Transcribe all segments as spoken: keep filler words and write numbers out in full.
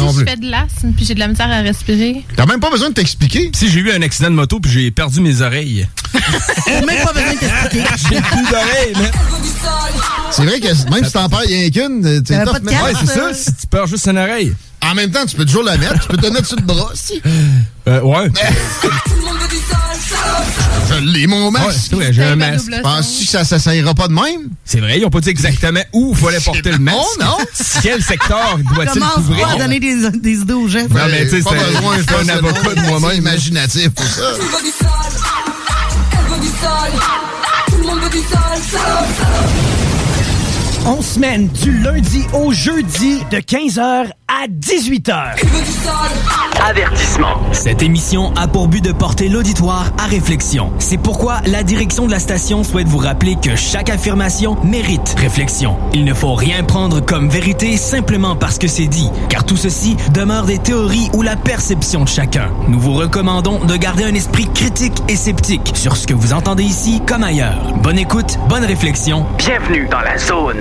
Si je fais de l'asthme puis j'ai de la misère à respirer. T'as même pas besoin de t'expliquer. Si j'ai eu un accident de moto puis j'ai perdu mes oreilles. T'as même pas besoin de t'expliquer. J'ai plus d'oreilles, mais... C'est vrai que même si t'en perds rien qu'une, t'es tough. Mais... Ouais, c'est ça. Si tu perds juste une oreille. En même temps, tu peux toujours la mettre. Tu peux te mettre sur le bras aussi. Euh, ouais. Je l'ai, mon masque. Ouais, j'ai un masque. Penses-tu que ça, ça, ça ira pas de même? C'est vrai, ils n'ont pas dit exactement où il fallait porter le masque. Oh, non? Quel secteur doit-il couvrir? Pas à donner des, des idées aux gens. Non, mais tu sais, c'est un avocat de moi-même. Imaginatif pour ça. Elle veut du sol. Elle veut du sol. Tout le monde veut du sol. On se mène du lundi au jeudi de quinze heures à dix-huit heures. Avertissement. Cette émission a pour but de porter l'auditoire à réflexion. C'est pourquoi la direction de la station souhaite vous rappeler que chaque affirmation mérite réflexion. Il ne faut rien prendre comme vérité simplement parce que c'est dit, car tout ceci demeure des théories ou la perception de chacun. Nous vous recommandons de garder un esprit critique et sceptique sur ce que vous entendez ici comme ailleurs. Bonne écoute, bonne réflexion. Bienvenue dans la zone.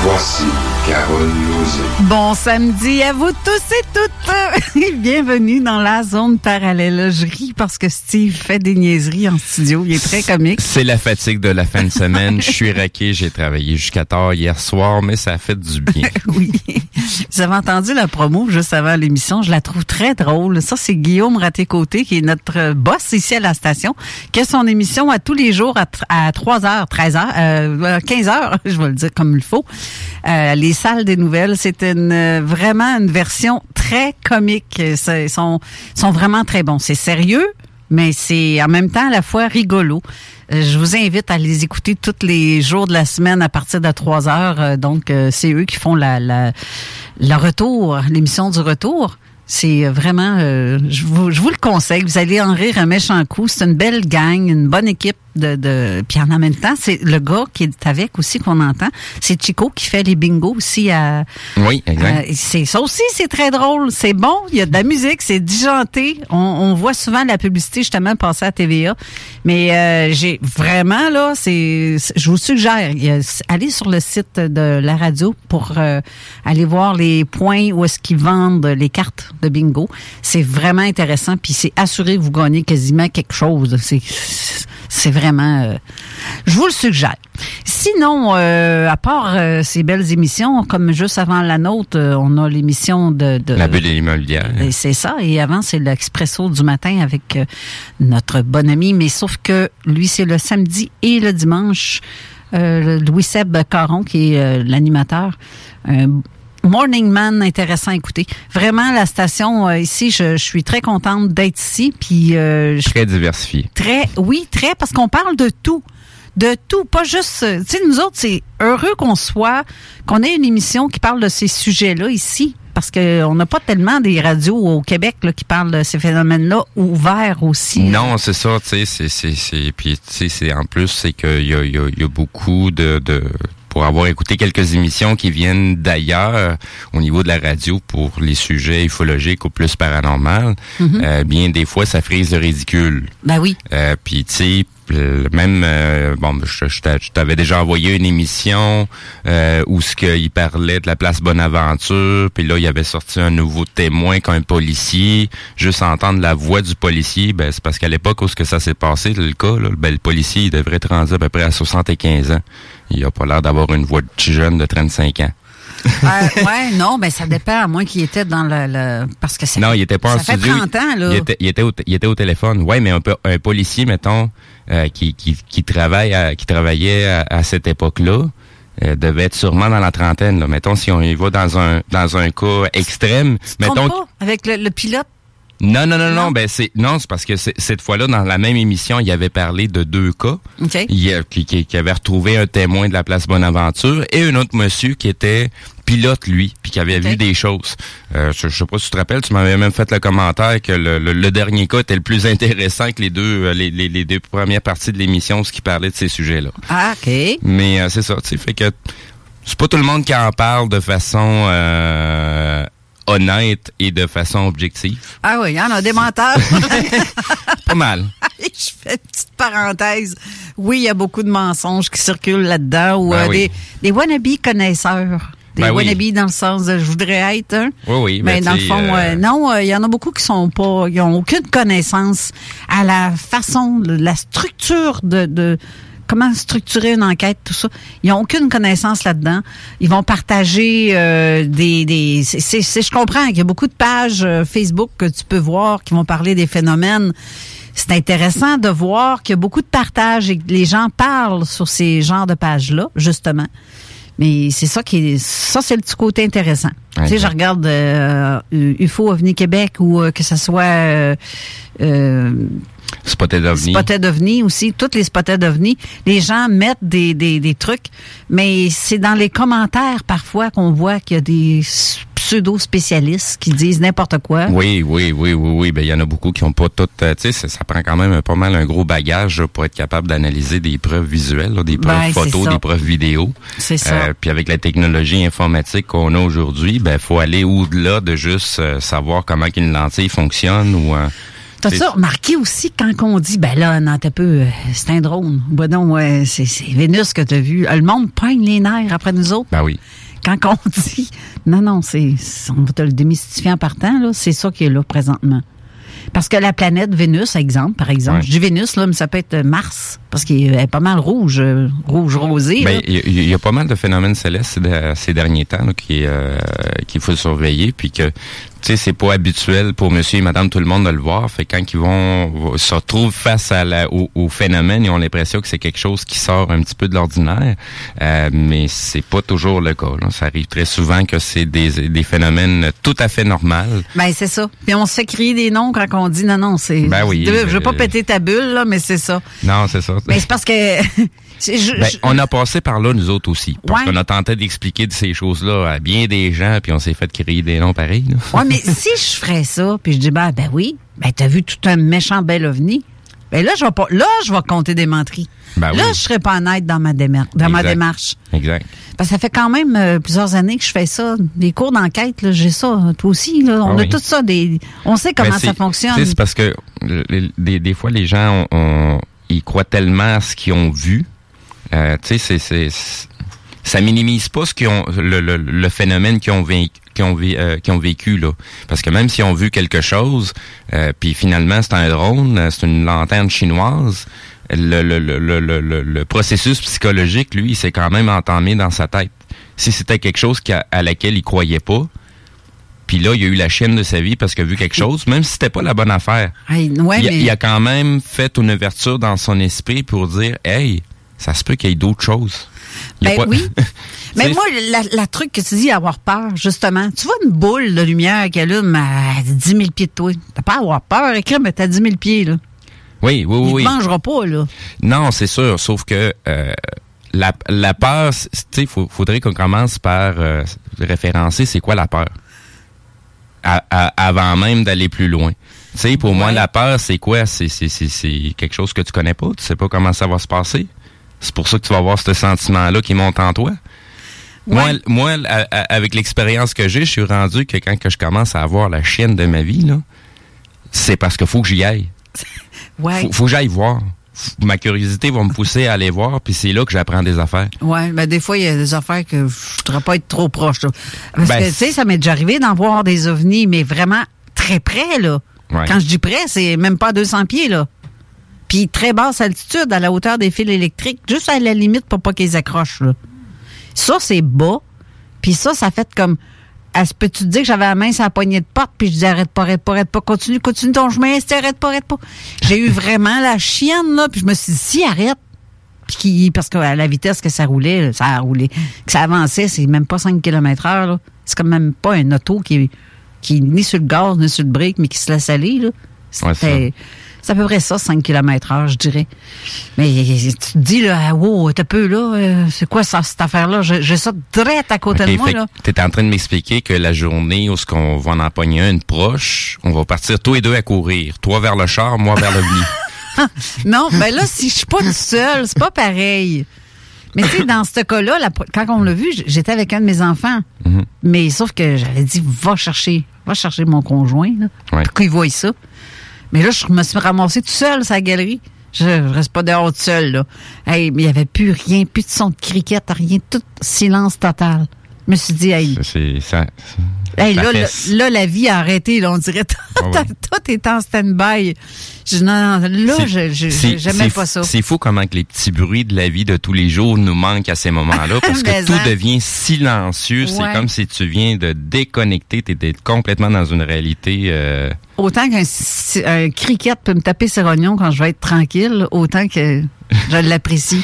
Voici Carole Lozé. Bon samedi à vous tous et toutes et bienvenue dans la zone parallèle. Je ris parce que Steve fait des niaiseries en studio, il est très comique. C'est la fatigue de la fin de semaine, je suis raqué, j'ai travaillé jusqu'à tard hier soir, mais ça a fait du bien. Oui, vous avez entendu la promo juste avant l'émission, je la trouve très drôle. Ça, c'est Guillaume Raté-Côté qui est notre boss ici à la station, qui a son émission à tous les jours à trois heures, treize heures, quinze heures, je vais le dire comme il faut. Euh, les salles des nouvelles, c'est une vraiment une version très comique. Ils sont, sont vraiment très bons. C'est sérieux, mais c'est en même temps à la fois rigolo. Euh, je vous invite à les écouter tous les jours de la semaine à partir de trois heures. Euh, donc, euh, c'est eux qui font la, la, le retour, l'émission du retour. C'est vraiment, euh, je vous, je vous le conseille. Vous allez en rire un méchant coup. C'est une belle gang, une bonne équipe de, de. Puis en même temps, c'est le gars qui est avec aussi qu'on entend. C'est Chico qui fait les bingos aussi à. Oui, exact. À, c'est ça aussi, c'est très drôle. C'est bon. Il y a de la musique, c'est disjoncté. On, on voit souvent la publicité justement passer à T V A. Mais euh, j'ai vraiment là, c'est. Je vous suggère, allez sur le site de la radio pour euh, aller voir les points où est-ce qu'ils vendent les cartes de bingo. C'est vraiment intéressant, puis c'est assuré que vous gagnez quasiment quelque chose. C'est, c'est vraiment... Euh, je vous le suggère. Sinon, euh, à part euh, ces belles émissions, comme juste avant la nôtre, euh, on a l'émission de... de la bulle immobilière. Et c'est ça, et avant, c'est l'Expresso du matin avec euh, notre bon ami, mais sauf que lui, c'est le samedi et le dimanche. Euh, Louis-Seb Caron, qui est euh, l'animateur, euh, Morning Man, intéressant à écouter. Vraiment, la station, euh, ici, je, je suis très contente d'être ici. Puis, euh, je, très diversifiée. Très, oui, très, parce qu'on parle de tout. de tout, pas juste... Tu sais, nous autres, c'est heureux qu'on soit, qu'on ait une émission qui parle de ces sujets-là ici, parce qu'on n'a pas tellement des radios au Québec là, qui parlent de ces phénomènes-là ouverts aussi. Non, c'est ça, tu sais, c'est, c'est, c'est... Puis, tu sais, c'est, en plus, c'est qu'il y a, y, a, y a beaucoup de... de... pour avoir écouté quelques émissions qui viennent d'ailleurs euh, au niveau de la radio pour les sujets ufologiques ou plus paranormal, mm-hmm. euh, bien des fois, ça frise le ridicule. Ben oui. Euh, Puis, tu sais, même, euh, bon, je, je t'avais déjà envoyé une émission euh, où ce qu'il parlait de la place Bonaventure, puis là, il avait sorti un nouveau témoin qu'un policier. Juste entendre la voix du policier, ben c'est parce qu'à l'époque où ce que ça s'est passé, le cas, là, ben, le policier, il devrait être rendu à peu près à soixante-quinze ans. Il a pas l'air d'avoir une voix de petit jeune de trente-cinq ans. euh, ouais, non, ben ça dépend, à moins qu'il était dans le, le... parce que ça, non, il était pas en studio. Ça fait trente ans, là. Il était, il était, au, il était au téléphone. Ouais, mais un, un policier, mettons, euh, qui, qui, qui, travaille à, qui travaillait à, à cette époque-là, euh, devait être sûrement dans la trentaine, là. Mettons, si on y va dans un, dans un cas extrême... Tu te trompes pas avec le, le pilote? Non, non, non, non, non, ben c'est non, c'est parce que c'est, cette fois-là, dans la même émission, il avait parlé de deux cas. Okay. Il, qui, qui, qui avait retrouvé un témoin de la place Bonaventure et un autre monsieur qui était pilote, lui, puis qui avait okay. vu des choses. Euh, je, je sais pas si tu te rappelles, tu m'avais même fait le commentaire que le, le, le dernier cas était le plus intéressant que les deux les, les, les deux premières parties de l'émission, ce qui parlait de ces sujets-là. Ah, OK. Mais euh, c'est ça, tu sais, fait que c'est pas tout le monde qui en parle de façon... Euh, honnête et de façon objective. Ah oui, il y en a des menteurs. Pas mal. Je fais une petite parenthèse. Oui, il y a beaucoup de mensonges qui circulent là-dedans ou ben euh, oui. des, des wannabes connaisseurs. Des ben wannabes oui. dans le sens de « je voudrais être hein? ». Oui, oui. Mais ben, dans le fond, euh... Euh, non, il euh, y en a beaucoup qui sont pas, ils n'ont aucune connaissance à la façon, la structure de... de comment structurer une enquête, tout ça. Ils n'ont aucune connaissance là-dedans. Ils vont partager euh, des... des c'est, c'est, c'est, je comprends qu'il y a beaucoup de pages euh, Facebook que tu peux voir qui vont parler des phénomènes. C'est intéressant de voir qu'il y a beaucoup de partages et que les gens parlent sur ces genres de pages-là, justement. Mais c'est ça qui est... Ça, c'est le petit côté intéressant. Okay. Tu sais, je regarde euh, U F O OVNI Québec ou euh, que ce soit... Euh, euh, Spotted OVNI. Spotted OVNI aussi. Toutes les Spotted OVNI. Les gens mettent des, des, des trucs, mais c'est dans les commentaires parfois qu'on voit qu'il y a des pseudo-spécialistes qui disent n'importe quoi. Oui, oui, oui, oui, oui. Ben, il y en a beaucoup qui n'ont pas tout... Euh, tu sais, ça, ça prend quand même pas mal un gros bagage là, pour être capable d'analyser des preuves visuelles, là, des preuves ben, photos, des preuves vidéo. C'est ça. Euh, puis avec la technologie informatique qu'on a aujourd'hui, ben, faut aller au-delà de juste euh, savoir comment une lentille fonctionne ou... Euh, t'as ça remarqué aussi quand on dit, ben là, non, t'as peu, c'est un drone. Ben non, ouais, c'est, c'est Vénus que t'as vu. Le monde peigne les nerfs après nous autres. Ben oui. Quand on dit, non, non, c'est, on va te le démystifier en partant, là, c'est ça qui est là présentement. Parce que la planète Vénus, exemple, par exemple, oui. je dis Vénus, là, mais ça peut être Mars, parce qu'elle est pas mal rouge, euh, rouge-rosé. Ben, il y, y a pas mal de phénomènes célestes de, ces derniers temps là, qui, euh, qu'il faut surveiller, puis que, tu sais, c'est pas habituel pour monsieur et madame tout le monde de le voir. Fait quand ils vont se retrouvent face à la, au, au phénomène, ils ont l'impression que c'est quelque chose qui sort un petit peu de l'ordinaire, euh, mais c'est pas toujours le cas. Là. Ça arrive très souvent que c'est des, des phénomènes tout à fait normaux. Ben c'est ça. Puis on se fait crier des noms quand on dit non, non, c'est... Ben oui. Je veux pas péter ta bulle, là, mais c'est ça. Non, c'est ça. Mais c'est parce que... je, je... Ben, on a passé par là, nous autres aussi. Parce ouais. qu'on a tenté d'expliquer de ces choses-là à bien des gens, puis on s'est fait crier des noms pareils. Oui, mais si je ferais ça, puis je dis, ben, ben oui, ben t'as vu tout un méchant bel ovni, ben là, je vais pas... Là, je vais compter des menteries. Ben là, oui. je serais pas honnête dans ma démarche. Dans exact. ma démarche. Exact. Parce que ça fait quand même euh, plusieurs années que je fais ça. Des cours d'enquête, là, j'ai ça. Toi aussi, là, on ah oui. a tout ça. Des, on sait comment ben ça fonctionne. C'est parce que les, des, des fois, les gens, on, on, ils croient tellement à ce qu'ils ont vu. Euh, tu sais, c'est, c'est, c'est, ça minimise pas ce qu'ils ont, le, le, le phénomène qu'ils ont vécu. Qui ont, euh, qui ont vécu là, parce que même si on vu quelque chose, euh, puis finalement c'est un drone, c'est une lanterne chinoise, le, le, le, le, le, le processus psychologique, lui, il s'est quand même entamé dans sa tête. Si c'était quelque chose qui a, à laquelle il croyait pas, puis là il a eu la chienne de sa vie parce qu'il a vu quelque chose, même si c'était pas la bonne affaire, hey, ouais, il, mais... il a quand même fait une ouverture dans son esprit pour dire, hey, ça se peut qu'il y ait d'autres choses. Ben pas... oui. Mais moi, la, la truc que tu dis, avoir peur, justement, tu vois une boule de lumière qui allume à dix mille pieds de toi. T'as pas à avoir peur, écrit, mais t'as dix mille pieds, là. Oui, oui, oui. Il ne mangera pas, là. Non, c'est sûr, sauf que euh, la, la peur, tu sais, il faudrait qu'on commence par euh, référencer c'est quoi la peur à, à, avant même d'aller plus loin. Tu sais, pour ouais. moi, la peur, c'est quoi? C'est, c'est, c'est, c'est quelque chose que tu connais pas, tu sais pas comment ça va se passer. C'est pour ça que tu vas avoir ce sentiment-là qui monte en toi. Ouais. Moi, moi à, à, avec l'expérience que j'ai, je suis rendu que quand que je commence à avoir la chienne de ma vie, là, c'est parce qu'il faut que j'y aille. Ouais. Faut, faut que j'aille voir. Ma curiosité va me pousser à aller voir, puis c'est là que j'apprends des affaires. Oui, mais des fois, il y a des affaires que je ne voudrais pas être trop proche. Là. Parce ben, que, tu sais, ça m'est déjà arrivé d'en voir des ovnis, mais vraiment très près, là. Ouais. Quand je dis près, c'est même pas à deux cents pieds, là. Puis très basse altitude, à la hauteur des fils électriques, juste à la limite pour pas qu'ils accrochent, là. Ça, c'est bas. Puis ça, ça fait comme... Peux-tu te dire que j'avais la main sur la poignée de porte, puis je disais arrête pas, arrête pas, arrête pas, continue, continue ton chemin, si arrête pas, arrête pas. J'ai eu vraiment la chienne, là, puis je me suis dit, si, arrête. Puis parce qu'à la vitesse que ça roulait, ça a roulé, que ça avançait, c'est même pas cinq kilomètres heure, là. C'est quand même pas un auto qui, qui est ni sur le gaz, ni sur le brick, mais qui se laisse aller, là. C'était, ouais, c'est, c'est à peu près ça, cinq kilomètres heure, je dirais. Mais tu te dis, là, wow, t'as peu, là, euh, c'est quoi ça, cette affaire-là? J'ai, j'ai ça direct à côté okay, de moi, là. T'es en train de m'expliquer que la journée où ce qu'on va en pogner une proche, on va partir tous les deux à courir. Toi vers le char, moi vers le lit. Non, ben là, si je suis pas toute seule, c'est pas pareil. Mais tu sais, dans ce cas-là, la, quand on l'a vu, j'étais avec un de mes enfants. Mm-hmm. Mais sauf que j'avais dit, va chercher, va chercher mon conjoint, là, ouais. pour qu'il voie ça. Mais là, je me suis ramassée toute seule sur la galerie. Je, je reste pas dehors toute seule, là. Hey, mais il n'y avait plus rien, plus de son de cricket, rien, tout silence total. Je me suis dit, hey. C'est, ça, c'est, hey, là, le, là, la vie a arrêté, là. On dirait, tout, oh oui. tout est en stand-by. Je, non, non, là, c'est, je, je, c'est, j'aimais pas ça. C'est fou comment que les petits bruits de la vie de tous les jours nous manquent à ces moments-là, parce que tout hein. devient silencieux. Ouais. C'est comme si tu viens de déconnecter, tu étais complètement dans une réalité. Euh, Autant qu'un un cricket peut me taper ses rognons quand je vais être tranquille, autant que je l'apprécie.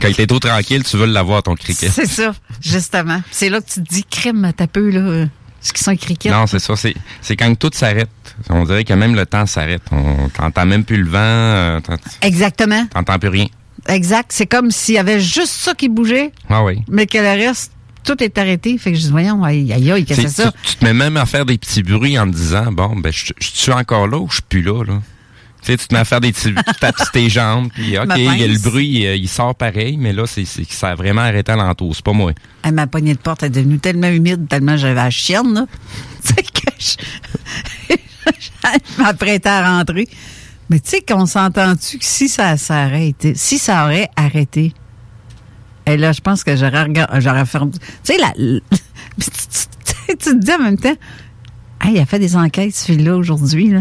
Quand t'es trop tranquille, tu veux l'avoir, ton cricket. C'est ça, justement. C'est là que tu te dis, crème, t'as peu, là, ce qui sont les crickets. Non, c'est ça. C'est, c'est quand tout s'arrête. On dirait que même le temps s'arrête. On t'entend même plus le vent. Exactement. T'entends plus rien. Exact. C'est comme s'il y avait juste ça qui bougeait, ah oui. mais que le reste... Tout est arrêté. Fait que je dis, voyons, aïe, aïe, aïe, qu'est-ce que c'est ça? Tu, tu te mets même à faire des petits bruits en te disant, bon, ben, je, je suis encore là ou je suis plus là, là. Tu sais, tu te mets à faire des petits, tu tapes tes jambes, puis OK, il y a le bruit, il, il sort pareil, mais là, c'est, c'est, ça a vraiment arrêté à l'entour. C'est pas moi. Elle, ma poignée de porte est devenue tellement humide, tellement j'avais la chienne, là. Tu sais, que je, je m'apprêtais à rentrer. Mais tu sais, qu'on s'entend-tu que si ça, ça arrêtait, si ça aurait arrêté, et là, je pense que j'aurais regardé, j'aurais fermé. Tu sais, la, la, tu, tu, tu te dis en même temps, hey, il a fait des enquêtes, ce fil-là, aujourd'hui, là.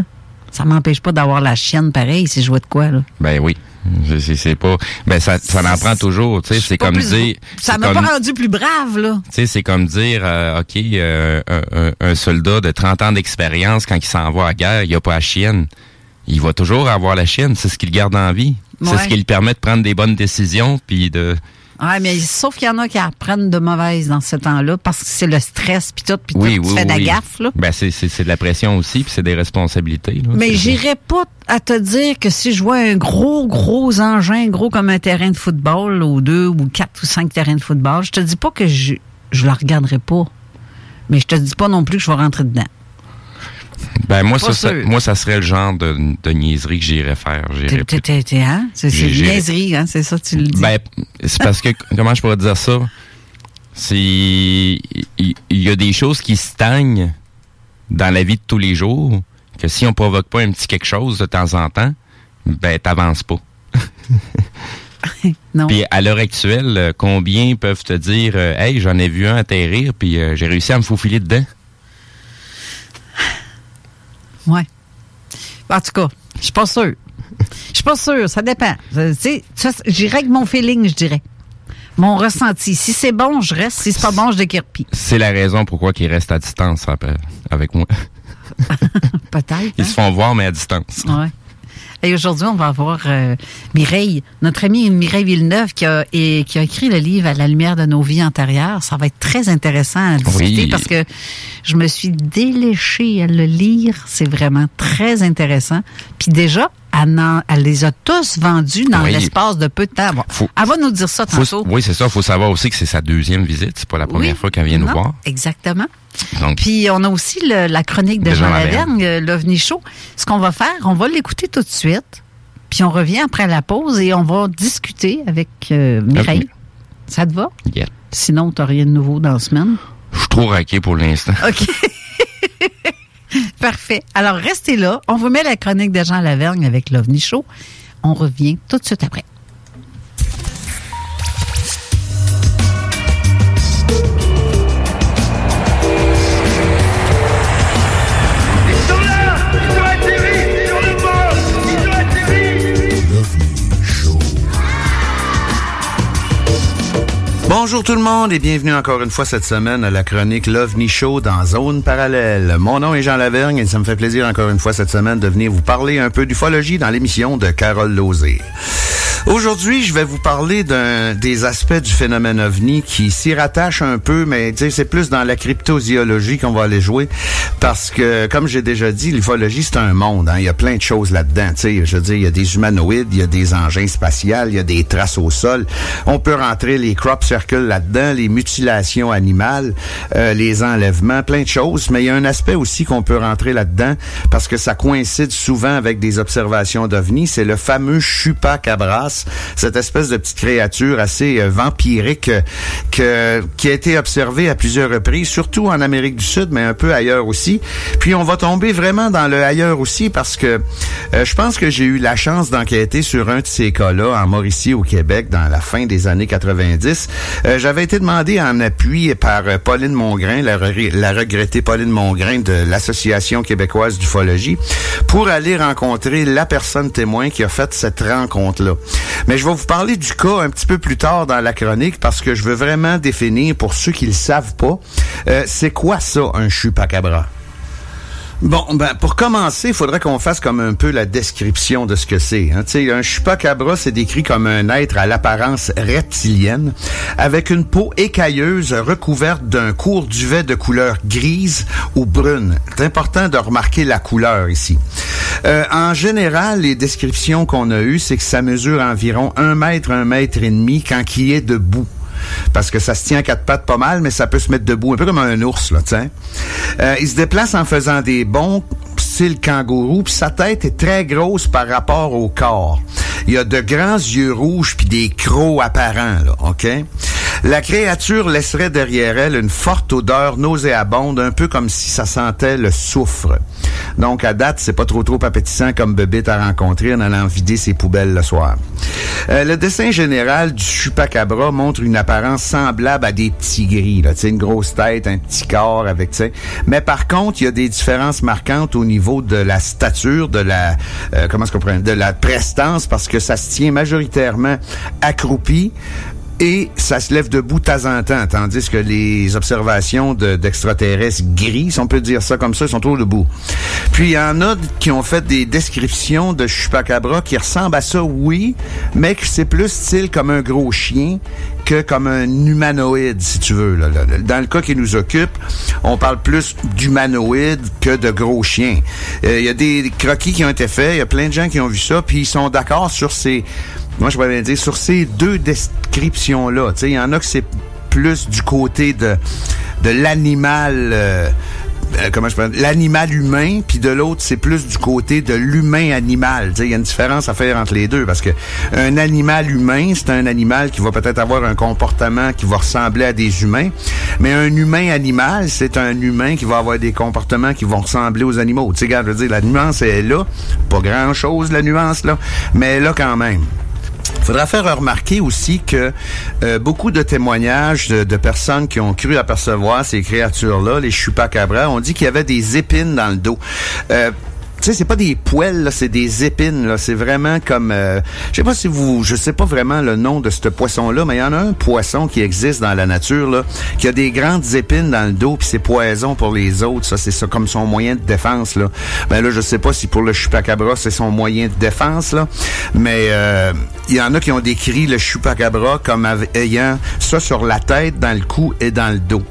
Ça m'empêche pas d'avoir la chienne pareil, si je vois de quoi, là. Ben oui. C'est, c'est pas. Ben, ça, ça en prend toujours, tu sais. C'est comme plus, dire. Ça m'a comme, pas rendu plus brave, là. Tu sais, c'est comme dire, euh, OK, euh, un, un soldat de trente ans d'expérience, quand il s'en va à la guerre, il a pas la chienne. Il va toujours avoir la chienne. C'est ce qui le garde en vie. Ouais. C'est ce qui lui permet de prendre des bonnes décisions, puis de. Oui, mais sauf qu'il y en a qui apprennent de mauvaises dans ce temps-là, parce que c'est le stress, puis tout, puis oui, tout, oui, tu fais de la oui. gaffe, là. Ben, c'est, c'est, c'est de la pression aussi, puis c'est des responsabilités, là. Mais j'irais pas à te dire que si je vois un gros, gros engin, gros comme un terrain de football, là, ou deux, ou quatre, ou cinq terrains de football, je te dis pas que je, je la regarderai pas, mais je te dis pas non plus que je vais rentrer dedans. Ben moi ça, ça, moi, ça serait le genre de, de niaiserie que j'irais faire. J'irais t'es, t'es, t'es, hein? C'est, c'est une niaiserie, hein? C'est ça tu le dis? Ben, c'est parce que, comment je pourrais dire ça? C'est, il y, y a des choses qui stagnent dans la vie de tous les jours, que si on provoque pas un petit quelque chose de temps en temps, ben, t'avances pas. Non. Puis à l'heure actuelle, combien peuvent te dire, « Hey, j'en ai vu un atterrir, puis euh, j'ai réussi à me faufiler dedans. » Oui. En tout cas, je suis pas sûre. Je suis pas sûre, ça dépend. Tu sais, j'irais avec mon feeling, je dirais. Mon ressenti. Si c'est bon, je reste. Si c'est pas bon, je déguerpis. C'est la raison pourquoi qu'ils restent à distance avec moi. Peut-être. Hein? Ils se font voir, mais à distance. Oui. Et aujourd'hui, on va avoir euh, Mireille, notre amie Mireille Villeneuve, qui a, et, qui a écrit le livre « À la lumière de nos vies antérieures ». Ça va être très intéressant à discuter oui. parce que je me suis déléchée à le lire. C'est vraiment très intéressant. Puis déjà, elle, en, elle les a tous vendus dans oui. l'espace de peu de temps. Bon, faut, elle va nous dire ça tantôt. Oui, c'est ça. Il faut savoir aussi que c'est sa deuxième visite. C'est pas la première oui, fois qu'elle vient non, nous voir. Exactement. Donc, puis, on a aussi le, la chronique de, de Jean Lavergne, l'OVNI Show. Ce qu'on va faire, on va l'écouter tout de suite. Puis, on revient après la pause et on va discuter avec euh, Mireille. Okay. Ça te va? Yeah. Sinon, t'as rien de nouveau dans la semaine? Je suis trop raqué pour l'instant. OK. Parfait. Alors, restez là. On vous met la chronique de Jean Lavergne avec l'OVNI Show. On revient tout de suite après. Bonjour tout le monde et bienvenue encore une fois cette semaine à la chronique L'OVNI Show dans Zone parallèle. Mon nom est Jean Lavergne et ça me fait plaisir encore une fois cette semaine de venir vous parler un peu d'ufologie dans l'émission de Carole Lozé. Aujourd'hui, je vais vous parler d'un des aspects du phénomène OVNI qui s'y rattache un peu, mais tu sais, c'est plus dans la cryptozoologie qu'on va aller jouer parce que, comme j'ai déjà dit, l'ufologie, c'est un monde, hein. Il y a plein de choses là-dedans, tu sais. Je veux dire, il y a des humanoïdes, il y a des engins spatiaux, il y a des traces au sol. On peut rentrer les crop circles là-dedans, les mutilations animales, euh, les enlèvements, plein de choses, mais il y a un aspect aussi qu'on peut rentrer là-dedans parce que ça coïncide souvent avec des observations d'OVNI, c'est le fameux Chupacabras. Cette espèce de petite créature assez euh, vampirique euh, que, qui a été observée à plusieurs reprises, surtout en Amérique du Sud, mais un peu ailleurs aussi. Puis on va tomber vraiment dans le ailleurs aussi parce que euh, je pense que j'ai eu la chance d'enquêter sur un de ces cas-là en Mauricie, au Québec, dans la fin des années quatre-vingt-dix. Euh, j'avais été demandé en appui par euh, Pauline Mongrain, la, re- la regrettée Pauline Mongrain de l'Association québécoise d'ufologie, pour aller rencontrer la personne témoin qui a fait cette rencontre-là. Mais je vais vous parler du cas un petit peu plus tard dans la chronique parce que je veux vraiment définir, pour ceux qui le savent pas, euh, c'est quoi ça, un chupacabra? Bon, ben pour commencer, il faudrait qu'on fasse comme un peu la description de ce que c'est. Hein. Tu sais, un chupacabra, c'est décrit comme un être à l'apparence reptilienne, avec une peau écailleuse recouverte d'un court duvet de couleur grise ou brune. C'est important de remarquer la couleur ici. Euh, en général, les descriptions qu'on a eues, c'est que ça mesure environ un mètre, un mètre et demi quand il est debout. Parce que ça se tient à quatre pattes pas mal, mais ça peut se mettre debout, un peu comme un ours, là, tu sais. Euh, il se déplace en faisant des bonds, style kangourou, puis sa tête est très grosse par rapport au corps. Il a de grands yeux rouges puis des crocs apparents, là, OK? La créature laisserait derrière elle une forte odeur nauséabonde, un peu comme si ça sentait le soufre. Donc, à date, c'est pas trop trop appétissant comme bébite à rencontrer en allant vider ses poubelles le soir. Euh, le dessin général du chupacabra montre une apparence semblable à des petits gris, là, tu sais, une grosse tête, un petit corps avec, tu sais. Mais par contre, il y a des différences marquantes au niveau de la stature, de la, euh, comment est-ce qu'on prend, de la prestance, parce que ça se tient majoritairement accroupi. Et ça se lève debout de temps en temps, tandis que les observations de, d'extraterrestres gris, si on peut dire ça comme ça, ils sont toujours debout. Puis, il y en a qui ont fait des descriptions de chupacabra qui ressemblent à ça, oui, mais que c'est plus style comme un gros chien que comme un humanoïde, si tu veux. Là, là. Dans le cas qui nous occupe, on parle plus d'humanoïde que de gros chien. Il euh, y a des croquis qui ont été faits, il y a plein de gens qui ont vu ça, puis ils sont d'accord sur ces... Moi, je pourrais dire, sur ces deux descriptions-là, tu sais, il y en a que c'est plus du côté de, de l'animal, euh, comment je peux dire, l'animal humain, puis de l'autre, c'est plus du côté de l'humain-animal. Tu sais, il y a une différence à faire entre les deux, parce que un animal humain, c'est un animal qui va peut-être avoir un comportement qui va ressembler à des humains, mais un humain-animal, c'est un humain qui va avoir des comportements qui vont ressembler aux animaux. Tu sais, regarde, je veux dire, la nuance est là, pas grand-chose, la nuance, là, mais là, quand même. Il faudra faire remarquer aussi que euh, beaucoup de témoignages de, de personnes qui ont cru apercevoir ces créatures-là, les chupacabras, ont dit qu'il y avait des épines dans le dos. Euh, Tu sais, c'est pas des poils, là, c'est des épines, là. C'est vraiment comme, euh, je sais pas si vous, je sais pas vraiment le nom de ce poisson-là, mais il y en a un poisson qui existe dans la nature, là, qui a des grandes épines dans le dos, puis c'est poison pour les autres. Ça, c'est ça, comme son moyen de défense, là. Ben là, je sais pas si pour le chupacabra, c'est son moyen de défense, là. Mais, euh, il y en a qui ont décrit le chupacabra comme av- ayant ça sur la tête, dans le cou et dans le dos.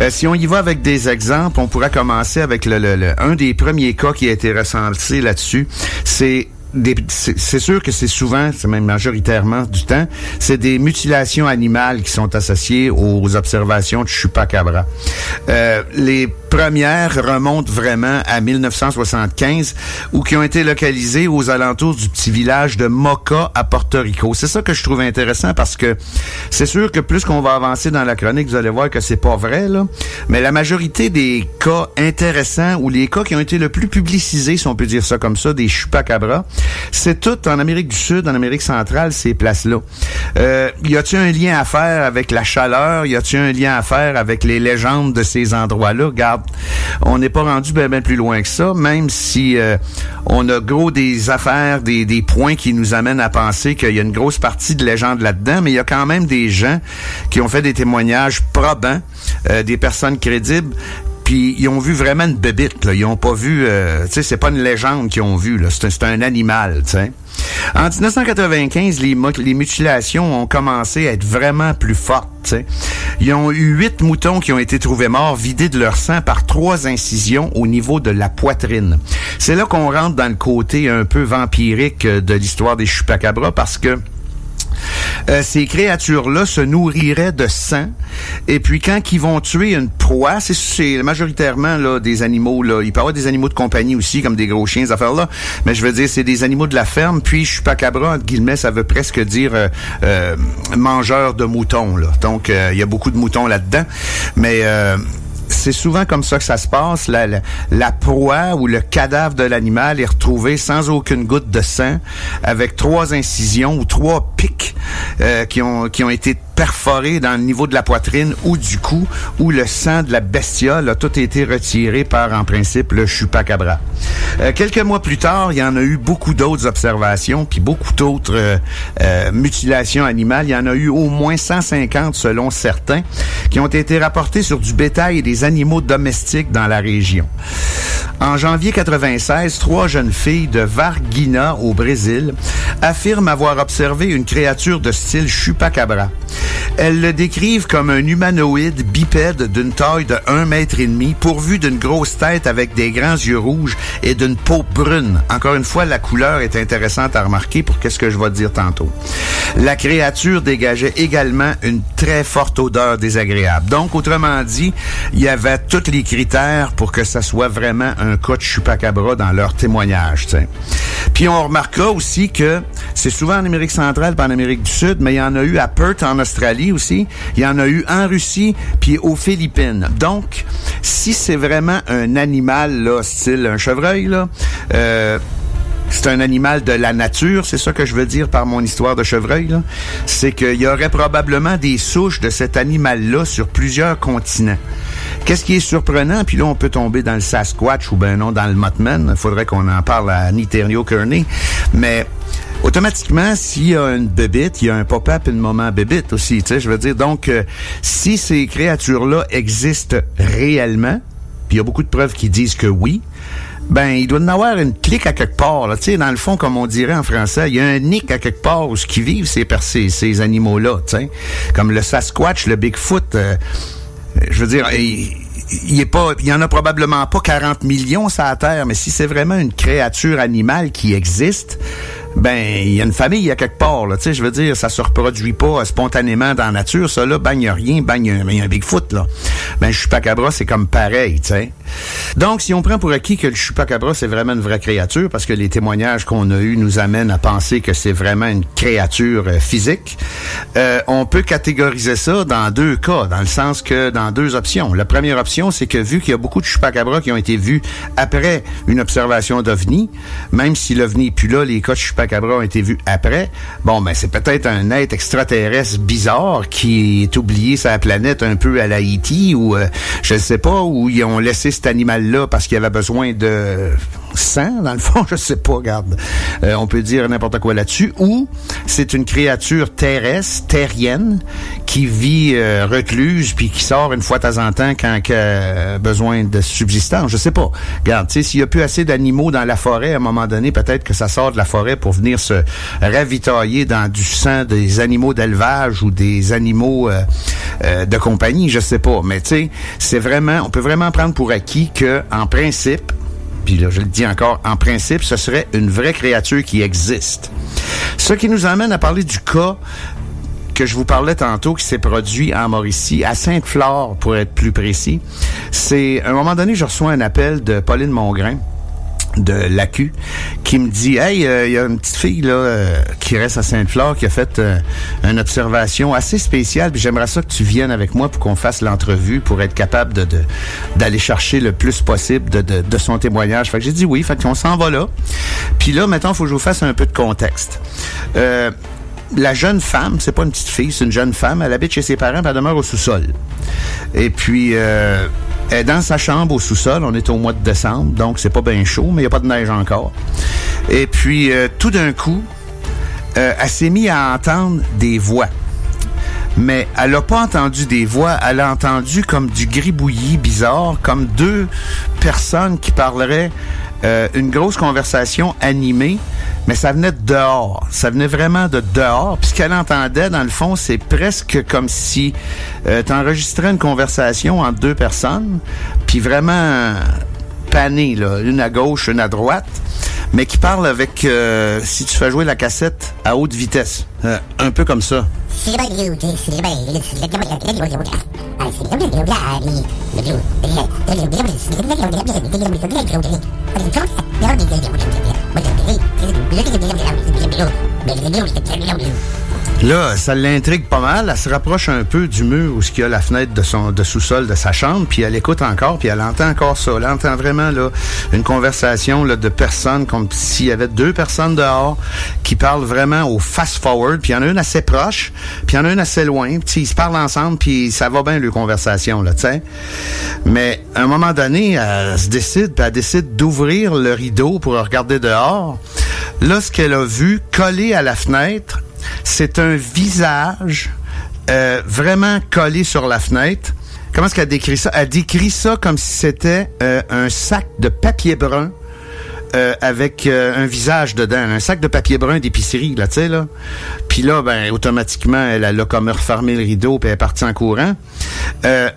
Euh, si on y va avec des exemples, on pourrait commencer avec le, le, le un des premiers cas qui a été recensé là-dessus. C'est des, c'est, c'est sûr que c'est souvent, c'est même majoritairement du temps, c'est des mutilations animales qui sont associées aux observations de Chupacabra. Euh, les premières remontent vraiment à dix-neuf soixante-quinze ou qui ont été localisées aux alentours du petit village de Moca à Porto Rico. C'est ça que je trouve intéressant parce que c'est sûr que plus qu'on va avancer dans la chronique, vous allez voir que c'est pas vrai, là. Mais la majorité des cas intéressants ou les cas qui ont été le plus publicisés, si on peut dire ça comme ça, des Chupacabras, c'est tout en Amérique du Sud, en Amérique centrale, ces places-là. Euh, y a-t-il un lien à faire avec la chaleur? Y a-t-il un lien à faire avec les légendes de ces endroits-là? Garde, on n'est pas rendu bien ben plus loin que ça, même si euh, on a gros des affaires, des, des points qui nous amènent à penser qu'il y a une grosse partie de légende là-dedans, mais il y a quand même des gens qui ont fait des témoignages probants, euh, des personnes crédibles, puis ils ont vu vraiment une bébite, là. Ils ont pas vu, euh, tu sais, c'est pas une légende qu'ils ont vu, là. C'est, c'est un animal, tu sais. En dix-neuf quatre-vingt-quinze, les, mo- les mutilations ont commencé à être vraiment plus fortes. T'sais. Ils ont eu huit moutons qui ont été trouvés morts, vidés de leur sang par trois incisions au niveau de la poitrine. C'est là qu'on rentre dans le côté un peu vampirique de l'histoire des Chupacabras parce que Euh, ces créatures-là se nourriraient de sang et puis quand ils vont tuer une proie, c'est, c'est majoritairement là, des animaux, là, il peut y avoir des animaux de compagnie aussi comme des gros chiens, ces affaires-là, mais je veux dire c'est des animaux de la ferme, puis Chupacabra entre guillemets, ça veut presque dire euh, euh, mangeur de moutons, là. Donc il euh, y a beaucoup de moutons là-dedans, mais euh, c'est souvent comme ça que ça se passe. La, la, la proie ou le cadavre de l'animal est retrouvé sans aucune goutte de sang, avec trois incisions ou trois pics euh, qui ont qui ont été perforés dans le niveau de la poitrine ou du cou, où le sang de la bestiole a tout été retiré par, en principe, le Chupacabra. Euh, quelques mois plus tard, il y en a eu beaucoup d'autres observations, puis beaucoup d'autres euh, euh, mutilations animales. Il y en a eu au moins cent cinquante, selon certains, qui ont été rapportés sur du bétail et des animaux domestiques dans la région. En janvier quatre-vingt-seize, trois jeunes filles de Varginha, au Brésil, affirment avoir observé une créature de style Chupacabra. Elles le décrivent comme un humanoïde bipède d'une taille de un mètre et demi, pourvu d'une grosse tête avec des grands yeux rouges et d'une peau brune. Encore une fois, la couleur est intéressante à remarquer pour qu'est-ce que je vais te dire tantôt. La créature dégageait également une très forte odeur désagréable. Donc, autrement dit, il y avait tous les critères pour que ça soit vraiment un cas de Chupacabra dans leur témoignage, t'sais. Puis on remarqua aussi que c'est souvent en Amérique centrale et en Amérique du Sud, mais il y en a eu à Perth en Australie aussi, il y en a eu en Russie puis aux Philippines. Donc, si c'est vraiment un animal, là, style un chevreuil, là, euh, c'est un animal de la nature, c'est ça que je veux dire par mon histoire de chevreuil, là. C'est qu'il y aurait probablement des souches de cet animal-là sur plusieurs continents. Qu'est-ce qui est surprenant? Puis là, on peut tomber dans le Sasquatch ou ben non, dans le Mothman. Il faudrait qu'on en parle à Niterio Kearney. Mais automatiquement, s'il y a une bébite, il y a un papa et une maman bébite aussi. Tu sais, je veux dire, donc, euh, si ces créatures-là existent réellement, puis il y a beaucoup de preuves qui disent que oui, ben, il doit y en avoir une clique à quelque part, là. Tu sais, dans le fond, comme on dirait en français, il y a un nick à quelque part où ce qui vivent ces, ces, ces animaux-là, tu sais. Comme le Sasquatch, le Bigfoot, euh, je veux dire, il, il est pas, il y en a probablement pas quarante millions sur la Terre, mais si c'est vraiment une créature animale qui existe, ben, il y a une famille à quelque part, là. Tu sais, je veux dire, ça se reproduit pas spontanément dans la nature. Ça, là, ben, il y a rien, ben, il y a un Bigfoot, là. Ben, le Chupacabra, c'est comme pareil, tu sais. Donc, si on prend pour acquis que le Chupacabra, c'est vraiment une vraie créature, parce que les témoignages qu'on a eus nous amènent à penser que c'est vraiment une créature euh, physique, euh, on peut catégoriser ça dans deux cas, dans le sens que, dans deux options. La première option, c'est que vu qu'il y a beaucoup de Chupacabras qui ont été vus après une observation d'OVNI, même si l'OVNI n'est plus là, les cas de Chupacabra Chupacabra ont été vus après. Bon, ben, c'est peut-être un être extraterrestre bizarre qui est oublié sur la planète un peu à la Haïti ou, euh, je ne sais pas, où ils ont laissé cet animal-là parce qu'il avait besoin de sang, dans le fond, je ne sais pas, regarde. Euh, on peut dire n'importe quoi là-dessus. Ou c'est une créature terrestre, terrienne, qui vit euh, recluse puis qui sort une fois de temps en temps quand elle a besoin de subsistance. Je ne sais pas. Regarde, tu sais, s'il n'y a plus assez d'animaux dans la forêt, à un moment donné, peut-être que ça sort de la forêt pour venir se ravitailler dans du sang des animaux d'élevage ou des animaux euh, euh, de compagnie, je sais pas. Mais tu sais, c'est vraiment, on peut vraiment prendre pour acquis que, en principe, puis là, je le dis encore, en principe, ce serait une vraie créature qui existe. Ce qui nous amène à parler du cas que je vous parlais tantôt, qui s'est produit en Mauricie, à Sainte-Flore, pour être plus précis. C'est, à un moment donné, je reçois un appel de Pauline Mongrain, de l'A C U, qui me dit « Hey, il euh, y a une petite fille là euh, qui reste à Sainte-Flore, qui a fait euh, une observation assez spéciale, puis j'aimerais ça que tu viennes avec moi pour qu'on fasse l'entrevue, pour être capable de, de d'aller chercher le plus possible de, de, de son témoignage. » Fait que j'ai dit « Oui, fait qu'on s'en va là. » Puis là, maintenant, il faut que je vous fasse un peu de contexte. Euh, la jeune femme, c'est pas une petite fille, c'est une jeune femme, elle habite chez ses parents, puis elle demeure au sous-sol. Et puis... Euh, Elle est dans sa chambre au sous-sol, on est au mois de décembre, donc c'est pas bien chaud, mais il n'y a pas de neige encore. Et puis, euh, tout d'un coup, euh, elle s'est mise à entendre des voix. Mais elle n'a pas entendu des voix, elle a entendu comme du gribouillis bizarre, comme deux personnes qui parleraient euh, une grosse conversation animée, mais ça venait de dehors, ça venait vraiment de dehors. Puis ce qu'elle entendait, dans le fond, c'est presque comme si euh, t'enregistrais une conversation entre deux personnes, puis vraiment euh, pané, là, une à gauche, une à droite, mais qui parle avec, euh, si tu fais jouer la cassette à haute vitesse, euh, un peu comme ça. Là, ça l'intrigue pas mal. Elle se rapproche un peu du mur où il y a la fenêtre de son de sous-sol de sa chambre, puis elle écoute encore, puis elle entend encore ça. Elle entend vraiment là une conversation là de personnes, comme s'il y avait deux personnes dehors qui parlent vraiment au fast-forward. Puis il y en a une assez proche, puis il y en a une assez loin. Puis ils se parlent ensemble, puis ça va bien leur conversation là, tu sais. Mais à un moment donné, elle se décide, puis elle décide d'ouvrir le rideau pour regarder dehors. Là, ce qu'elle a vu collé à la fenêtre, c'est un visage euh, vraiment collé sur la fenêtre. Comment est-ce qu'elle décrit ça? Elle décrit ça comme si c'était euh, un sac de papier brun euh, avec euh, un visage dedans. Un sac de papier brun d'épicerie, là, tu sais, là. Puis là, ben, automatiquement, elle, elle a comme refermé le rideau puis elle est partie en courant. Euh,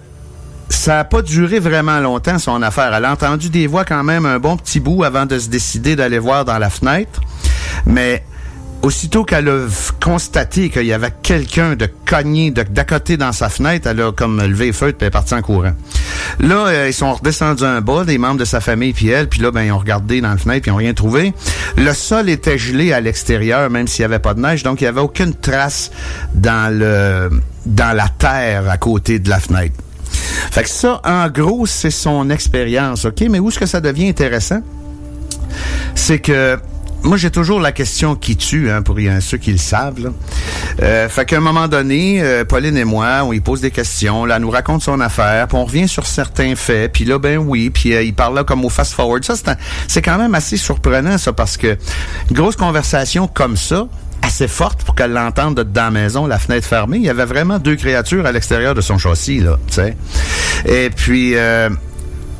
Ça n'a pas duré vraiment longtemps, son affaire. Elle a entendu des voix quand même un bon petit bout avant de se décider d'aller voir dans la fenêtre. Mais aussitôt qu'elle a constaté qu'il y avait quelqu'un de cogné, de, d'à côté dans sa fenêtre, elle a comme levé les feutres puis elle est partie en courant. Là, euh, ils sont redescendus en bas, des membres de sa famille puis elle, puis là, ben, ils ont regardé dans la fenêtre puis ils n'ont rien trouvé. Le sol était gelé à l'extérieur, même s'il n'y avait pas de neige, donc il n'y avait aucune trace dans le dans la terre à côté de la fenêtre. Fait que ça, en gros, c'est son expérience, OK? Mais où est-ce que ça devient intéressant? C'est que, moi, j'ai toujours la question qui tue, hein, pour hein, ceux qui le savent, là. Euh, fait qu'à un moment donné, euh, Pauline et moi, on lui pose des questions, là, elle nous raconte son affaire, puis on revient sur certains faits, puis là, ben oui, puis euh, il parle là comme au fast-forward. Ça, c'est, un, c'est quand même assez surprenant, ça, parce que une grosse conversation comme ça, assez forte pour qu'elle l'entende dans la maison, la fenêtre fermée. Il y avait vraiment deux créatures à l'extérieur de son châssis, là, tu sais. Et puis, euh,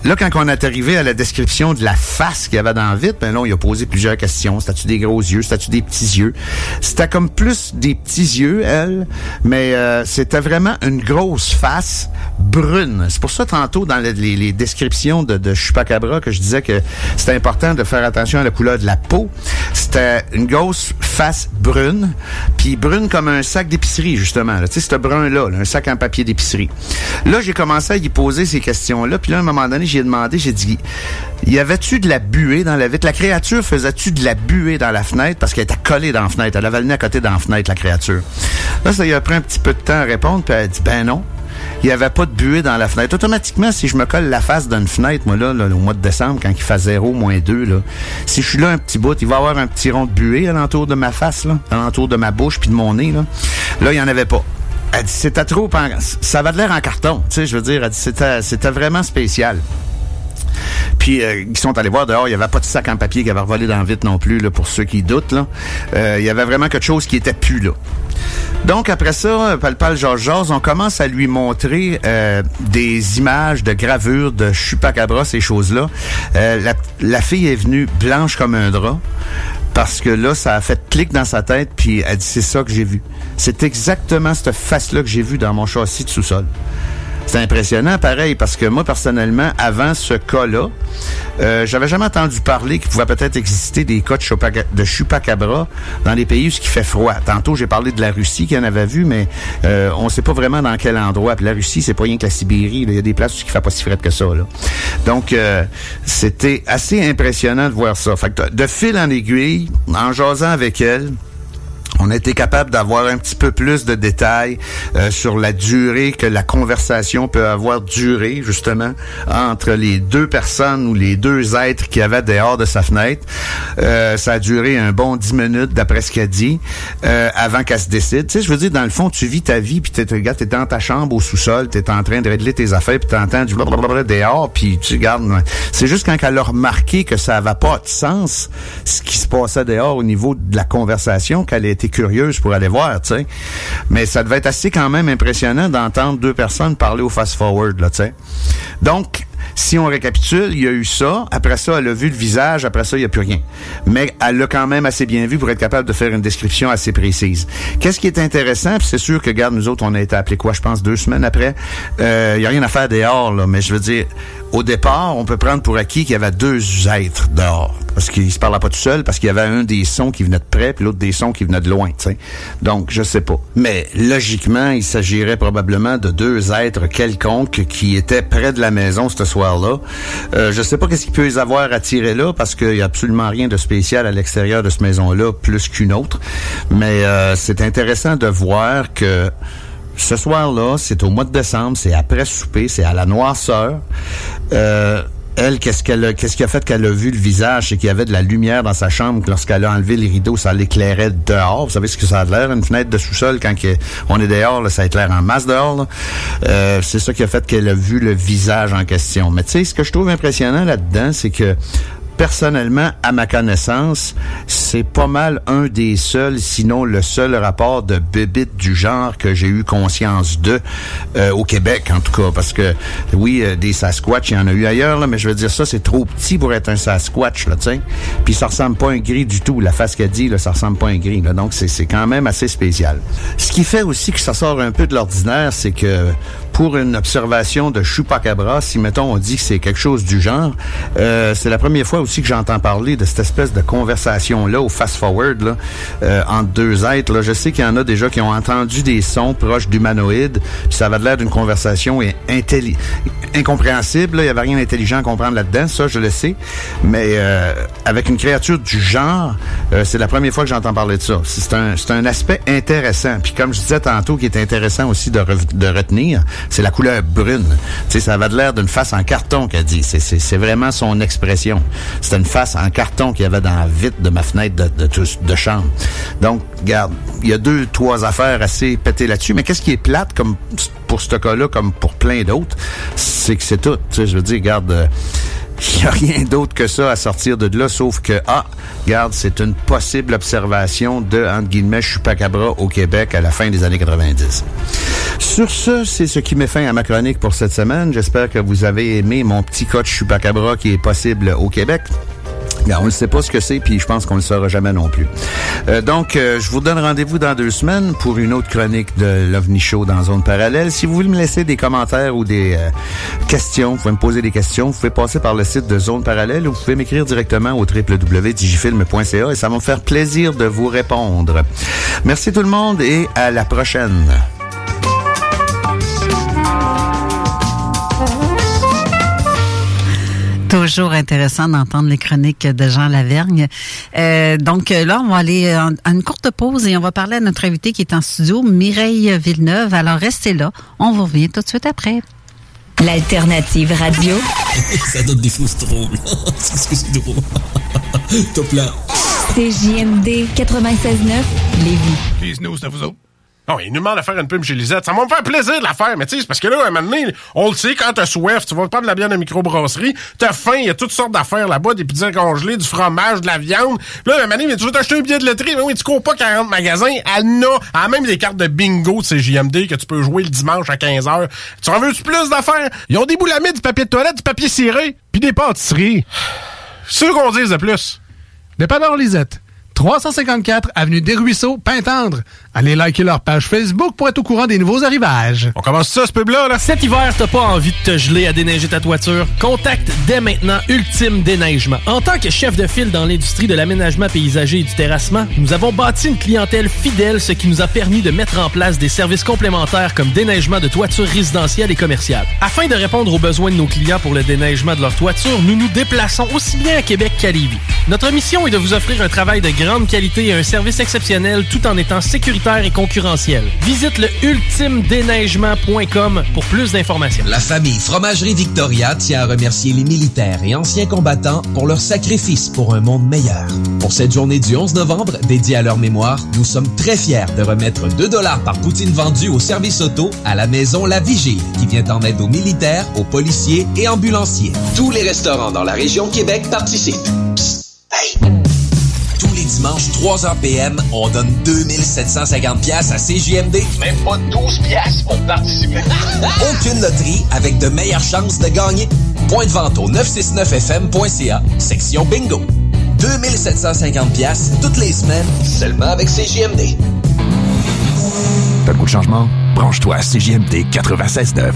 là, quand on est arrivé à la description de la face qu'il y avait dans le vitre, ben là, on lui a posé plusieurs questions. C'était-tu des gros yeux? C'était-tu des petits yeux? C'était comme plus des petits yeux, elle, mais euh, c'était vraiment une grosse face brune. C'est pour ça, tantôt, dans les, les, les descriptions de, de Chupacabra, que je disais que c'était important de faire attention à la couleur de la peau. C'était une grosse face brune, puis brune comme un sac d'épicerie, justement. Tu sais, ce brun-là, là, un sac en papier d'épicerie. Là, j'ai commencé à y poser ces questions-là, puis là, à un moment donné, j'ai demandé, j'ai dit, y avait-tu de la buée dans la vitre? La créature faisait-tu de la buée dans la fenêtre? Parce qu'elle était collée dans la fenêtre. Elle avait le nez à côté dans la fenêtre, la créature. Là, ça lui a pris un petit peu de temps à répondre, puis elle a dit, ben non. Il n'y avait pas de buée dans la fenêtre. Automatiquement, si je me colle la face d'une fenêtre, moi, là, là, au mois de décembre, quand il fait zéro, moins deux, là, si je suis là un petit bout, il va y avoir un petit rond de buée alentour de ma face, là, alentour de ma bouche puis de mon nez, là. Là, il n'y en avait pas. Elle dit, c'était trop... En... Ça avait de l'air en carton, tu sais, je veux dire. Elle dit, c'était, c'était vraiment spécial. Puis, euh, ils sont allés voir dehors, il n'y avait pas de sac en papier qui avait revolé dans le vide non plus, là, pour ceux qui doutent, là. Euh, il y avait vraiment quelque chose qui était plus, là. Donc, après ça, Palpal Georges-Georges, on commence à lui montrer euh, des images de gravures de Chupacabra, ces choses-là. Euh, la, la fille est venue blanche comme un drap, parce que là, ça a fait clic dans sa tête, puis elle dit, c'est ça que j'ai vu. C'est exactement cette face-là que j'ai vue dans mon châssis de sous-sol. C'est impressionnant, pareil, parce que moi, personnellement, avant ce cas-là, euh, j'avais jamais entendu parler qu'il pouvait peut-être exister des cas de Chupacabra dans les pays où ce qui fait froid. Tantôt, j'ai parlé de la Russie qui en avait vu, mais euh, on sait pas vraiment dans quel endroit. Puis la Russie, c'est pas rien que la Sibérie. Il y a des places où il fait pas si frais que ça, là. Donc, euh, c'était assez impressionnant de voir ça. Fait que de fil en aiguille, en jasant avec elle, on a été capable d'avoir un petit peu plus de détails euh, sur la durée que la conversation peut avoir duré, justement, entre les deux personnes ou les deux êtres qu'il y avait dehors de sa fenêtre. Euh, ça a duré un bon dix minutes, d'après ce qu'elle dit, euh, avant qu'elle se décide. Tu sais, je veux dire, dans le fond, tu vis ta vie, puis tu regardes, t'es dans ta chambre au sous-sol, t'es en train de régler tes affaires, puis t'entends du blablabla dehors, puis tu regardes. C'est juste quand elle a remarqué que ça n'avait pas de sens, ce qui se passait dehors au niveau de la conversation, qu'elle était curieuse pour aller voir, tu sais. Mais ça devait être assez quand même impressionnant d'entendre deux personnes parler au fast-forward, là, tu sais. Donc, si on récapitule, il y a eu ça, après ça, elle a vu le visage, après ça, il n'y a plus rien. Mais elle l'a quand même assez bien vu pour être capable de faire une description assez précise. Qu'est-ce qui est intéressant, puis c'est sûr que, regarde, nous autres, on a été appelés quoi, je pense, deux semaines après, euh, il n'y a rien à faire dehors, là, mais je veux dire, au départ, on peut prendre pour acquis qu'il y avait deux êtres dehors, parce qu'ils se parlaient pas tout seuls, parce qu'il y avait un des sons qui venait de près, puis l'autre des sons qui venait de loin, tu sais. Donc, je sais pas. Mais, logiquement, il s'agirait probablement de deux êtres quelconques qui étaient près de la maison ce soir. Là. Euh, je ne sais pas qu'est-ce qu'il peut les avoir attirés là, parce qu'il n'y a absolument rien de spécial à l'extérieur de cette maison-là, plus qu'une autre. Mais euh, c'est intéressant de voir que ce soir-là, c'est au mois de décembre, c'est après souper, c'est à la noirceur. Euh, elle, qu'est-ce qu'elle a, qu'est-ce qui a fait qu'elle a vu le visage, c'est qu'il y avait de la lumière dans sa chambre, que lorsqu'elle a enlevé les rideaux, ça l'éclairait dehors. Vous savez ce que ça a l'air, une fenêtre de sous-sol, quand on est dehors, là, ça éclaire en masse dehors, là. Euh, c'est ça qui a fait qu'elle a vu le visage en question. Mais tu sais, ce que je trouve impressionnant là-dedans, c'est que, personnellement, à ma connaissance, c'est pas mal un des seuls, sinon le seul rapport de bébite du genre que j'ai eu conscience de euh, au Québec, en tout cas. Parce que, oui, euh, des Sasquatch, il y en a eu ailleurs, là, mais je veux dire, ça, c'est trop petit pour être un Sasquatch, là, tu sais. Puis ça ressemble pas à un gris du tout. La face qu'elle dit, là, ça ressemble pas à un gris, là. Donc, c'est, c'est quand même assez spécial. Ce qui fait aussi que ça sort un peu de l'ordinaire, c'est que pour une observation de Chupacabra, si, mettons, on dit que c'est quelque chose du genre, euh, c'est la première fois aussi que j'entends parler de cette espèce de conversation-là, au fast-forward, là, euh, entre deux êtres, là. Je sais qu'il y en a déjà qui ont entendu des sons proches d'humanoïdes, puis ça avait l'air d'une conversation intelli- incompréhensible, là. Il n'y avait rien d'intelligent à comprendre là-dedans, ça, je le sais. Mais euh, avec une créature du genre, euh, c'est la première fois que j'entends parler de ça. C'est un, c'est un aspect intéressant. Puis comme je disais tantôt, qui est intéressant aussi de, re- de retenir, c'est la couleur brune. Tu sais, ça avait l'air d'une face en carton qu'elle dit. C'est, c'est, c'est vraiment son expression. C'était une face en carton qu'il y avait dans la vitre de ma fenêtre de, de, de, de chambre. Donc, regarde, il y a deux, trois affaires assez pétées là-dessus. Mais qu'est-ce qui est plate, comme pour ce cas-là, comme pour plein d'autres, c'est que c'est tout. Tu sais, je veux dire, regarde... Euh, il n'y a rien d'autre que ça à sortir de là, sauf que, ah, regarde, c'est une possible observation de, entre guillemets, Chupacabra au Québec à la fin des années quatre-vingt-dix. Sur ce, c'est ce qui met fin à ma chronique pour cette semaine. J'espère que vous avez aimé mon petit cas de Chupacabra qui est possible au Québec. Bien, on ne sait pas ce que c'est, puis je pense qu'on ne le saura jamais non plus. Euh, donc, euh, je vous donne rendez-vous dans deux semaines pour une autre chronique de l'OVNI Show dans Zone parallèle. Si vous voulez me laisser des commentaires ou des euh, questions, vous pouvez me poser des questions, vous pouvez passer par le site de Zone parallèle ou vous pouvez m'écrire directement au double-vé double-vé double-vé point digifilm point c a et ça va me faire plaisir de vous répondre. Merci tout le monde et à la prochaine. Toujours intéressant d'entendre les chroniques de Jean Lavergne. Euh, donc là, on va aller en, à une courte pause et on va parler à notre invitée qui est en studio, Mireille Villeneuve. Alors, restez là. On vous revient tout de suite après. L'alternative radio. Ça donne des fausses drôles. C'est que c'est drôle. Top là. C J M D quatre-vingt-seize neuf, Lévis. Please, nous, c'est à vous autres. Non, il nous demande de faire une pub chez Lisette. Ça va me faire plaisir de la faire, mais tu sais, c'est parce que là, à un moment donné, on le sait, quand t'as soif, tu vas prendre de la bière de microbrasserie, t'as faim, il y a toutes sortes d'affaires là-bas, des pizzas congelées, du fromage, de la viande. Là, à un moment donné, mais tu veux t'acheter un billet de loterie, mais oui, tu cours pas quarante magasins, elle n'a, elle a même des cartes de bingo de C J M D que tu peux jouer le dimanche à quinze heures. Tu en veux-tu plus d'affaires? Ils ont des boulamides, du papier de toilette, du papier ciré, puis des pâtisseries. C'est ce qu'on dise de plus. Dépanneur Lisette. trois cent cinquante-quatre avenue des Ruisseaux, Pintendre. Allez liker leur page Facebook pour être au courant des nouveaux arrivages. On commence ça, ce pub-là, là? Cet hiver, t'as pas envie de te geler à déneiger ta toiture? Contacte dès maintenant Ultime Déneigement. En tant que chef de file dans l'industrie de l'aménagement paysager et du terrassement, nous avons bâti une clientèle fidèle, ce qui nous a permis de mettre en place des services complémentaires comme déneigement de toitures résidentielles et commerciales. Afin de répondre aux besoins de nos clients pour le déneigement de leur toiture, nous nous déplaçons aussi bien à Québec qu'à Lévis. Notre mission est de vous offrir un travail de grande qualité et un service exceptionnel tout en étant sécuritaire et concurrentiel. Visite le ultime déneigement point com pour plus d'informations. La famille Fromagerie Victoria tient à remercier les militaires et anciens combattants pour leur sacrifice pour un monde meilleur. Pour cette journée du onze novembre, dédiée à leur mémoire, nous sommes très fiers de remettre deux dollars par poutine vendue au service auto à la maison La Vigile, qui vient en aide aux militaires, aux policiers et ambulanciers. Tous les restaurants dans la région Québec participent. Psst, hey! Tous les dimanches, trois heures p m, on donne deux mille sept cent cinquante dollars à C J M D. Même pas douze dollars pour participer. Aucune loterie avec de meilleures chances de gagner. Point de vente au neuf cent soixante-neuf f m point c a, section bingo. deux mille sept cent cinquante dollars toutes les semaines, seulement avec C J M D. T'as le goût de changement? Branche-toi à C J M D quatre-vingt-seize neuf,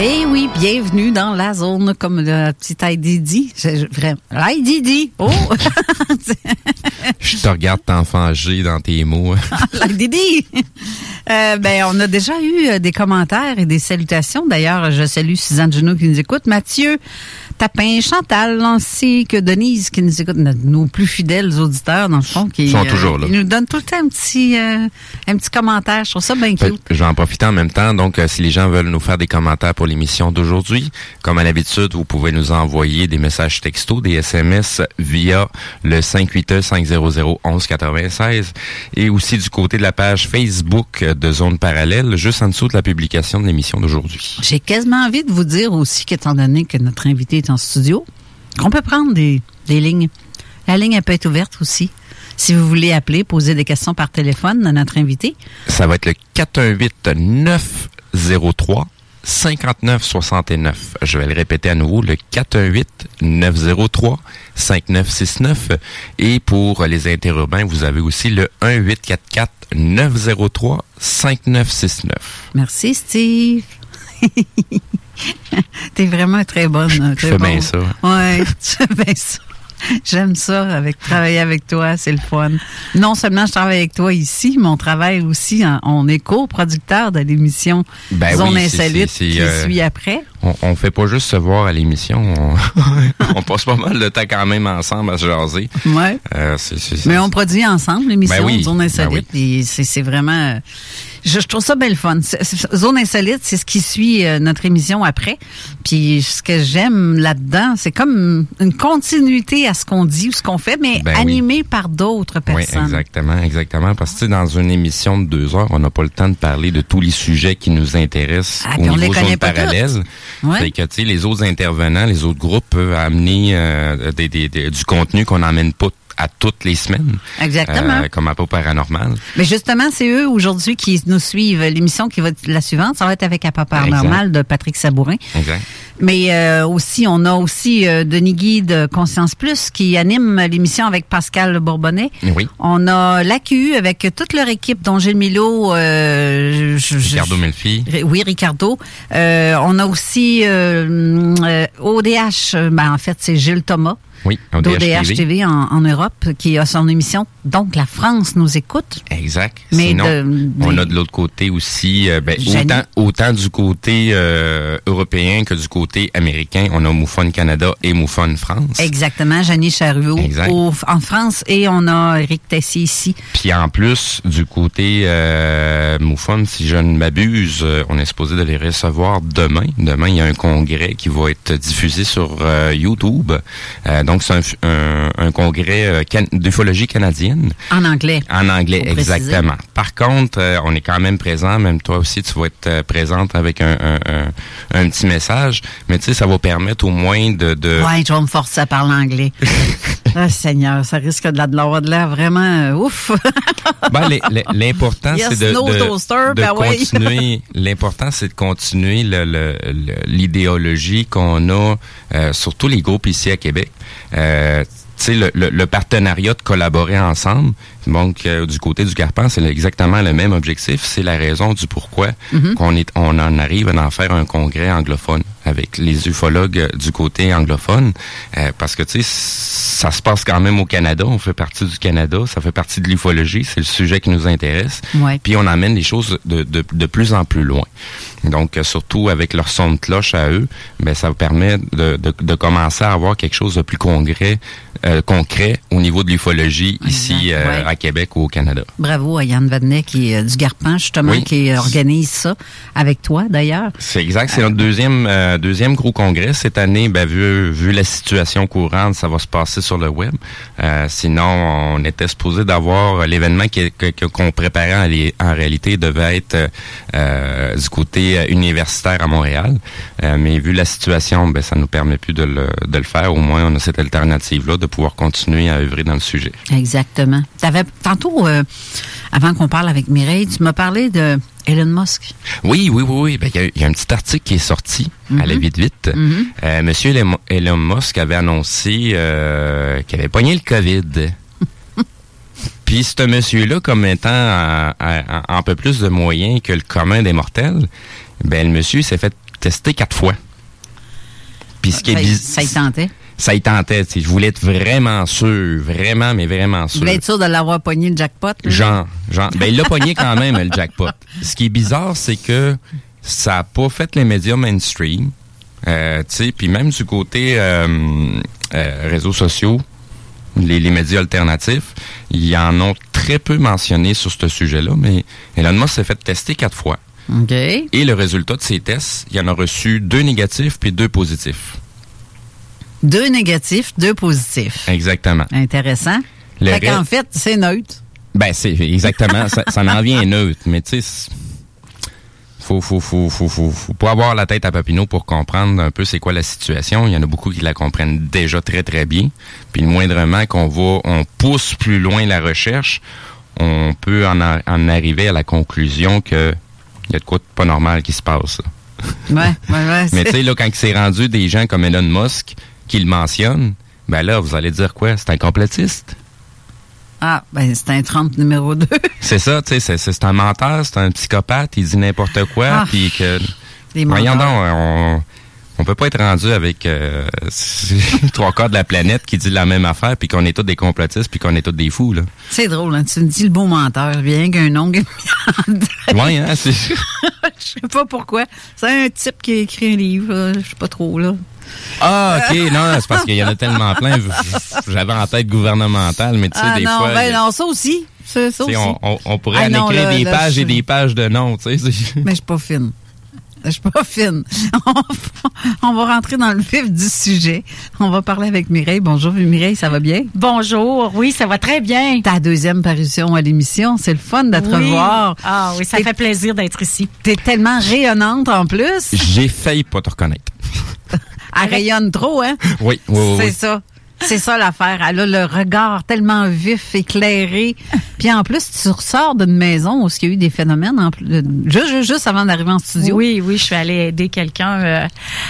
Eh oui, bienvenue dans la zone, comme la petite Heidi dit. Vraiment. Heidi dit! Oh! Je te regarde t'enfanger dans tes mots. Heidi dit! Euh, ben, on a déjà eu des commentaires et des salutations. D'ailleurs, je salue Suzanne Junot qui nous écoute, Mathieu Tapin, Chantal, ainsi que Denise qui nous écoute, nos plus fidèles auditeurs, dans le fond, qui, sont toujours là. Euh, qui nous donnent tout le temps un petit, euh, un petit commentaire. Je trouve ça bien cute. Je vais en profiter en même temps. Donc, euh, si les gens veulent nous faire des commentaires pour l'émission d'aujourd'hui. Comme à l'habitude, vous pouvez nous envoyer des messages textos, des S M S via le cinq huit un, cinq zéro zéro, un un neuf six et aussi du côté de la page Facebook de Zone parallèle, juste en dessous de la publication de l'émission d'aujourd'hui. J'ai quasiment envie de vous dire aussi qu'étant donné que notre invité est en studio, qu'on peut prendre des, des lignes. La ligne, elle peut être ouverte aussi. Si vous voulez appeler, poser des questions par téléphone à notre invité. Ça va être le quatre un huit, neuf zéro trois, cinq neuf six neuf. Je vais le répéter à nouveau, le quatre un huit, neuf zéro trois, cinq neuf six neuf. Et pour les interurbains, vous avez aussi le un huit quatre quatre, neuf zéro trois, cinq neuf six neuf. Merci, Steve. T'es vraiment très bonne. Je, très je fais bon. bien ça. Oui, tu fais bien ça. J'aime ça, avec travailler avec toi, c'est le fun. Non seulement je travaille avec toi ici, mais on travaille aussi, en, on est coproducteur de l'émission ben Zone oui, Insolite c'est, c'est, qui euh, suit après. On ne fait pas juste se voir à l'émission, on, on passe pas mal de temps quand même ensemble à se jaser. Ouais. Euh, c'est, c'est, c'est, mais on produit ensemble l'émission ben oui, Zone Insolite, ben oui. Et c'est, c'est vraiment... Je, je trouve ça bien le fun. C'est, c'est, Zone Insolite, c'est ce qui suit euh, notre émission après. Puis ce que j'aime là-dedans, c'est comme une continuité à ce qu'on dit ou ce qu'on fait, mais ben animé oui. par d'autres personnes. Oui, exactement, exactement. Parce que dans une émission de deux heures, on n'a pas le temps de parler de tous les sujets qui nous intéressent ah, au niveau les zone parallèle. Ouais. C'est que tu sais, les autres intervenants, les autres groupes peuvent amener euh, des, des, des, du contenu qu'on n'emmène pas à toutes les semaines. Exactement. Euh, comme à Pau Paranormal. Mais justement, c'est eux aujourd'hui qui nous suivent. L'émission qui va être la suivante, ça va être avec à Pau Paranormal exact. de Patrick Sabourin. Exact. Mais euh, aussi, on a aussi euh, Denis Guy de Conscience Plus qui anime l'émission avec Pascal Bourbonnais. Oui. On a l'A Q U avec toute leur équipe, dont Gilles Milo, euh, je, je, Ricardo Melfi. Oui, Ricardo. Euh, on a aussi euh, euh, O D H, ben, en fait, c'est Gilles Thomas. Oui, O D H T V en, en Europe, qui a son émission. Donc, la France nous écoute. Exact. Mais sinon, de, de, on a de l'autre côté aussi, euh, ben, autant, autant du côté euh, européen que du côté américain. On a Moufone Canada et Moufone France. Exactement, Janie Chariot en France et on a Eric Tessier ici. Puis en plus, du côté euh, Moufone, si je ne m'abuse, on est supposé de les recevoir demain. Demain, il y a un congrès qui va être diffusé sur euh, YouTube. Euh, donc, c'est un, un, un congrès euh, can- d'ufologie canadienne. En anglais. En anglais, exactement. Préciser. Par contre, euh, on est quand même présent. Même toi aussi, tu vas être euh, présente avec un, un, un, un petit message. Mais tu sais, ça va permettre au moins de... de... Oui, je vais me forcer à parler anglais. Ah, Seigneur, ça risque de l'avoir de l'air vraiment euh, ouf. Ben, les, les, l'important, yes, c'est de, no de, toaster, de ben continuer... Ouais. L'important, c'est de continuer le, le, le, l'idéologie qu'on a euh, sur tous les groupes ici à Québec. Euh, tu sais, le, le, le partenariat de collaborer ensemble. Donc, euh, du côté du Garpan, c'est exactement le même objectif. C'est la raison du pourquoi mm-hmm. qu'on est, on en arrive à en faire un congrès anglophone avec les ufologues du côté anglophone. Euh, parce que, tu sais, ça se passe quand même au Canada. On fait partie du Canada. Ça fait partie de l'ufologie. C'est le sujet qui nous intéresse. Ouais. Puis, on emmène les choses de, de, de plus en plus loin. Donc, euh, surtout avec leur son de cloche à eux, ben, ça permet de, de, de commencer à avoir quelque chose de plus congrès, euh, concret au niveau de l'ufologie mm-hmm. ici euh, ouais. à Québec ou au Canada. Bravo à Yann Vadney qui euh, du Garpan, justement, oui. qui organise ça avec toi, d'ailleurs. C'est exact. C'est euh, notre deuxième, euh, deuxième gros congrès. Cette année, ben, vu, vu la situation courante, ça va se passer sur le web. Euh, sinon, on était supposé d'avoir l'événement qui, que, que, qu'on préparait en, en réalité devait être euh, du côté universitaire à Montréal. Euh, mais vu la situation, ben, ça nous permet plus de le, de le faire. Au moins, on a cette alternative-là de pouvoir continuer à œuvrer dans le sujet. Exactement. T'avais Tantôt, euh, avant qu'on parle avec Mireille, tu m'as parlé de Elon Musk. Oui, oui, oui, oui. Ben, il y, y a un petit article qui est sorti mm-hmm. à la vite vite. Mm-hmm. Euh, Monsieur Elon Musk avait annoncé euh, qu'il avait pogné le COVID. Puis ce monsieur-là, comme étant à, à, à, un peu plus de moyens que le commun des mortels, ben le monsieur s'est fait tester quatre fois. Puis ce qui est ça y tentait. Ça y tentait, tu sais, je voulais être vraiment sûr, vraiment, mais vraiment sûr. Il voulait être sûr de l'avoir pogné le jackpot. Lui. Genre, genre. Ben, il l'a pogné quand même, le jackpot. Ce qui est bizarre, c'est que ça n'a pas fait les médias mainstream, euh, tu sais, puis même du côté euh, euh, réseaux sociaux, les, les médias alternatifs, ils en ont très peu mentionné sur ce sujet-là, mais Elon Musk s'est fait tester quatre fois. OK. Et le résultat de ces tests, il en a reçu deux négatifs puis deux positifs. Deux négatifs, deux positifs. Exactement. Intéressant. Le fait ré... qu'en fait, c'est neutre. Ben, c'est exactement. ça, ça en vient neutre. Mais tu sais, faut, faut, faut, faut, faut, faut pas avoir la tête à Papineau pour comprendre un peu c'est quoi la situation. Il y en a beaucoup qui la comprennent déjà très, très bien. Puis, le moindrement qu'on va, on pousse plus loin la recherche, on peut en, a, en arriver à la conclusion que il y a de quoi de pas normal qui se passe. Ouais, ouais, ouais. Mais tu sais, là, quand c'est rendu des gens comme Elon Musk, qu'il mentionne, ben là, vous allez dire quoi? C'est un complotiste? Ah, ben c'est un Trump numéro deux. C'est ça, tu sais, c'est, c'est, c'est un menteur, c'est un psychopathe, il dit n'importe quoi, ah, puis que... Voyons donc, on, on peut pas être rendu avec euh, trois quarts de la planète qui dit la même affaire, puis qu'on est tous des complotistes, puis qu'on est tous des fous, là. C'est drôle, hein? Tu me dis le beau menteur, rien qu'un ongle. Oui, hein, c'est... Je sais pas pourquoi. C'est un type qui a écrit un livre, je sais pas trop, là. Ah, OK. Non, c'est parce qu'il y en a tellement plein. J'avais en tête gouvernementale, mais tu sais, ah, des non, fois... Ben, non, ça aussi. Ça, ça aussi. On, on, on pourrait ah, en non, écrire là, des là, pages je... et des pages de noms, tu sais. Mais je suis pas fine. Je suis pas fine. On va rentrer dans le vif du sujet. On va parler avec Mireille. Bonjour, Mireille, ça va bien? Bonjour, oui, ça va très bien. Ta deuxième parution à l'émission, c'est le fun d'être oui. voir. Ah oui, ça t'es... fait plaisir d'être ici. T'es tellement rayonnante en plus. J'ai failli pas te reconnaître. Elle rayonne trop, hein? Oui, oui, oui. C'est oui. ça. C'est ça l'affaire. Elle a le regard tellement vif, éclairé. Puis en plus, tu ressors d'une maison où il y a eu des phénomènes en plus, juste, juste avant d'arriver en studio. Oui, oui, je suis allée aider quelqu'un euh,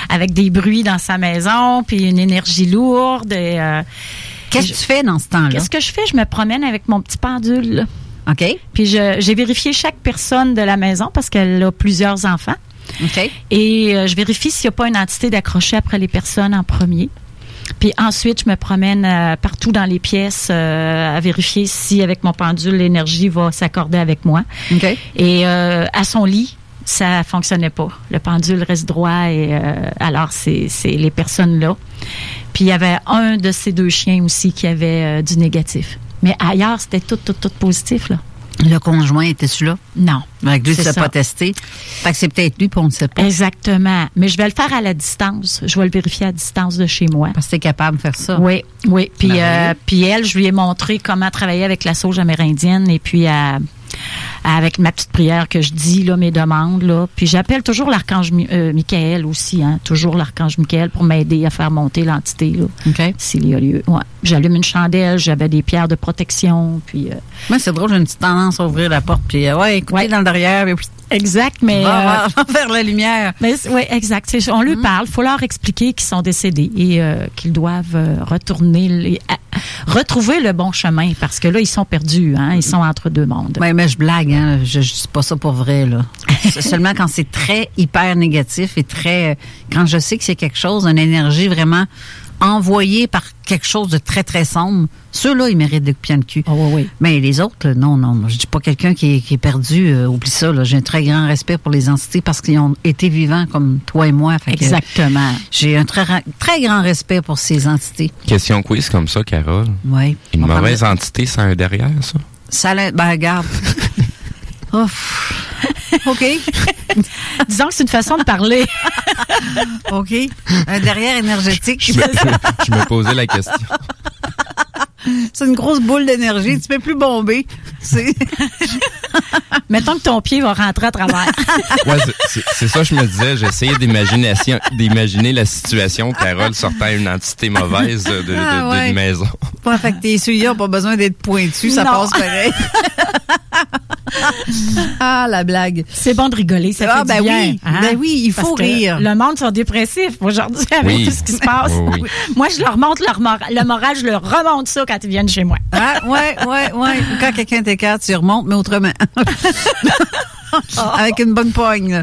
avec des bruits dans sa maison, puis une énergie lourde. Et, euh, qu'est-ce que tu fais dans ce temps-là? Qu'est-ce que je fais? Je me promène avec mon petit pendule. OK. Puis je, j'ai vérifié chaque personne de la maison parce qu'elle a plusieurs enfants. OK. Et euh, je vérifie s'il n'y a pas une entité d'accrocher après les personnes en premier. Puis ensuite, je me promène euh, partout dans les pièces euh, à vérifier si, avec mon pendule, l'énergie va s'accorder avec moi. Okay. Et euh, à son lit, ça fonctionnait pas. Le pendule reste droit et euh, alors c'est, c'est les personnes là. Puis il y avait un de ces deux chiens aussi qui avait euh, du négatif. Mais ailleurs, c'était tout, tout, tout positif, là. Le conjoint était-tu là? Non. Donc, lui, il ne s'est pas testé. Fait que c'est peut-être lui, puis on ne sait pas. Exactement. Mais je vais le faire à la distance. Je vais le vérifier à distance de chez moi. Parce que tu es capable de faire ça. Oui, oui. Puis, euh, puis elle, je lui ai montré comment travailler avec la sauge amérindienne et puis à... avec ma petite prière que je dis, là, mes demandes, là. Puis j'appelle toujours l'archange Mi- euh, Michael aussi, hein, toujours l'archange Michael pour m'aider à faire monter l'entité, là, okay, s'il y a lieu. Ouais. J'allume une chandelle, j'avais des pierres de protection, puis... Euh, Moi, c'est drôle, j'ai une petite tendance à ouvrir la porte, puis euh, ouais, écouter ouais. dans le derrière, puis... Exact, mais... Va, euh, va vers la lumière. Oui, exact. C'est, on lui mmh. parle, il faut leur expliquer qu'ils sont décédés et euh, qu'ils doivent retourner, les, à, retrouver le bon chemin, parce que là, ils sont perdus, hein, ils sont entre deux mondes. Mais, mais je blague, hein, je ne dis pas ça pour vrai, là. C'est seulement quand c'est très hyper négatif et très... Quand je sais que c'est quelque chose, une énergie vraiment... envoyé par quelque chose de très, très sombre, ceux-là, ils méritent de couper le cul. Oh, oui, oui. Mais les autres, non, non. Je dis pas quelqu'un qui est, qui est perdu, euh, oublie ça, là. J'ai un très grand respect pour les entités parce qu'ils ont été vivants comme toi et moi. Fait exactement. Que j'ai un très, très grand respect pour ces entités. Question quiz comme ça, Carole. Oui. Une on mauvaise parle... entité, c'est un derrière, ça? Ça l'a... Ben, regarde. Ouf. OK. Disons que c'est une façon de parler. OK. Un derrière énergétique. Je me, je me posais la question. C'est une grosse boule d'énergie. Tu peux plus bomber. C'est... Mettons que ton pied va rentrer à travers. Ouais, c'est, c'est ça que je me disais. J'essayais d'imaginer, d'imaginer la situation, Carole, sortant une entité mauvaise de, de, de, ah ouais. d'une maison. Ouais, fait que tes souliers n'ont pas besoin d'être pointus. Ça non. passe pareil. Ah, la blague. C'est bon de rigoler, ça ah, fait ben du bien. Oui, hein? Ben oui, il faut rire. Le monde sont dépressifs aujourd'hui avec oui. tout ce qui se passe. Oui, oui. Moi, je leur montre leur mor- le moral, je leur remonte ça quand ils viennent chez moi. Ah, ouais, ouais, ouais. Quand quelqu'un t'écarte, tu remontes, mais autrement. Avec une bonne poigne.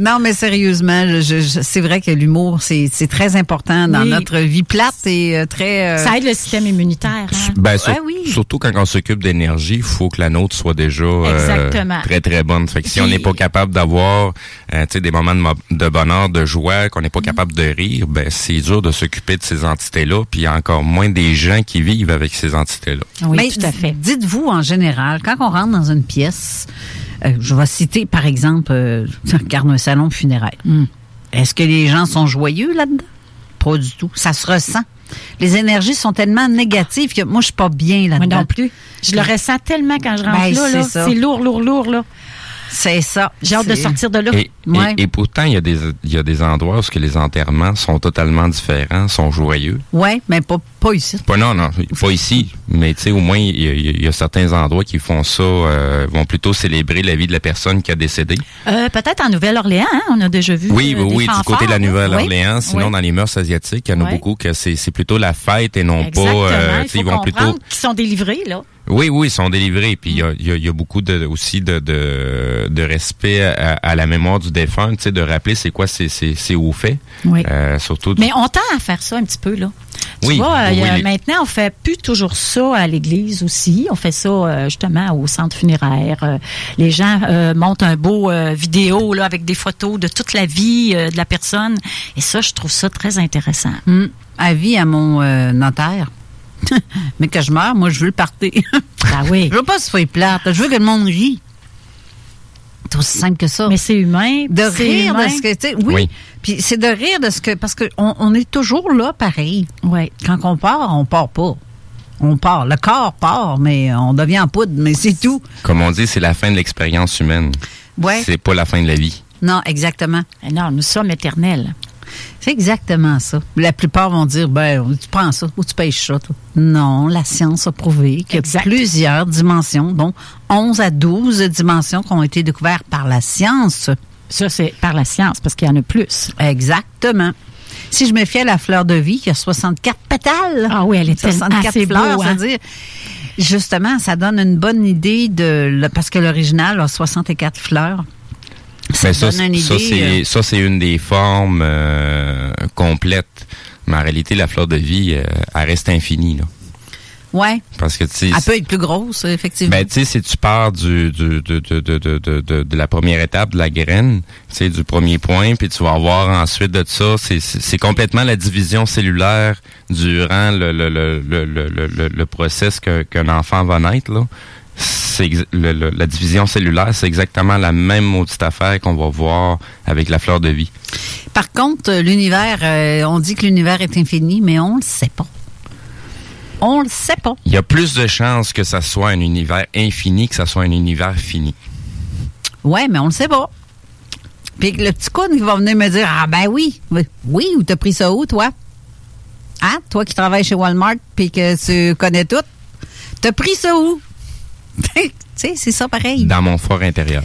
Non, mais sérieusement, je, je, c'est vrai que l'humour, c'est, c'est très important dans oui. notre vie plate et très... Euh... Ça aide le système immunitaire. Hein? Ben, sur, ouais, oui. Surtout quand on s'occupe d'énergie, il faut que la nôtre soit déjà euh, très, très bonne. Fait que si oui. on n'est pas capable d'avoir euh, des moments de, mo- de bonheur, de joie, qu'on n'est pas mmh. capable de rire, ben c'est dur de s'occuper de ces entités-là, puis encore moins des gens qui vivent avec ces entités-là. Oui, mais, tout à fait. Dites-vous, en général, quand on rentre dans une pièce... Euh, je vais citer, par exemple, euh, regarde un salon funéraire. Mm. Est-ce que les gens sont joyeux là-dedans? Pas du tout. Ça se ressent. Les énergies sont tellement négatives que moi, je suis pas bien là-dedans. Moi non plus. Je le ressens tellement quand je rentre ben, là. C'est, là. Ça. C'est lourd, lourd, lourd, là. C'est ça. J'ai hâte c'est... de sortir de là. Et, ouais. et, et pourtant, il y a des, il y a des endroits où les enterrements sont totalement différents, sont joyeux. Oui, mais pas, pas ici. Pas, non, non, pas ici. Mais tu sais, au moins, il y, a, il y a certains endroits qui font ça, euh, vont plutôt célébrer la vie de la personne qui a décédé. Euh, peut-être en Nouvelle-Orléans, hein? On a déjà vu. Oui, euh, oui, oui du côté de la Nouvelle-Orléans. Oui. Sinon, oui. dans les mœurs asiatiques, il y en a oui. beaucoup que c'est, c'est plutôt la fête et non exactement. Pas. Euh, il faut ils vont plutôt. Qu'ils sont délivrés, là. Oui, oui, ils sont délivrés. Puis il y a, y, a, y a beaucoup de, aussi de, de, de respect à, à la mémoire du défunt, tu sais, de rappeler c'est quoi, c'est, c'est, c'est au fait. Oui. Euh, surtout du... Mais on tend à faire ça un petit peu, là. Tu oui, vois, oui, euh, les... maintenant, on fait plus toujours ça à l'église aussi. On fait ça, euh, justement, au centre funéraire. Euh, les gens euh, montent un beau euh, vidéo là avec des photos de toute la vie euh, de la personne. Et ça, je trouve ça très intéressant. Mmh. Avis à mon euh, notaire. Mais que je meurs, moi, je veux le partir. Ben oui. Je veux pas que ce soit plate. Je veux que le monde rit. C'est aussi simple que ça. Mais c'est humain. De c'est rire humain. De ce que... Tu sais, oui. oui. Puis c'est de rire de ce que... Parce qu'on on est toujours là, pareil. Oui. Quand on part, on part pas. On part. Le corps part, mais on devient en poudre, mais c'est tout. Comme on dit, c'est la fin de l'expérience humaine. Oui. C'est pas la fin de la vie. Non, exactement. Mais non, nous sommes éternels. C'est exactement ça. La plupart vont dire, ben, tu prends ça ou tu pêches ça. Toi. Non, la science a prouvé qu'il y a exact. Plusieurs dimensions, dont onze à douze dimensions qui ont été découvertes par la science. Ça, c'est par la science, parce qu'il y en a plus. Exactement. Si je me fie à la fleur de vie, qui a soixante-quatre pétales. Ah oui, elle est soixante-quatre assez fleurs, beau, hein? C'est-à-dire... Justement, ça donne une bonne idée de... Le, parce que l'original a soixante-quatre fleurs. Ça, mais ça, ça, idée, ça, c'est, euh... ça, c'est une des formes euh, complètes Mais en réalité, la fleur de vie, euh, elle reste infinie, là. Ouais. Parce que, tu sais. Elle peut être plus grosse, effectivement. Ben, tu sais, si tu pars du, du, de, de, de, de, de, de la première étape, de la graine, tu sais, du premier point, puis tu vas avoir ensuite de ça, c'est, c'est, c'est complètement la division cellulaire durant le, le, le, le, le, le, le process que, qu'un enfant va naître, là. C'est, le, le, la division cellulaire, c'est exactement la même maudite affaire qu'on va voir avec la fleur de vie. Par contre, l'univers, euh, on dit que l'univers est infini, mais on le sait pas. On le sait pas. Il y a plus de chances que ça soit un univers infini que ça soit un univers fini. Ouais, mais on le sait pas. Puis le petit coune qui va venir me dire, ah ben oui, oui, où t'as pris ça où, toi? Hein? Toi qui travailles chez Walmart puis que tu connais tout, t'as pris ça où? Tu sais, c'est ça pareil. Dans mon fort intérieur.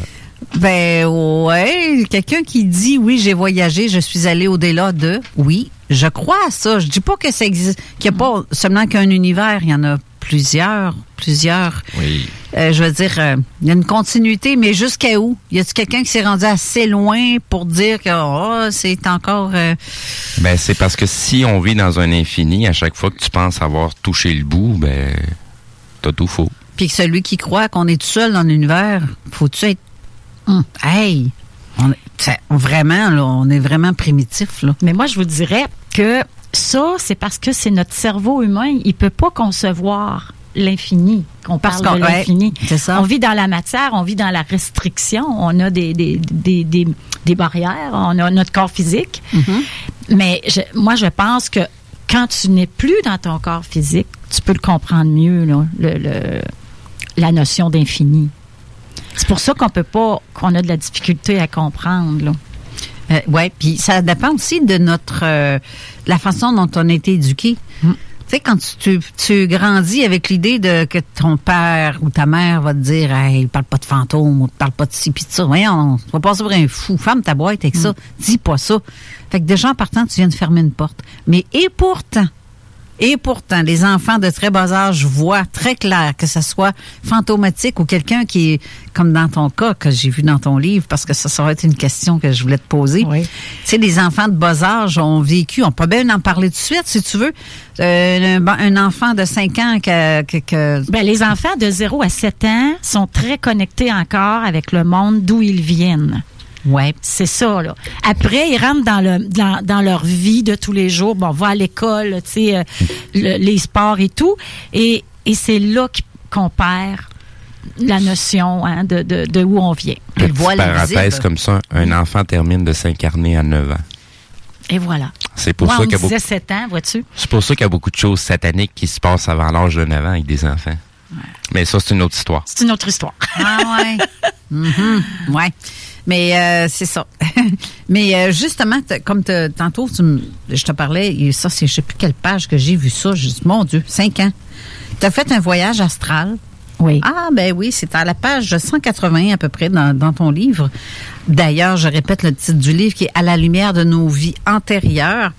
Ben ouais, quelqu'un qui dit oui, j'ai voyagé, je suis allé au-delà de, oui, je crois à ça. Je dis pas que ça existe, qu'il n'y a pas seulement qu'un univers, il y en a plusieurs, plusieurs. Oui. Euh, je veux dire, euh, il y a une continuité, mais jusqu'à où? Y a-t-il quelqu'un qui s'est rendu assez loin pour dire que oh, c'est encore... Euh... Ben c'est parce que si on vit dans un infini, à chaque fois que tu penses avoir touché le bout, ben t'as tout faux. Puis que celui qui croit qu'on est tout seul dans l'univers, faut-tu être... Mmh. Hey! On est, ça, vraiment, là, on est vraiment primitif, là. Mais moi, je vous dirais que ça, c'est parce que c'est notre cerveau humain. Il ne peut pas concevoir l'infini. Qu'on parle qu'on, de l'infini. Ouais, c'est ça. On vit dans la matière, on vit dans la restriction. On a des, des, des, des, des barrières, on a notre corps physique. Mmh. Mais je, moi, je pense que quand tu n'es plus dans ton corps physique, tu peux le comprendre mieux, là, le... le la notion d'infini. C'est pour ça qu'on peut pas, qu'on a de la difficulté à comprendre, là. Euh, ouais, puis ça dépend aussi de notre, euh, de la façon dont on a été éduqué. Mm. Tu sais, quand tu, tu, tu grandis avec l'idée de que ton père ou ta mère va te dire, hey, parle pas de fantômes, ou parle pas de ci pis de ça. Voyons, tu vas passer pour un fou. Ferme ta boîte avec mm. ça. Dis pas ça. Fait que déjà en partant, tu viens de fermer une porte. Mais et pourtant, Et pourtant, les enfants de très bas âge voient très clair, que ce soit fantomatique ou quelqu'un qui est, comme dans ton cas, que j'ai vu dans ton livre, parce que ça, ça va être une question que je voulais te poser. Oui. Tu sais, les enfants de bas âge ont vécu, on peut bien en parler tout de suite, si tu veux, euh, un, un enfant de cinq ans que... que, que... Ben, les enfants de zéro à sept ans sont très connectés encore avec le monde d'où ils viennent. Ouais, c'est ça, là. Après, ils rentrent dans le dans, dans leur vie de tous les jours. Bon, on va à l'école, tu sais, euh, le, les sports et tout. Et, et c'est là qu'on perd la notion hein, de, de, de où on vient. Petite voilà, parenthèse comme ça, un enfant termine de s'incarner à neuf ans. Et voilà. C'est pour Moi, ça on qu'il y a beaucoup... sept ans, vois-tu? C'est pour ça qu'il y a beaucoup de choses sataniques qui se passent avant l'âge de neuf ans avec des enfants. Ouais. Mais ça, c'est une autre histoire. C'est une autre histoire. Ah ouais. mm-hmm. Ouais. Mais euh, c'est ça. Mais euh, justement, comme tantôt, tu m- je te parlais, et ça, c'est je sais plus quelle page que j'ai vu ça. J'ai dit, mon Dieu, cinq ans. Tu as fait un voyage astral. Oui. Ah, ben oui, c'est à la page cent quatre-vingts à peu près dans, dans ton livre. D'ailleurs, je répète le titre du livre qui est « À la lumière de nos vies antérieures »,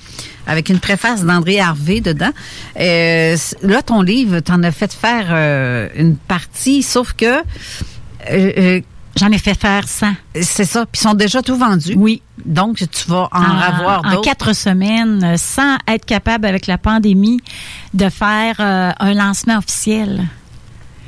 avec une préface d'André Harvey dedans. Euh, là, ton livre, t'en as fait faire euh, une partie, sauf que... Euh, euh, J'en ai fait faire cent. C'est ça. Puis ils sont déjà tout vendus. Oui. Donc, tu vas en, en avoir d'autres. En quatre semaines, sans être capable, avec la pandémie, de faire euh, un lancement officiel.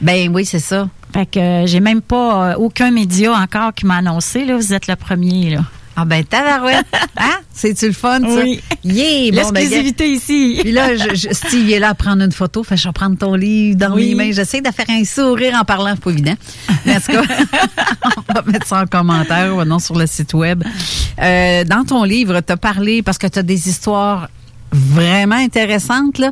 Ben oui, c'est ça. Fait que euh, j'ai même pas euh, aucun média encore qui m'a annoncé. Là, vous êtes le premier, là. Ah ben, tabarouette. Hein? C'est-tu le fun, ça? Oui. Yeah, bon, l'exclusivité ben, ici. Puis là, je, je, Steve est là à prendre une photo. Fait que je vais prendre ton livre dans oui. mes mains. J'essaie de faire un sourire en parlant. C'est pas évident. Mais en tout cas, on va mettre ça en commentaire ou non sur le site web. Euh, dans ton livre, t'as parlé parce que t'as des histoires vraiment intéressante, là.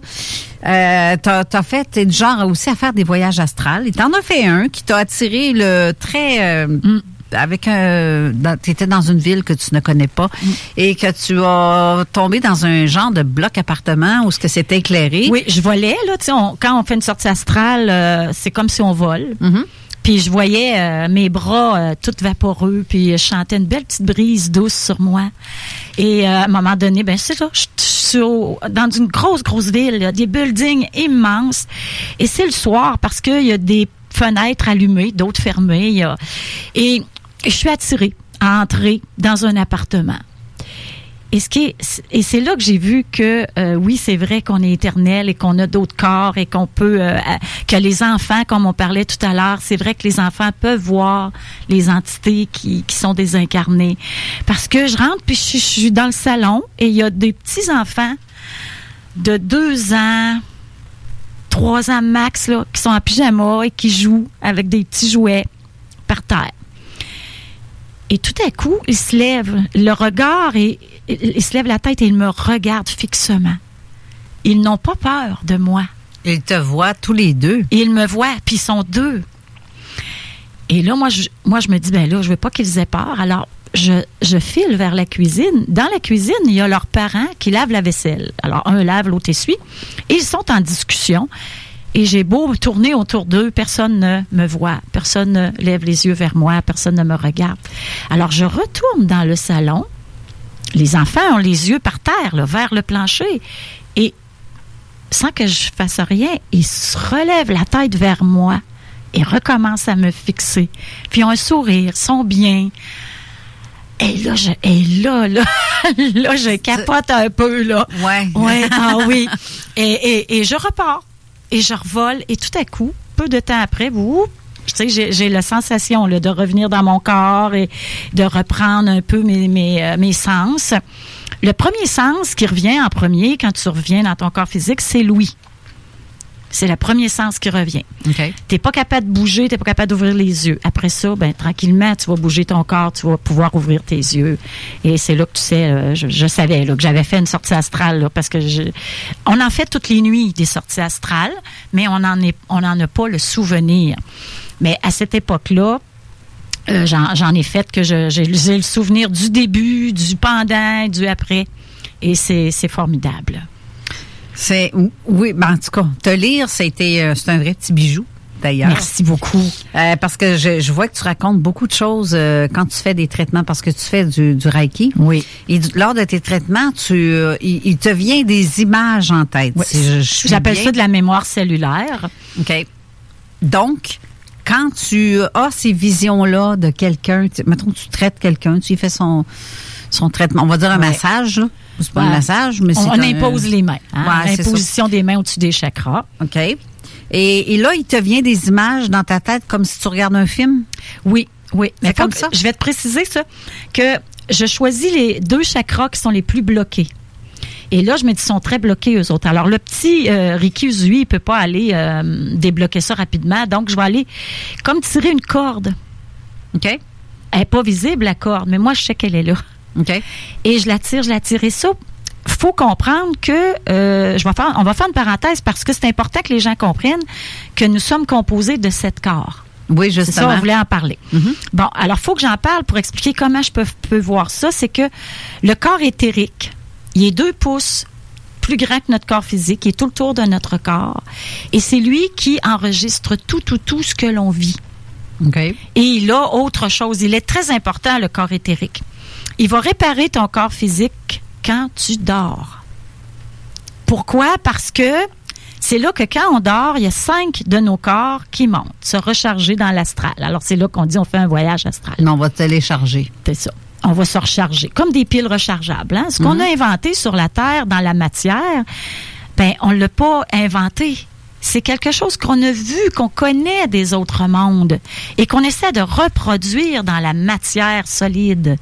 Euh, t'as, t'as fait, t'es du genre aussi à faire des voyages astrales. Et t'en as fait un qui t'a attiré le très... Euh, mm. Avec un, dans, t'étais dans une ville que tu ne connais pas mm. et que tu as tombé dans un genre de bloc appartement où ce que c'était éclairé. Oui, je volais, là. Tu sais, on, quand on fait une sortie astrale, euh, c'est comme si on vole. Mm-hmm. Puis je voyais euh, mes bras euh, tout vaporeux, puis je chantais une belle petite brise douce sur moi. Et euh, à un moment donné, ben c'est ça, je suis dans une grosse, grosse ville, là, des buildings immenses. Et c'est le soir parce qu'il y a des fenêtres allumées, d'autres fermées. Y a, et je suis attirée à entrer dans un appartement. Et, ce qui est, et c'est là que j'ai vu que, euh, oui, c'est vrai qu'on est éternel et qu'on a d'autres corps et qu'on peut... Euh, que les enfants, comme on parlait tout à l'heure, c'est vrai que les enfants peuvent voir les entités qui, qui sont désincarnées. Parce que je rentre, puis je, je suis dans le salon, et il y a des petits-enfants de deux ans, trois ans max, là, qui sont en pyjama et qui jouent avec des petits jouets par terre. Et tout à coup, il se lève, le regard, et, il se lève la tête et il me regarde fixement. Ils n'ont pas peur de moi. Ils te voient tous les deux. Ils me voient, puis ils sont deux. Et là, moi, je, moi, je me dis, ben là, je veux pas qu'ils aient peur. Alors, je, je file vers la cuisine. Dans la cuisine, il y a leurs parents qui lavent la vaisselle. Alors, un lave, l'autre essuie. Et ils sont en discussion. Et j'ai beau tourner autour d'eux, personne ne me voit, personne ne lève les yeux vers moi, personne ne me regarde. Alors, je retourne dans le salon. Les enfants ont les yeux par terre, là, vers le plancher. Et sans que je fasse rien, ils se relèvent la tête vers moi et recommencent à me fixer. Puis ils ont un sourire, sont bien. Et là, je, et là, là, là, je capote un peu, là. Ouais. Ouais, ah oui. Et, et, et je repars. Et je revole, et tout à coup, peu de temps après, vous, tu sais, j'ai, j'ai la sensation là, de revenir dans mon corps et de reprendre un peu mes, mes, mes sens. Le premier sens qui revient en premier, quand tu reviens dans ton corps physique, c'est l'ouïe. C'est le premier sens qui revient. Okay. Tu n'es pas capable de bouger, tu n'es pas capable d'ouvrir les yeux. Après ça, ben, tranquillement, tu vas bouger ton corps, tu vas pouvoir ouvrir tes yeux. Et c'est là que tu sais, euh, je, je savais là, que j'avais fait une sortie astrale. Là, parce que je, on en fait toutes les nuits des sorties astrales, mais on n'en on en a pas le souvenir. Mais à cette époque-là, euh, j'en, j'en ai fait que je, j'ai, j'ai le souvenir du début, du pendant, du après. Et c'est, c'est formidable. C'est, oui, ben en tout cas, te lire, c'était, euh, c'est un vrai petit bijou, d'ailleurs. Merci beaucoup. Euh, parce que je, je vois que tu racontes beaucoup de choses euh, quand tu fais des traitements, parce que tu fais du, du Reiki. Oui. Et du, lors de tes traitements, tu, euh, il, il te vient des images en tête. Oui. Si je, je J'appelle bien. Ça de la mémoire cellulaire. OK. Donc, quand tu as ces visions-là de quelqu'un, tu, mettons, tu traites quelqu'un, tu lui fais son... son traitement, on va dire un ouais. massage, là. C'est pas ouais. un massage, mais c'est on, on impose euh, les mains, hein? Ouais, l'imposition des mains au-dessus des chakras. OK. Et, et là, il te vient des images dans ta tête comme si tu regardes un film? Oui, oui. C'est mais comme ça. Je vais te préciser ça, que je choisis les deux chakras qui sont les plus bloqués. Et là, je me dis, ils sont très bloqués, eux autres. Alors, le petit euh, Reiki Usui, il ne peut pas aller euh, débloquer ça rapidement. Donc, je vais aller comme tirer une corde. OK. Elle n'est pas visible, la corde, mais moi, je sais qu'elle est là. Okay. Et je la tire, je la tire. Et ça, il faut comprendre que, euh, je vais faire, on va faire une parenthèse parce que c'est important que les gens comprennent que nous sommes composés de sept corps. Oui, justement. C'est ça, on voulait en parler. Mm-hmm. Bon, alors, il faut que j'en parle pour expliquer comment je peux, peux voir ça. C'est que le corps éthérique, il est deux pouces plus grand que notre corps physique, il est tout le tour de notre corps. Et c'est lui qui enregistre tout, tout, tout ce que l'on vit. Okay. Et il a autre chose. Il est très important, le corps éthérique. Il va réparer ton corps physique quand tu dors. Pourquoi? Parce que c'est là que quand on dort, il y a cinq de nos corps qui montent, se recharger dans l'astral. Alors, c'est là qu'on dit on fait un voyage astral. Non, on va télécharger. C'est ça. On va se recharger, comme des piles rechargeables. Hein? Ce qu'on mm-hmm. a inventé sur la Terre, dans la matière, ben on ne l'a pas inventé. C'est quelque chose qu'on a vu, qu'on connaît des autres mondes et qu'on essaie de reproduire dans la matière solide.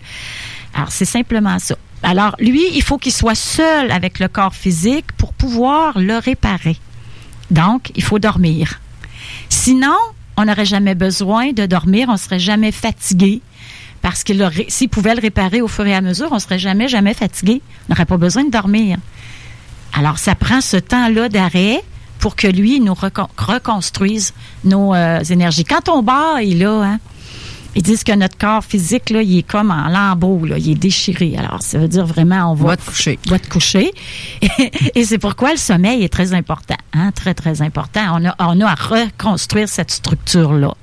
Alors, c'est simplement ça. Alors, lui, il faut qu'il soit seul avec le corps physique pour pouvoir le réparer. Donc, il faut dormir. Sinon, on n'aurait jamais besoin de dormir, on ne serait jamais fatigué. Parce qu'il aurait, s'il pouvait le réparer au fur et à mesure, on ne serait jamais, jamais fatigué. On n'aurait pas besoin de dormir. Alors, ça prend ce temps-là d'arrêt pour que lui nous recon- reconstruise nos euh, énergies. Quand on baille, là... Hein, ils disent que notre corps physique, là, il est comme en lambeaux, là, il est déchiré. Alors, ça veut dire vraiment, on va... Va te coucher. Va te coucher. Et, et c'est pourquoi le sommeil est très important, hein, très, très important. On a, on a à reconstruire cette structure-là.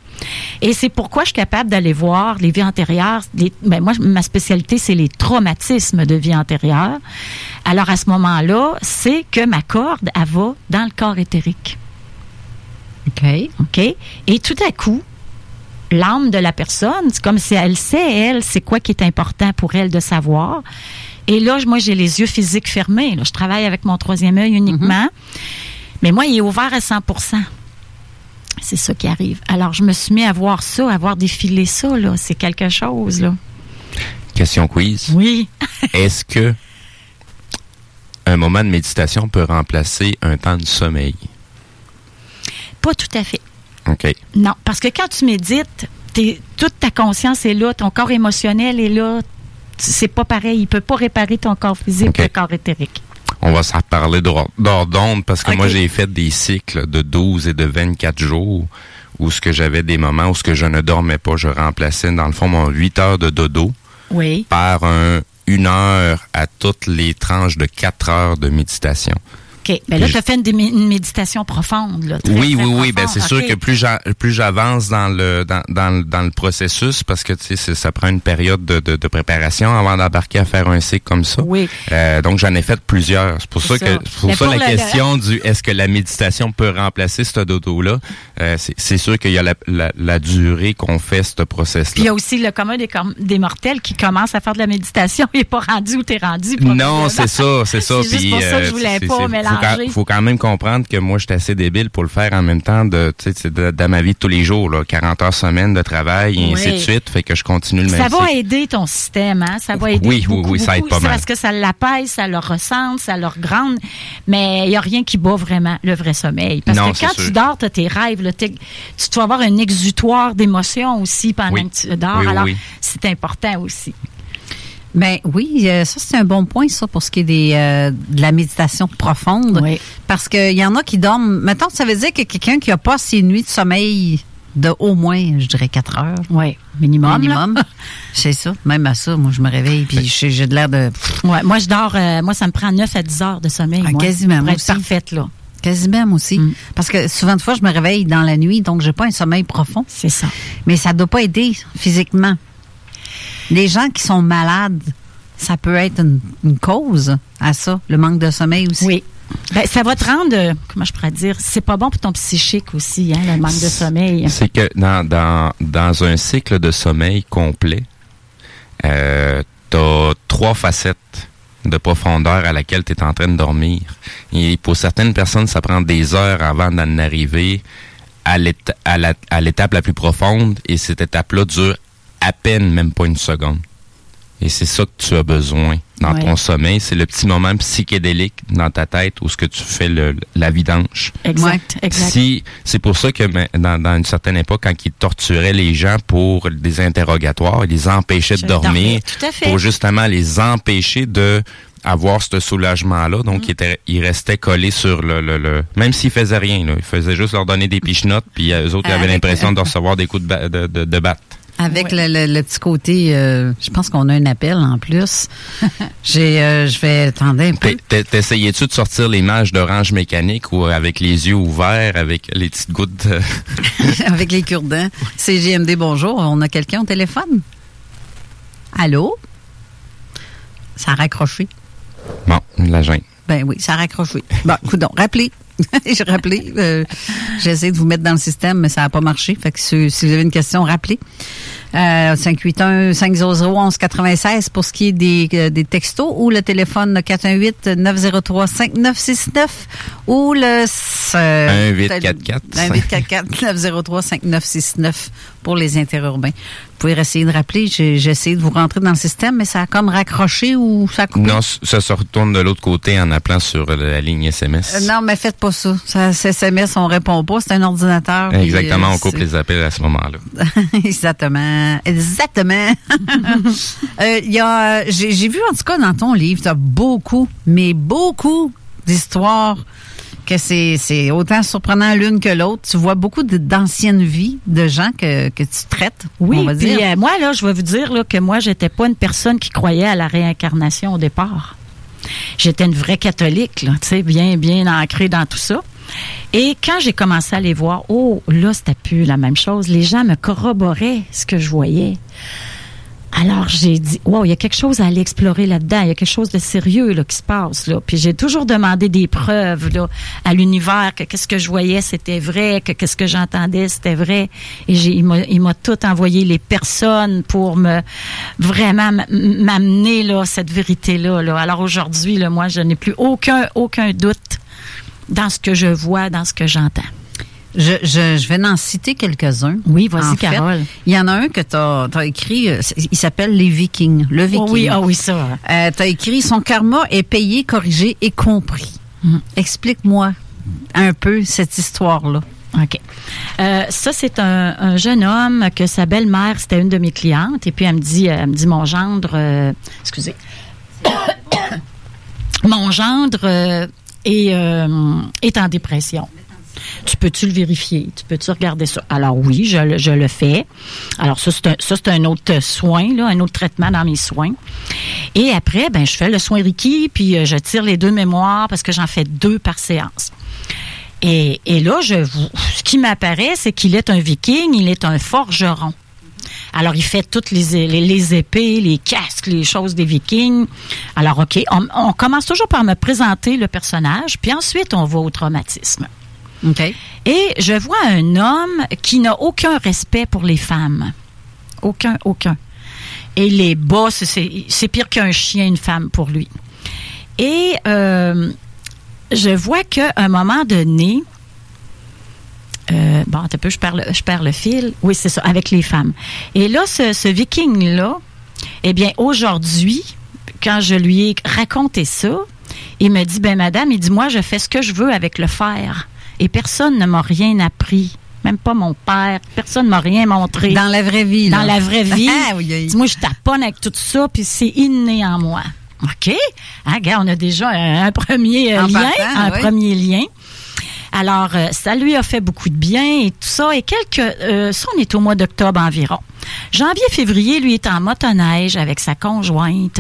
Et c'est pourquoi je suis capable d'aller voir les vies antérieures. Les, ben moi, ma spécialité, c'est les traumatismes de vie antérieure. Alors, à ce moment-là, c'est que ma corde, elle va dans le corps éthérique. OK. OK. Et tout à coup... l'âme de la personne. C'est comme si elle sait, elle, c'est quoi qui est important pour elle de savoir. Et là, moi, j'ai les yeux physiques fermés. Là, je travaille avec mon troisième œil uniquement. Mm-hmm. Mais moi, il est ouvert à cent pour cent. C'est ça qui arrive. Alors, je me suis mis à voir ça, à voir défiler ça, là. C'est quelque chose, là. Question quiz. Oui. Est-ce que un moment de méditation peut remplacer un temps de sommeil? Pas tout à fait. OK. Non, parce que quand tu médites, t'es, toute ta conscience est là, ton corps émotionnel est là. C'est pas pareil. Il peut pas réparer ton corps physique, okay, ton corps éthérique. On va s'en reparler d'or d'onde parce que okay, moi, j'ai fait des cycles de douze et de vingt-quatre jours où ce que j'avais des moments où ce que je ne dormais pas, je remplaçais, dans le fond, mon huit heures de dodo, oui, par un, une heure à toutes les tranches de quatre heures de méditation. OK. Bien là, tu as fait une, une méditation profonde, là. Très, oui, très oui, profonde. Oui. Bien, c'est okay, sûr que plus, j'a, plus j'avance dans le, dans, dans, dans le processus, parce que, tu sais, ça prend une période de, de, de préparation avant d'embarquer à faire un cycle comme ça. Oui. Euh, donc, j'en ai fait plusieurs. C'est pour c'est ça, ça que, pour ça, pour la le, question le... du est-ce que la méditation peut remplacer ce dodo-là, euh, c'est, c'est sûr qu'il y a la, la, la durée qu'on fait ce process-là. Puis, il y a aussi le commun des, des mortels qui commence à faire de la méditation. Il n'est pas rendu où tu es rendu. Non, c'est ça, c'est ça. C'est juste pour ça que je voulais pas mélanger. Il faut quand même comprendre que moi, je suis assez débile pour le faire en même temps de, de, de ma vie de tous les jours, là, quarante heures semaine de travail et oui, ainsi de suite, fait que je continue le même cycle. Ça va aider ton système, hein? Ça va aider oui, beaucoup, oui, oui, ça aide beaucoup, pas mal. Parce que ça l'apaise, ça le recentre, ça le regrande, mais il n'y a rien qui bat vraiment le vrai sommeil. Parce non, que quand sûr, tu dors, tu as tes rêves, là, tu dois avoir un exutoire d'émotions aussi pendant oui, que tu dors, oui, alors oui, c'est important aussi. Bien oui, euh, ça c'est un bon point, ça, pour ce qui est des, euh, de la méditation profonde. Oui. Parce qu'il y en a qui dorment. Mettons, ça veut dire que quelqu'un qui n'a pas ses nuits de sommeil de au moins, je dirais, quatre heures. Oui, minimum. Minimum. C'est ça. Même à ça, moi, je me réveille puis j'ai, j'ai de l'air de. Ouais, moi, je dors. Euh, moi, ça me prend neuf à dix heures de sommeil. Ah, moi, quasiment. Pour être parfaite, là. Quasiment aussi. Mm. Parce que souvent de fois, je me réveille dans la nuit, donc j'ai pas un sommeil profond. C'est ça. Mais ça ne doit pas aider physiquement. Les gens qui sont malades, ça peut être une, une cause à ça, le manque de sommeil aussi. Oui. Ben, ça va te rendre, euh, comment je pourrais dire, c'est pas bon pour ton psychique aussi, hein, le manque de sommeil. C'est que dans, dans, dans un cycle de sommeil complet, euh, t'as trois facettes de profondeur à laquelle tu es en train de dormir. Et pour certaines personnes, ça prend des heures avant d'en arriver à, l'éta- à, la, à l'étape la plus profonde, et cette étape-là dure à peine, même pas une seconde. Et c'est ça que tu as besoin dans ouais, ton sommeil. C'est le petit moment psychédélique dans ta tête où ce que tu fais le, la vidange. Exact, exact. Si, c'est pour ça que dans, dans une certaine époque, quand ils torturaient les gens pour des interrogatoires, ils les empêchaient Je de dormir, dormir tout à fait, pour justement les empêcher de avoir ce soulagement-là. Donc, mmh, il, était, il restait collé sur le, le, le... Même s'il faisait rien, là, il faisait juste leur donner des pichenottes, puis eux autres, ils avaient l'impression de recevoir des coups de, ba- de, de, de batte. Avec oui, le, le, le petit côté, euh, je pense qu'on a un appel en plus. J'ai, euh, je vais attendre un peu. T'es, t'essayais-tu de sortir l'image d'Orange Mécanique ou avec les yeux ouverts, avec les petites gouttes? De... avec les cure-dents. C J M D, bonjour. On a quelqu'un au téléphone? Allô? Ça a raccroché. Bon, la gêne. Ben oui, ça a raccroché. Bon, coudonc, rappelez. je rappelais, euh, j'ai essayé de vous mettre dans le système, mais ça n'a pas marché. Fait que si, si vous avez une question, rappelez. Euh, cinq huit un, cinq zéro zéro, un un neuf six pour ce qui est des, euh, des textos, ou le téléphone quatre un huit, neuf zéro trois, cinq neuf six neuf ou le... Euh, un huit quatre quatre neuf zéro trois cinq neuf six neuf pour les interurbains. Vous pouvez essayer de rappeler. J'ai, j'ai essayé de vous rentrer dans le système, mais ça a comme raccroché ou ça a coupé. Non, ça se retourne de l'autre côté en appelant sur la ligne S M S. Euh, non, mais faites pas ça. ça. S M S, on répond pas. C'est un ordinateur. Exactement, et, euh, on coupe c'est... les appels à ce moment-là. Exactement. Exactement. euh, y a, j'ai, j'ai vu, en tout cas, dans ton livre, tu as beaucoup, mais beaucoup d'histoires que c'est, c'est autant surprenant l'une que l'autre. Tu vois beaucoup de, d'anciennes vies de gens que, que tu traites, oui, on va dire. Oui, euh, moi, là, je vais vous dire là, que moi, j'étais pas une personne qui croyait à la réincarnation au départ. J'étais une vraie catholique, là, tu sais, bien, bien ancrée dans tout ça. Et quand j'ai commencé à les voir, oh, là, c'était plus la même chose. Les gens me corroboraient ce que je voyais. Alors, j'ai dit, wow, il y a quelque chose à aller explorer là-dedans. Il y a quelque chose de sérieux là, qui se passe. Là. Puis j'ai toujours demandé des preuves là, à l'univers, que qu'est-ce que je voyais, c'était vrai, que qu'est-ce que j'entendais, c'était vrai. Et j'ai, il, m'a, il m'a tout envoyé les personnes pour me vraiment m'amener là, cette vérité-là. Là. Alors aujourd'hui, là, moi, je n'ai plus aucun, aucun doute dans ce que je vois, dans ce que j'entends. Je, je, je vais en citer quelques-uns. Oui, vas-y, Carole. Il y en a un que tu as écrit, il s'appelle Les Vikings. Le Viking. Oh oui, oh oui, ça. Euh, tu as écrit, son karma est payé, corrigé et compris. Mm. Explique-moi un peu cette histoire-là. OK. Euh, ça, c'est un, un jeune homme que sa belle-mère, c'était une de mes clientes. Et puis, elle me dit, elle me dit mon gendre, euh, excusez, mon gendre euh, est, euh, est en dépression. Tu peux-tu le vérifier? Tu peux-tu regarder ça? Alors oui, je, je le fais. Alors ça c'est, un, ça, c'est un autre soin, là, un autre traitement dans mes soins. Et après, ben je fais le soin Reiki, puis je tire les deux mémoires parce que j'en fais deux par séance. Et, et là, je, ce qui m'apparaît, c'est qu'il est un viking, il est un forgeron. Alors, il fait toutes les, les, les épées, les casques, les choses des Vikings. Alors, OK, on, on commence toujours par me présenter le personnage, puis ensuite, on va au traumatisme. Okay. Et je vois un homme qui n'a aucun respect pour les femmes. Aucun, aucun. Et les bas, c'est, c'est pire qu'un chien, une femme pour lui. Et euh, je vois qu'à un moment donné, euh, bon, un peu, je perds, le, je perds le fil. Oui, c'est ça, avec les femmes. Et là, ce, ce viking-là, eh bien, aujourd'hui, quand je lui ai raconté ça, il me dit, ben madame, il dit, moi, je fais ce que je veux avec le fer. Et personne ne m'a rien appris, même pas mon père. Personne ne m'a rien montré. Dans la vraie vie. Là. Dans la vraie vie. Moi, je taponne avec tout ça, puis c'est inné en moi. OK? Ah, regarde, on a déjà un premier en lien. Partant, un oui. premier lien. Alors, ça lui a fait beaucoup de bien et tout ça. Et quelques... Euh, ça, on est au mois d'octobre environ. Janvier, février, lui, est en motoneige avec sa conjointe.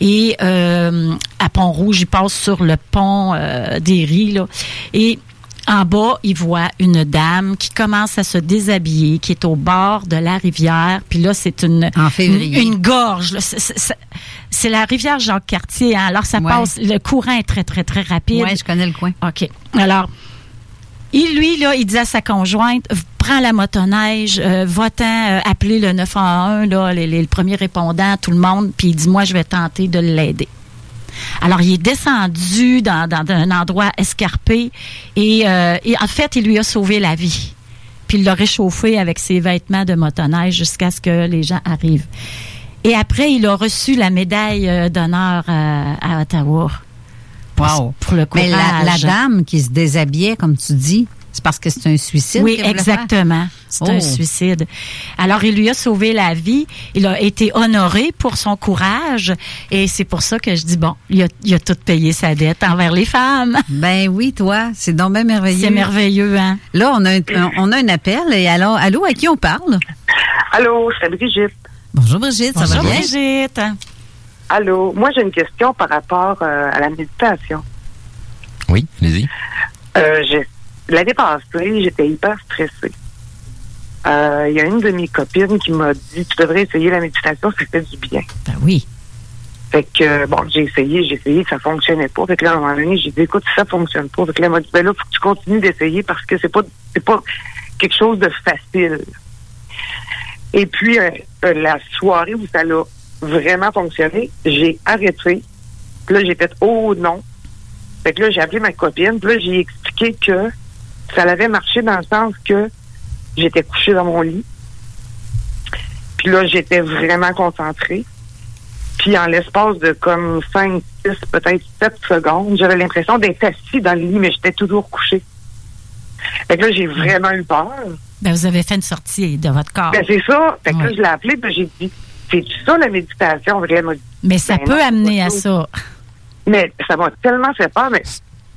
Et euh, à Pont-Rouge, il passe sur le pont euh, des Ries, là. Et... en bas, il voit une dame qui commence à se déshabiller, qui est au bord de la rivière. Puis là, c'est une en février. une, une gorge. Là. C'est, c'est, c'est la rivière Jacques-Cartier. Hein? Alors, ça ouais. passe. Le courant est très, très, très rapide. Oui, je connais le coin. OK. Alors, il, lui, là, il dit à sa conjointe, prends la motoneige, euh, va-t'en euh, appeler le neuf un un, là, les, les, le premier répondant, tout le monde. Puis il dit, moi, je vais tenter de l'aider. Alors, il est descendu dans, dans, dans un endroit escarpé et, euh, et en fait, il lui a sauvé la vie. Puis, il l'a réchauffé avec ses vêtements de motoneige jusqu'à ce que les gens arrivent. Et après, il a reçu la médaille d'honneur à, à Ottawa. Wow! Pour le courage. Mais la, la dame qui se déshabillait, comme tu dis... c'est parce que c'est un suicide? Oui, exactement. C'est oh. un suicide. Alors, il lui a sauvé la vie. Il a été honoré pour son courage. Et c'est pour ça que je dis, bon, il a, il a tout payé sa dette envers les femmes. Ben oui, toi, c'est donc bien merveilleux. C'est merveilleux, hein? Là, on a un, on a un appel. Et alors, allô, à qui on parle? Allô, c'est Brigitte. Bonjour, Brigitte. Bonjour, ça va bien? Brigitte. Allô. Moi, j'ai une question par rapport euh, à la méditation. Oui, allez-y. Euh, j'ai L'année passée, j'étais hyper stressée. Il euh, y a une de mes copines qui m'a dit, tu devrais essayer la méditation, ça fait du bien. Ben oui. Fait que, bon, j'ai essayé, j'ai essayé, ça fonctionnait pas. Fait que là, à un moment donné, j'ai dit, écoute, ça fonctionne pas. Fait que là, elle m'a dit, ben là, faut que tu continues d'essayer parce que c'est pas, c'est pas quelque chose de facile. Et puis, euh, la soirée où ça l'a vraiment fonctionné, j'ai arrêté. Puis là, j'ai fait, oh non. Fait que là, j'ai appelé ma copine, puis là, j'ai expliqué que ça avait marché dans le sens que j'étais couchée dans mon lit. Puis là, j'étais vraiment concentrée. Puis en l'espace de comme cinq, six, peut-être sept secondes, j'avais l'impression d'être assise dans le lit, mais j'étais toujours couchée. Fait que là, j'ai vraiment eu peur. Ben, vous avez fait une sortie de votre corps. Ben, c'est ça. Fait que ouais. là, je l'ai appelée, puis j'ai dit, c'est ça la méditation? Vraiment. Mais ça ben, peut non, amener à ça. Mais ça m'a tellement fait peur, mais...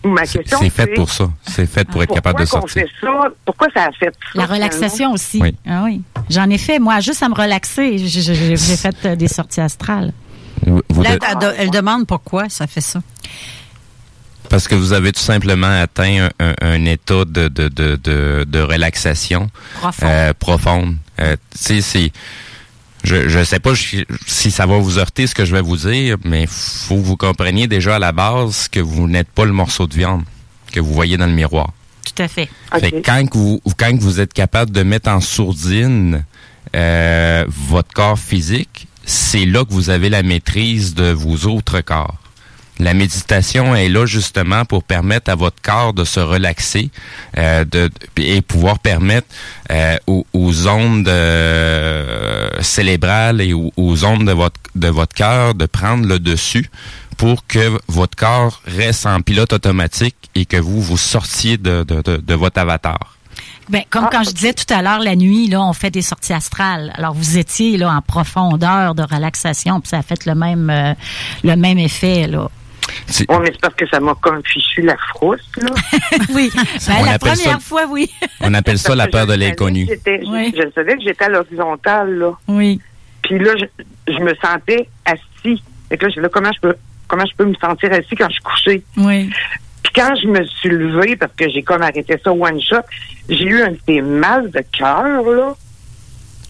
Ma question, c'est, c'est fait pour ça. C'est fait pour ah, être capable de sortir. Pourquoi ça? Pourquoi ça a fait ça? La relaxation aussi. Oui. Ah oui. J'en ai fait, moi, juste à me relaxer. J'ai, j'ai, j'ai fait des sorties astrales. Vous Là, elle, de, elle demande pourquoi ça fait ça. Parce que vous avez tout simplement atteint un, un, un état de, de, de, de, de relaxation profonde. Euh, profonde. Euh, tu sais, c'est... je je sais pas si ça va vous heurter ce que je vais vous dire, mais faut que vous compreniez déjà à la base que vous n'êtes pas le morceau de viande que vous voyez dans le miroir. Tout à fait. Okay. Fait que quand que vous quand que vous êtes capable de mettre en sourdine euh, votre corps physique, c'est là que vous avez la maîtrise de vos autres corps. La méditation est là justement pour permettre à votre corps de se relaxer euh, de, et pouvoir permettre euh, aux, aux ondes euh, cérébrales et aux, aux ondes de votre de votre cœur de prendre le dessus pour que votre corps reste en pilote automatique et que vous vous sortiez de, de, de, de votre avatar. Ben, comme quand je disais tout à l'heure, la nuit, là, on fait des sorties astrales. Alors, vous étiez là en profondeur de relaxation, puis ça a fait le même euh, le même effet, là. C'est... Oh, mais c'est parce que ça m'a comme fichu la frousse, là. Oui, ben, la première ça, fois, oui. On appelle ça la peur de l'inconnu. Oui. Je savais que j'étais à l'horizontale, là. Oui. Puis là, je, je me sentais assis. Fait que là, je là, comment je peux comment je peux me sentir assis quand je suis couché? Oui. Puis quand je me suis levée, parce que j'ai comme arrêté ça one shot, j'ai eu un petit mal de cœur, là.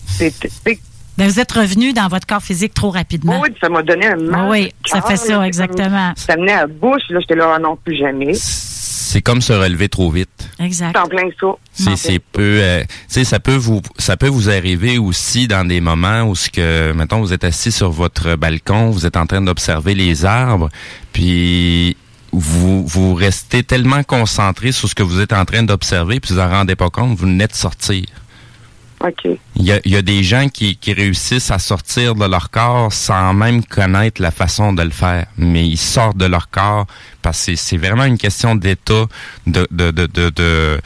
C'est, c'est... Ben, vous êtes revenu dans votre corps physique trop rapidement. Oui, ça m'a donné un mal oui, de cœur. Oui, ça fait ça, là, exactement. Ça venait à la bouche, là, j'étais là, oh non, plus jamais. C'est comme se relever trop vite. Exact. C'est en plein ça. C'est, c'est peu, euh, tu sais, ça peut vous, ça peut vous arriver aussi dans des moments où ce que, mettons, vous êtes assis sur votre balcon, vous êtes en train d'observer les arbres, puis... Vous, vous restez tellement concentré sur ce que vous êtes en train d'observer, puis vous en rendez pas compte, vous venez de sortir. OK. Il y a, il y a des gens qui, qui réussissent à sortir de leur corps sans même connaître la façon de le faire, mais ils sortent de leur corps parce que c'est, c'est vraiment une question d'état, de, de, de, de, de,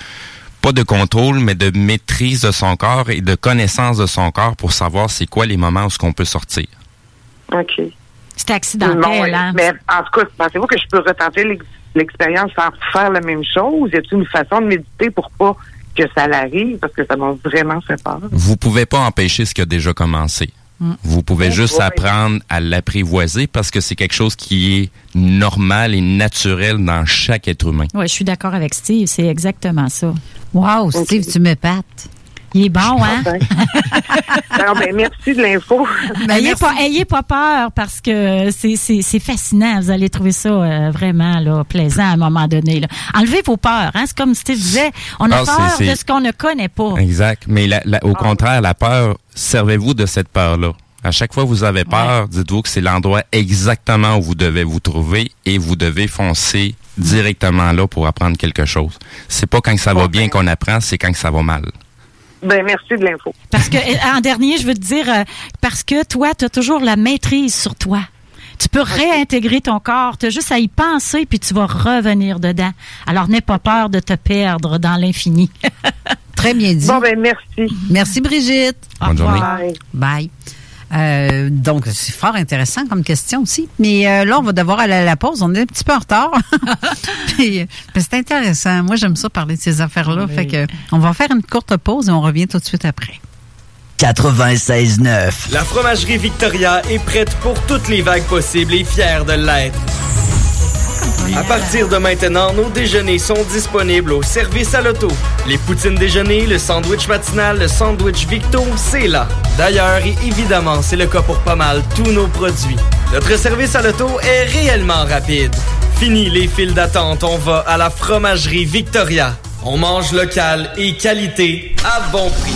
pas de contrôle, mais de maîtrise de son corps et de connaissance de son corps pour savoir c'est quoi les moments où est-ce qu'on peut sortir. OK. C'est accidentel, hein? Mais en tout cas, pensez-vous que je peux retenter l'ex- l'expérience sans faire la même chose? Y a-t-il une façon de méditer pour pas que ça l'arrive? Parce que ça m'a vraiment fait peur. Vous pouvez pas empêcher ce qui a déjà commencé. Mm. Vous pouvez oui, juste oui. apprendre à l'apprivoiser parce que c'est quelque chose qui est normal et naturel dans chaque être humain. Oui, je suis d'accord avec Steve. C'est exactement ça. Wow, Steve, okay. Tu me pâtes. Il est bon, hein? Alors, ben, merci de l'info. Ben, ayez, pas, ayez pas peur parce que c'est, c'est, c'est fascinant. Vous allez trouver ça euh, vraiment là, plaisant à un moment donné. Là. Enlevez vos peurs. Hein? C'est comme Steve disait, on a ah, peur c'est, c'est... de ce qu'on ne connaît pas. Exact. Mais la, la, au ah. contraire, la peur, servez-vous de cette peur-là. À chaque fois que vous avez peur, ouais. dites-vous que c'est l'endroit exactement où vous devez vous trouver et vous devez foncer directement là pour apprendre quelque chose. C'est pas quand que ça va bien qu'on apprend, c'est quand que ça va mal. Ben merci de l'info. Parce que en dernier, je veux te dire euh, parce que toi, tu as toujours la maîtrise sur toi. Tu peux réintégrer ton corps, tu as juste à y penser puis tu vas revenir dedans. Alors n'aie pas peur de te perdre dans l'infini. Très bien dit. Bon ben merci. Merci Brigitte. Bonne journée. Bye. Bye. Euh, donc, c'est fort intéressant comme question aussi. Mais euh, là, on va devoir aller à la pause. On est un petit peu en retard. Puis, ben, c'est intéressant. Moi, j'aime ça parler de ces affaires-là. Oui. Fait que, on va faire une courte pause et on revient tout de suite après. quatre-vingt-seize neuf. La Fromagerie Victoria est prête pour toutes les vagues possibles et fière de l'être. À partir de maintenant, nos déjeuners sont disponibles au service à l'auto. Les poutines déjeuner, le sandwich matinal, le sandwich Victo, c'est là. D'ailleurs, et évidemment, c'est le cas pour pas mal tous nos produits. Notre service à l'auto est réellement rapide. Fini les files d'attente, on va à la Fromagerie Victoria. On mange local et qualité à bon prix.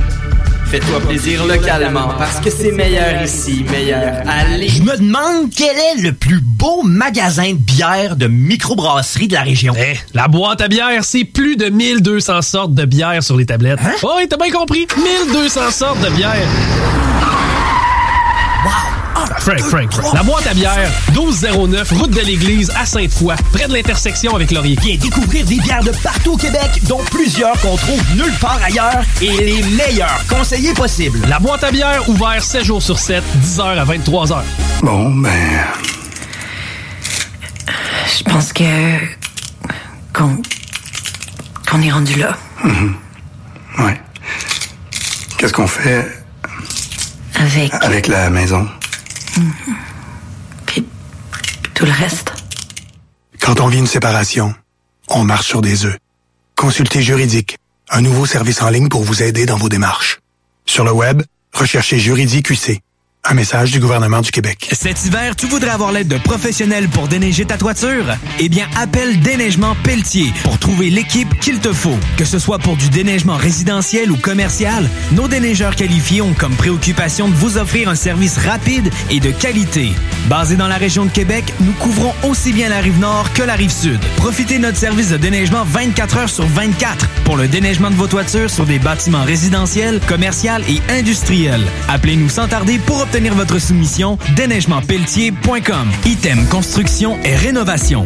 Fais-toi plaisir localement, parce que c'est meilleur ici, meilleur à Lévis. Je me demande quel est le plus beau magasin de bière de microbrasserie de la région. Hey, la boîte à bières, c'est plus de mille deux cents sortes de bières sur les tablettes. Hein? Oui, t'as bien compris, mille deux cents sortes de bières. Wow! Frank, Frank, Frank. La boîte à bières, douze zéro neuf, route de l'église à Sainte-Foy, près de l'intersection avec Laurier. Viens découvrir des bières de partout au Québec, dont plusieurs qu'on trouve nulle part ailleurs et les meilleurs conseillers possibles. La boîte à bières, ouvert sept jours sur sept, dix heures à vingt-trois heures. Bon, ben... Je pense que... qu'on... qu'on est rendu là. Mm-hmm. Ouais. Qu'est-ce qu'on fait... Avec... Avec la maison. Mm-hmm. Puis, puis tout le reste. Quand on vit une séparation, on marche sur des œufs. Consultez Juridique, un nouveau service en ligne pour vous aider dans vos démarches. Sur le web, recherchez Juridique U C. Un message du gouvernement du Québec. Cet hiver, tu voudrais avoir l'aide de professionnels pour déneiger ta toiture? Eh bien, appelle Déneigement Pelletier pour trouver l'équipe qu'il te faut. Que ce soit pour du déneigement résidentiel ou commercial, nos déneigeurs qualifiés ont comme préoccupation de vous offrir un service rapide et de qualité. Basés dans la région de Québec, nous couvrons aussi bien la Rive-Nord que la Rive-Sud. Profitez de notre service de déneigement vingt-quatre heures sur vingt-quatre pour le déneigement de vos toitures sur des bâtiments résidentiels, commerciaux et industriels. Appelez-nous sans tarder pour obtenir votre soumission, déneigement pelletier point com. ITEM Construction et Rénovation.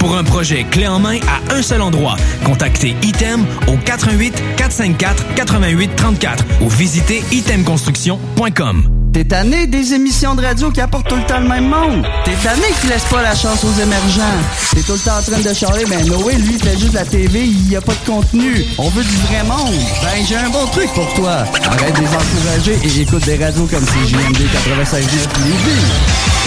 Pour un projet clé en main à un seul endroit, contactez ITEM au quatre un huit, quatre cinq quatre, huit huit trois quatre ou visitez item construction point com. T'es tanné des émissions de radio qui apportent tout le temps le même monde? T'es tanné qui laisse pas la chance aux émergents? T'es tout le temps en train de charler, ben Noé, lui, il fait juste de la T V, il y a pas de contenu. On veut du vrai monde. Ben, j'ai un bon truc pour toi. Arrête de les encourager et écoute des radios comme C J M D quatre-vingt-seize virgule neuf.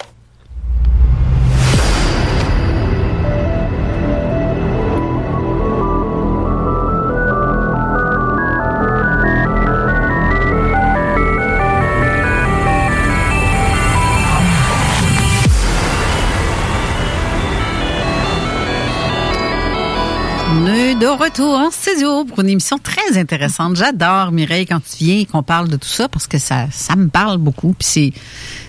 De retour en studio pour une émission très intéressante. J'adore, Mireille, quand tu viens et qu'on parle de tout ça, parce que ça, ça me parle beaucoup. Puis c'est,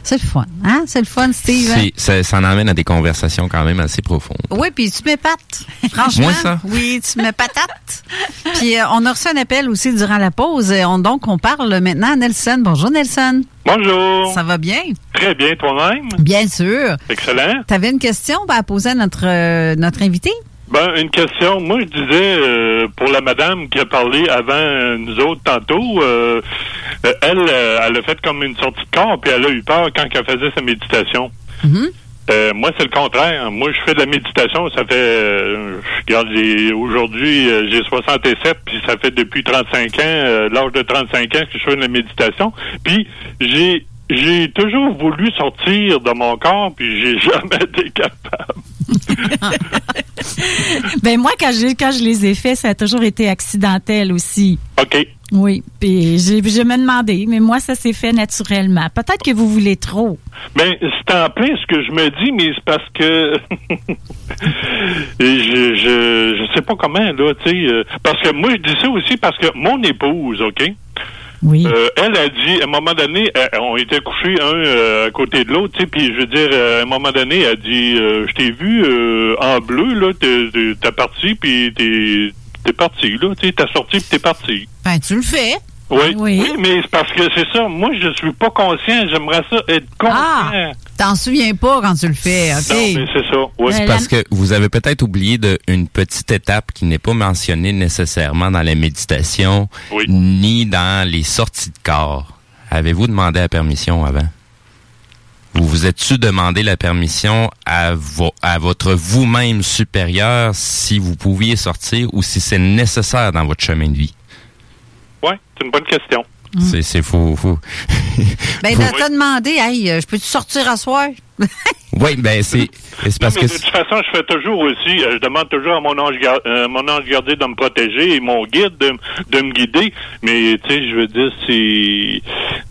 c'est le fun, hein? C'est le fun, Steve. C'est, ça, ça en amène à des conversations quand même assez profondes. Oui, puis tu m'épates. Franchement. Moi, ça? Oui, tu me patates. Puis euh, on a reçu un appel aussi durant la pause. Et on, donc, on parle maintenant à Nelson. Bonjour, Nelson. Bonjour. Ça va bien? Très bien, toi-même? Bien sûr. Excellent. Tu avais une question ben, à poser à notre, euh, notre invité? Ben, une question. Moi, je disais, euh, pour la madame qui a parlé avant euh, nous autres tantôt, euh, euh, elle, euh, elle a fait comme une sortie de corps, puis elle a eu peur quand elle faisait sa méditation. Mm-hmm. Euh, moi, c'est le contraire. Moi, je fais de la méditation, ça fait... Euh, je regarde, j'ai, aujourd'hui, euh, j'ai soixante-sept, puis ça fait depuis trente-cinq ans, euh, l'âge de trente-cinq ans que je fais de la méditation. Puis, j'ai... J'ai toujours voulu sortir de mon corps, puis j'ai jamais été capable. Ben moi, quand je, quand je les ai faits, ça a toujours été accidentel aussi. OK. Oui, puis j'ai, je me demandais, mais moi, ça s'est fait naturellement. Peut-être que vous voulez trop. Bien, c'est en plein ce que je me dis, mais c'est parce que... je, je je sais pas comment, là, tu sais. Euh, parce que moi, je dis ça aussi parce que mon épouse, OK? Oui. Euh, elle a dit, à un moment donné, elle, on était couchés un euh, à côté de l'autre, tu sais, puis je veux dire, euh, à un moment donné, elle a dit, euh, je t'ai vu euh, en bleu, là, t'es, t'es, t'es parti, puis t'es, t'es parti, là, tu sais, t'as sorti, puis t'es parti. Ben, tu le fais. Oui, oui, oui, mais c'est parce que c'est ça, moi, je suis pas conscient, j'aimerais ça être conscient. Ah, t'en souviens pas quand tu le fais, OK. Non, mais c'est ça, oui. C'est parce que vous avez peut-être oublié de, une petite étape qui n'est pas mentionnée nécessairement dans la méditation, oui, ni dans les sorties de corps. Avez-vous demandé la permission avant? Vous vous êtes-tu demandé la permission à, vo- à votre vous-même supérieur si vous pouviez sortir ou si c'est nécessaire dans votre chemin de vie? Oui, c'est une bonne question. Mmh. C'est, c'est fou, fou. Ben, t'as demandé, hey, je peux-tu sortir à soir? Oui, ben c'est, c'est parce non, mais que... De toute façon, je fais toujours aussi, je demande toujours à mon ange, gar... euh, mon ange gardien de me protéger et mon guide de, de me guider, mais tu sais, je veux dire, c'est...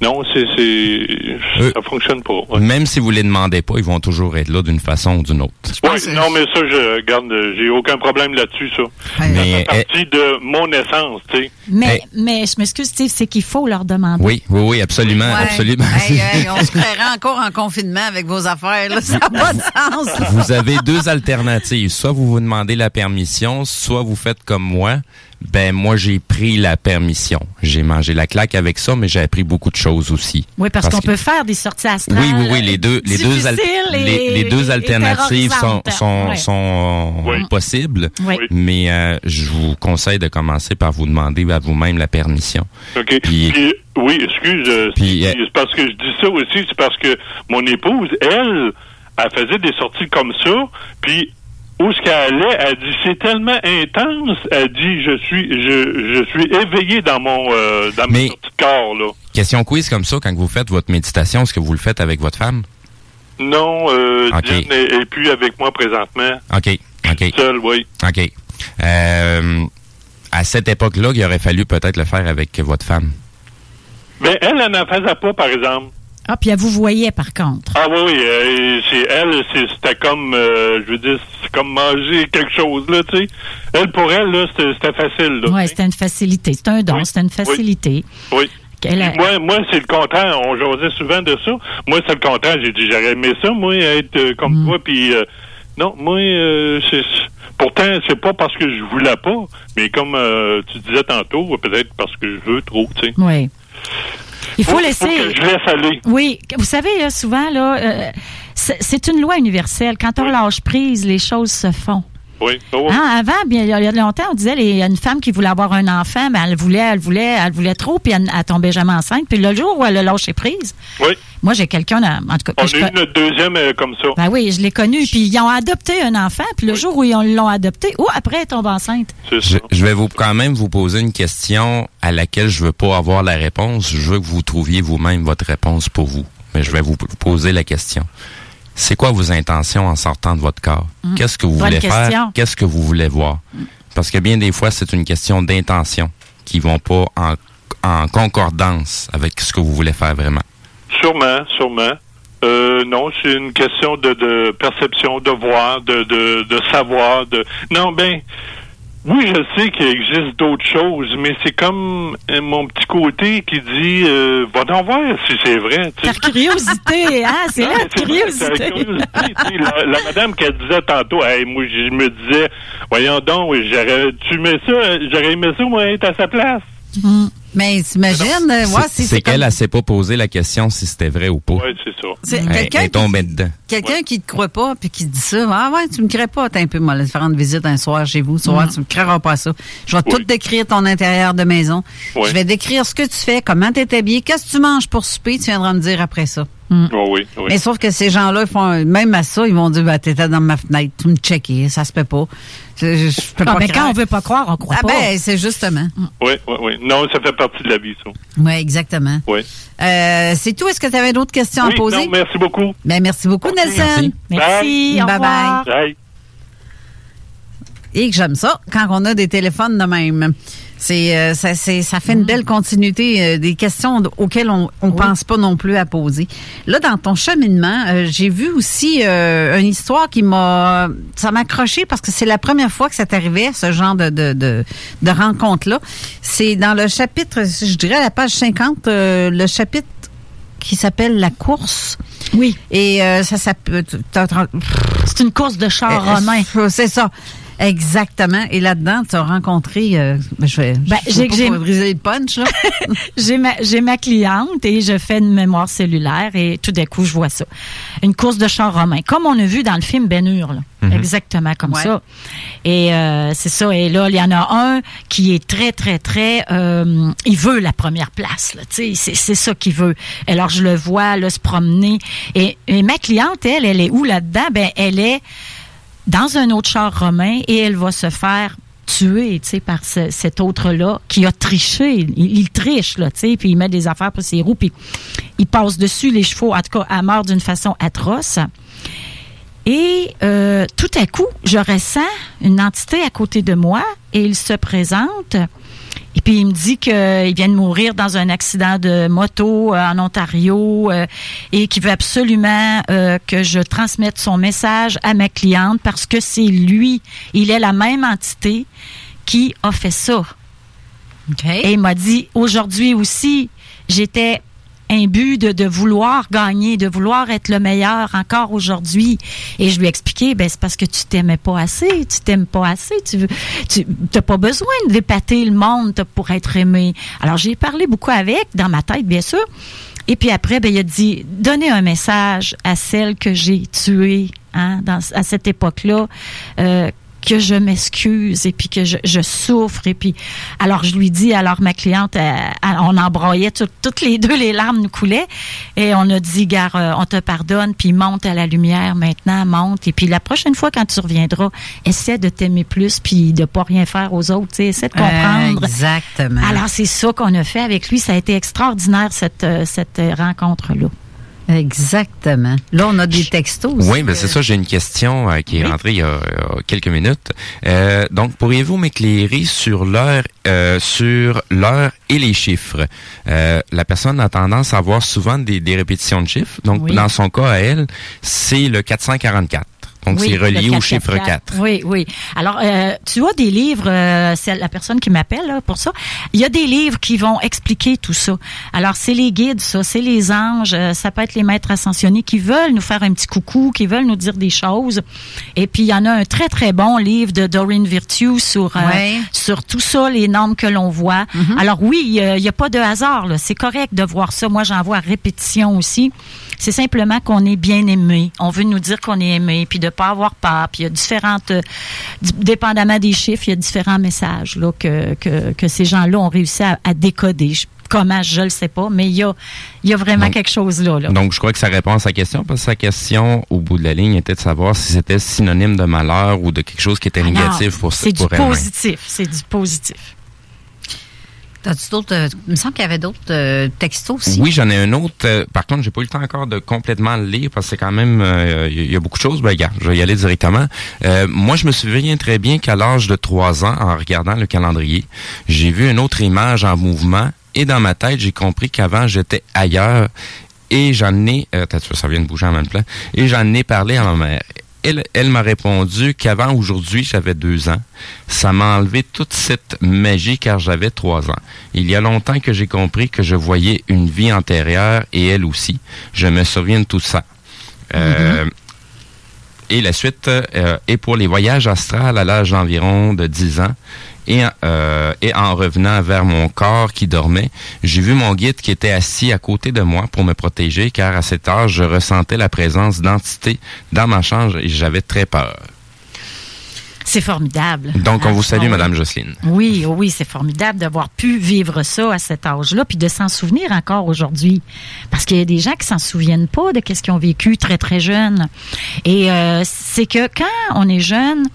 Non, c'est... c'est... Euh, ça fonctionne pas. Ouais. Même si vous les demandez pas, ils vont toujours être là d'une façon ou d'une autre. Oui, non, mais ça, je garde, j'ai aucun problème là-dessus, ça. Ouais. Mais, ça fait partie euh... de mon essence, tu sais. Mais, mais, mais je m'excuse, Steve, c'est qu'il faut leur demander. Oui, oui, oui, absolument, ouais. absolument. Hey, hey, on se créera encore en confinement avec vos affaires, là. Ça n'a pas de sens. Vous avez deux alternatives. Soit vous vous demandez la permission, soit vous faites comme moi. Ben moi, j'ai pris la permission. J'ai mangé la claque avec ça, mais j'ai appris beaucoup de choses aussi. Oui, parce, parce qu'on que... peut faire des sorties astrales. Oui, oui, oui. Les deux, les deux, al- et, les, les deux alternatives sont, sont, oui. sont oui. possibles. Oui. Mais euh, je vous conseille de commencer par vous demander à vous-même la permission. OK. Puis, Puis, oui, excuse. Puis, c'est, euh, c'est parce que je dis ça aussi, c'est parce que mon épouse, elle... Elle faisait des sorties comme ça, puis où ce qu'elle allait, elle dit c'est tellement intense, elle dit je suis je je suis éveillé dans mon euh, dans mon petit corps là. Question quiz comme ça, quand vous faites votre méditation, est-ce que vous le faites avec votre femme? Non, euh, okay. Diane et, et puis avec moi présentement. Ok, ok. Seul, oui. Ok. Euh, à cette époque-là, il aurait fallu peut-être le faire avec votre femme. Mais elle, elle n'en faisait pas, par exemple. Ah, puis elle vous voyait, par contre. Ah oui, oui. Euh, chez elle, c'est, c'était comme, euh, je veux dire, c'est comme manger quelque chose, là, tu sais. Elle, pour elle, là, c'était, c'était facile. Oui, c'était une facilité. C'était un don, oui. c'était une facilité. Oui. oui. A... Moi, moi, c'est le contraire. On jasait souvent de ça. Moi, c'est le contraire. J'ai dit, j'aurais aimé ça, moi, être euh, comme mm. toi, puis... Euh, non, moi, euh, c'est, pourtant, c'est pas parce que je voulais pas, mais comme euh, tu disais tantôt, peut-être parce que je veux trop, tu sais. Oui. Il faut, faut laisser. Faut que je laisse aller. Oui, vous savez là, souvent là, euh, c'est, c'est une loi universelle. Quand on oui. lâche prise, les choses se font. Oui. Oh oui. Hein, avant, bien il y a longtemps, on disait les, une femme qui voulait avoir un enfant, mais ben, elle voulait, elle voulait, elle voulait trop, puis elle, elle tombait jamais enceinte. Puis le jour où elle a lâché prise. Oui. Moi, j'ai quelqu'un, en tout cas... On a eu notre deuxième euh, comme ça. Ben oui, je l'ai connu. Puis ils ont adopté un enfant, puis le oui. jour où ils ont, l'ont adopté, ou oh, après, elle tombe enceinte. C'est ça. Je, je vais vous quand même vous poser une question à laquelle je veux pas avoir la réponse. Je veux que vous trouviez vous-même votre réponse pour vous. Mais je vais vous poser la question. C'est quoi vos intentions en sortant de votre corps? Mmh. Qu'est-ce que vous Bonne voulez question. faire? Qu'est-ce que vous voulez voir? Mmh. Parce que bien des fois, c'est une question d'intention qui vont pas en, en concordance avec ce que vous voulez faire vraiment. Sûrement, sûrement. Euh, non, c'est une question de, de perception, de voir, de, de, de savoir. De... Non, ben, oui, je sais qu'il existe d'autres choses, mais c'est comme mon petit côté qui dit, euh, va t'en voir si c'est vrai. Par curiosité, hein, c'est la curiosité. La, la madame qui disait tantôt, hey, moi, je me disais, voyons donc, j'aurais, tu mets ça, j'aurais aimé ça, moi, être à sa place. Mm. Mais t'imagines, ouais, c'est, c'est, c'est qu'elle, comme... elle s'est pas posé la question si c'était vrai ou pas. Oui, c'est ça. C'est, ouais, quelqu'un elle est tombée dedans. Quelqu'un ouais. qui te croit pas puis qui te dit ça. Ah ouais, tu me crées pas. T'es un peu mal. Faire une visite un soir chez vous, soir, mm-hmm. tu me créeras pas ça. Je vais oui. tout décrire ton intérieur de maison. Oui. Je vais décrire ce que tu fais, comment t'es habillé, qu'est-ce que tu manges pour souper, tu viendras me dire après ça. Mm. Oh oui, oui. Mais sauf que ces gens-là, ils font, même à ça, ils vont dire, bah, t'étais dans ma fenêtre, tu me checkais, ça se peut pas. Je, je, je peux ah, pas mais croire. Quand on veut pas croire, on croit ah, pas. Ah ben, c'est justement. Oui, oui, oui. Non, ça fait partie de la vie, ça. Oui, exactement. Oui. Euh, c'est tout. Est-ce que tu avais d'autres questions oui, à poser? Non, merci beaucoup. Ben, merci beaucoup, okay, Nelson. Merci. Merci. Bye. Bye-bye. Bye. Et que j'aime ça, quand on a des téléphones de même. C'est, euh, ça, c'est, ça fait une belle continuité euh, des questions auxquelles on ne oui. pense pas non plus à poser. Là, dans ton cheminement, euh, j'ai vu aussi euh, une histoire qui m'a... Ça m'a accroché parce que c'est la première fois que ça t'arrivait, ce genre de, de, de, de rencontre-là. C'est dans le chapitre, je dirais à la page cinquante, euh, le chapitre qui s'appelle « La course ». Oui. Et euh, ça s'appelle... C'est une course de char euh, romain. C'est ça. Exactement. Et là-dedans, tu as rencontré... Euh, je vais ben, j'ai, j'ai, briser le punch, là. j'ai, ma, j'ai ma cliente et je fais une mémoire cellulaire et tout d'un coup, je vois ça. Une course de char romain, comme on a vu dans le film Ben-Hur, là. Mm-hmm. Exactement comme ouais. ça. Et euh, c'est ça. Et là, il y en a un qui est très, très, très... Euh, il veut la première place, là. Tu sais, c'est, c'est ça qu'il veut. Alors, je le vois, là, se promener. Et, et ma cliente, elle, elle est où là-dedans? Ben, elle est... dans un autre char romain et elle va se faire tuer, tu sais, par ce, cet autre-là qui a triché. Il, il triche, là, tu sais, puis il met des affaires pour ses roues, puis il passe dessus les chevaux. En tout cas, elle meurt d'une façon atroce. Et euh, tout à coup, je ressens une entité à côté de moi et il se présente. Et puis, il me dit qu'il vient de mourir dans un accident de moto euh, en Ontario euh, et qu'il veut absolument euh, que je transmette son message à ma cliente parce que c'est lui. Il est la même entité qui a fait ça. Okay. Et il m'a dit, aujourd'hui aussi, j'étais imbue de, de vouloir gagner, de vouloir être le meilleur encore aujourd'hui. Et je lui ai expliqué, ben, c'est parce que tu t'aimais pas assez, tu t'aimes pas assez, tu veux, tu n'as pas besoin d'épater le monde pour être aimé. Alors, j'ai parlé beaucoup avec, dans ma tête, bien sûr. Et puis après, ben, il a dit, donnez un message à celle que j'ai tuée, hein, dans, à cette époque-là, euh, que je m'excuse et puis que je, je souffre. Et puis, alors, je lui dis, alors, ma cliente, elle, elle, on embraillait tout, toutes les deux, les larmes nous coulaient. Et on a dit, gare, on te pardonne, puis monte à la lumière maintenant, monte. Et puis, la prochaine fois, quand tu reviendras, essaie de t'aimer plus puis de pas rien faire aux autres. T'sais, essaie de comprendre. Euh, exactement. Alors, c'est ça qu'on a fait avec lui. Ça a été extraordinaire, cette, cette rencontre-là. Exactement. Là, on a des textos aussi. Oui, mais que... c'est ça. J'ai une question euh, qui est oui. rentrée il y, a, il y a quelques minutes. Euh, donc, pourriez-vous m'éclairer sur l'heure, euh, sur l'heure et les chiffres? Euh, la personne a tendance à avoir souvent des, des répétitions de chiffres. Donc, oui. dans son cas, à elle, c'est le quatre cent quarante-quatre. Donc, oui, c'est relié au chiffre quatre. Oui, oui. Alors, euh, tu as des livres, euh, c'est la personne qui m'appelle là, pour ça, il y a des livres qui vont expliquer tout ça. Alors, c'est les guides, ça, c'est les anges, euh, ça peut être les maîtres ascensionnés qui veulent nous faire un petit coucou, qui veulent nous dire des choses. Et puis, il y en a un très, très bon livre de Doreen Virtue sur euh, oui. sur tout ça, les nombres que l'on voit. Mm-hmm. Alors, oui, il euh, n'y a pas de hasard, là. C'est correct de voir ça. Moi, j'en vois à répétition aussi. C'est simplement qu'on est bien aimé. On veut nous dire qu'on est aimé, puis de pas avoir peur. Puis il y a différentes, euh, dépendamment des chiffres, il y a différents messages là, que, que, que ces gens-là ont réussi à, à décoder. Je, comment, je le sais pas, mais il y a, il y a vraiment donc, quelque chose là, là. Donc, je crois que ça répond à sa question, parce que sa question, au bout de la ligne, était de savoir si c'était synonyme de malheur ou de quelque chose qui était Alors, négatif pour, c'est pour elle-même. Positif, c'est du positif. T'as-tu d'autres? Euh, il me semble qu'il y avait d'autres euh, textos aussi. Oui, j'en ai un autre. Euh, par contre, j'ai pas eu le temps encore de complètement le lire parce que c'est quand même, il euh, y, y a beaucoup de choses. Ben, regarde, je vais y aller directement. Euh, moi, je me souviens très bien qu'à l'âge de trois ans, en regardant le calendrier, j'ai vu une autre image en mouvement et dans ma tête, j'ai compris qu'avant, j'étais ailleurs et j'en ai, euh, t'as, ça vient de bouger en même temps, et j'en ai parlé à ma mère. Elle, elle m'a répondu qu'avant aujourd'hui, j'avais deux ans. Ça m'a enlevé toute cette magie car j'avais trois ans. Il y a longtemps que j'ai compris que je voyais une vie antérieure et elle aussi. Je me souviens de tout ça. Euh, mm-hmm. Et la suite euh, est pour les voyages astrales à l'âge d'environ de dix ans. Et, euh, et en revenant vers mon corps qui dormait, j'ai vu mon guide qui était assis à côté de moi pour me protéger, car à cet âge, je ressentais la présence d'entités dans ma chambre et j'avais très peur. C'est formidable. Donc, on ah, vous salue, Madame Jocelyne. Oui, oui, c'est formidable d'avoir pu vivre ça à cet âge-là, puis de s'en souvenir encore aujourd'hui. Parce qu'il y a des gens qui s'en souviennent pas de ce qu'ils ont vécu très, très jeunes. Et euh, c'est que quand on est jeune...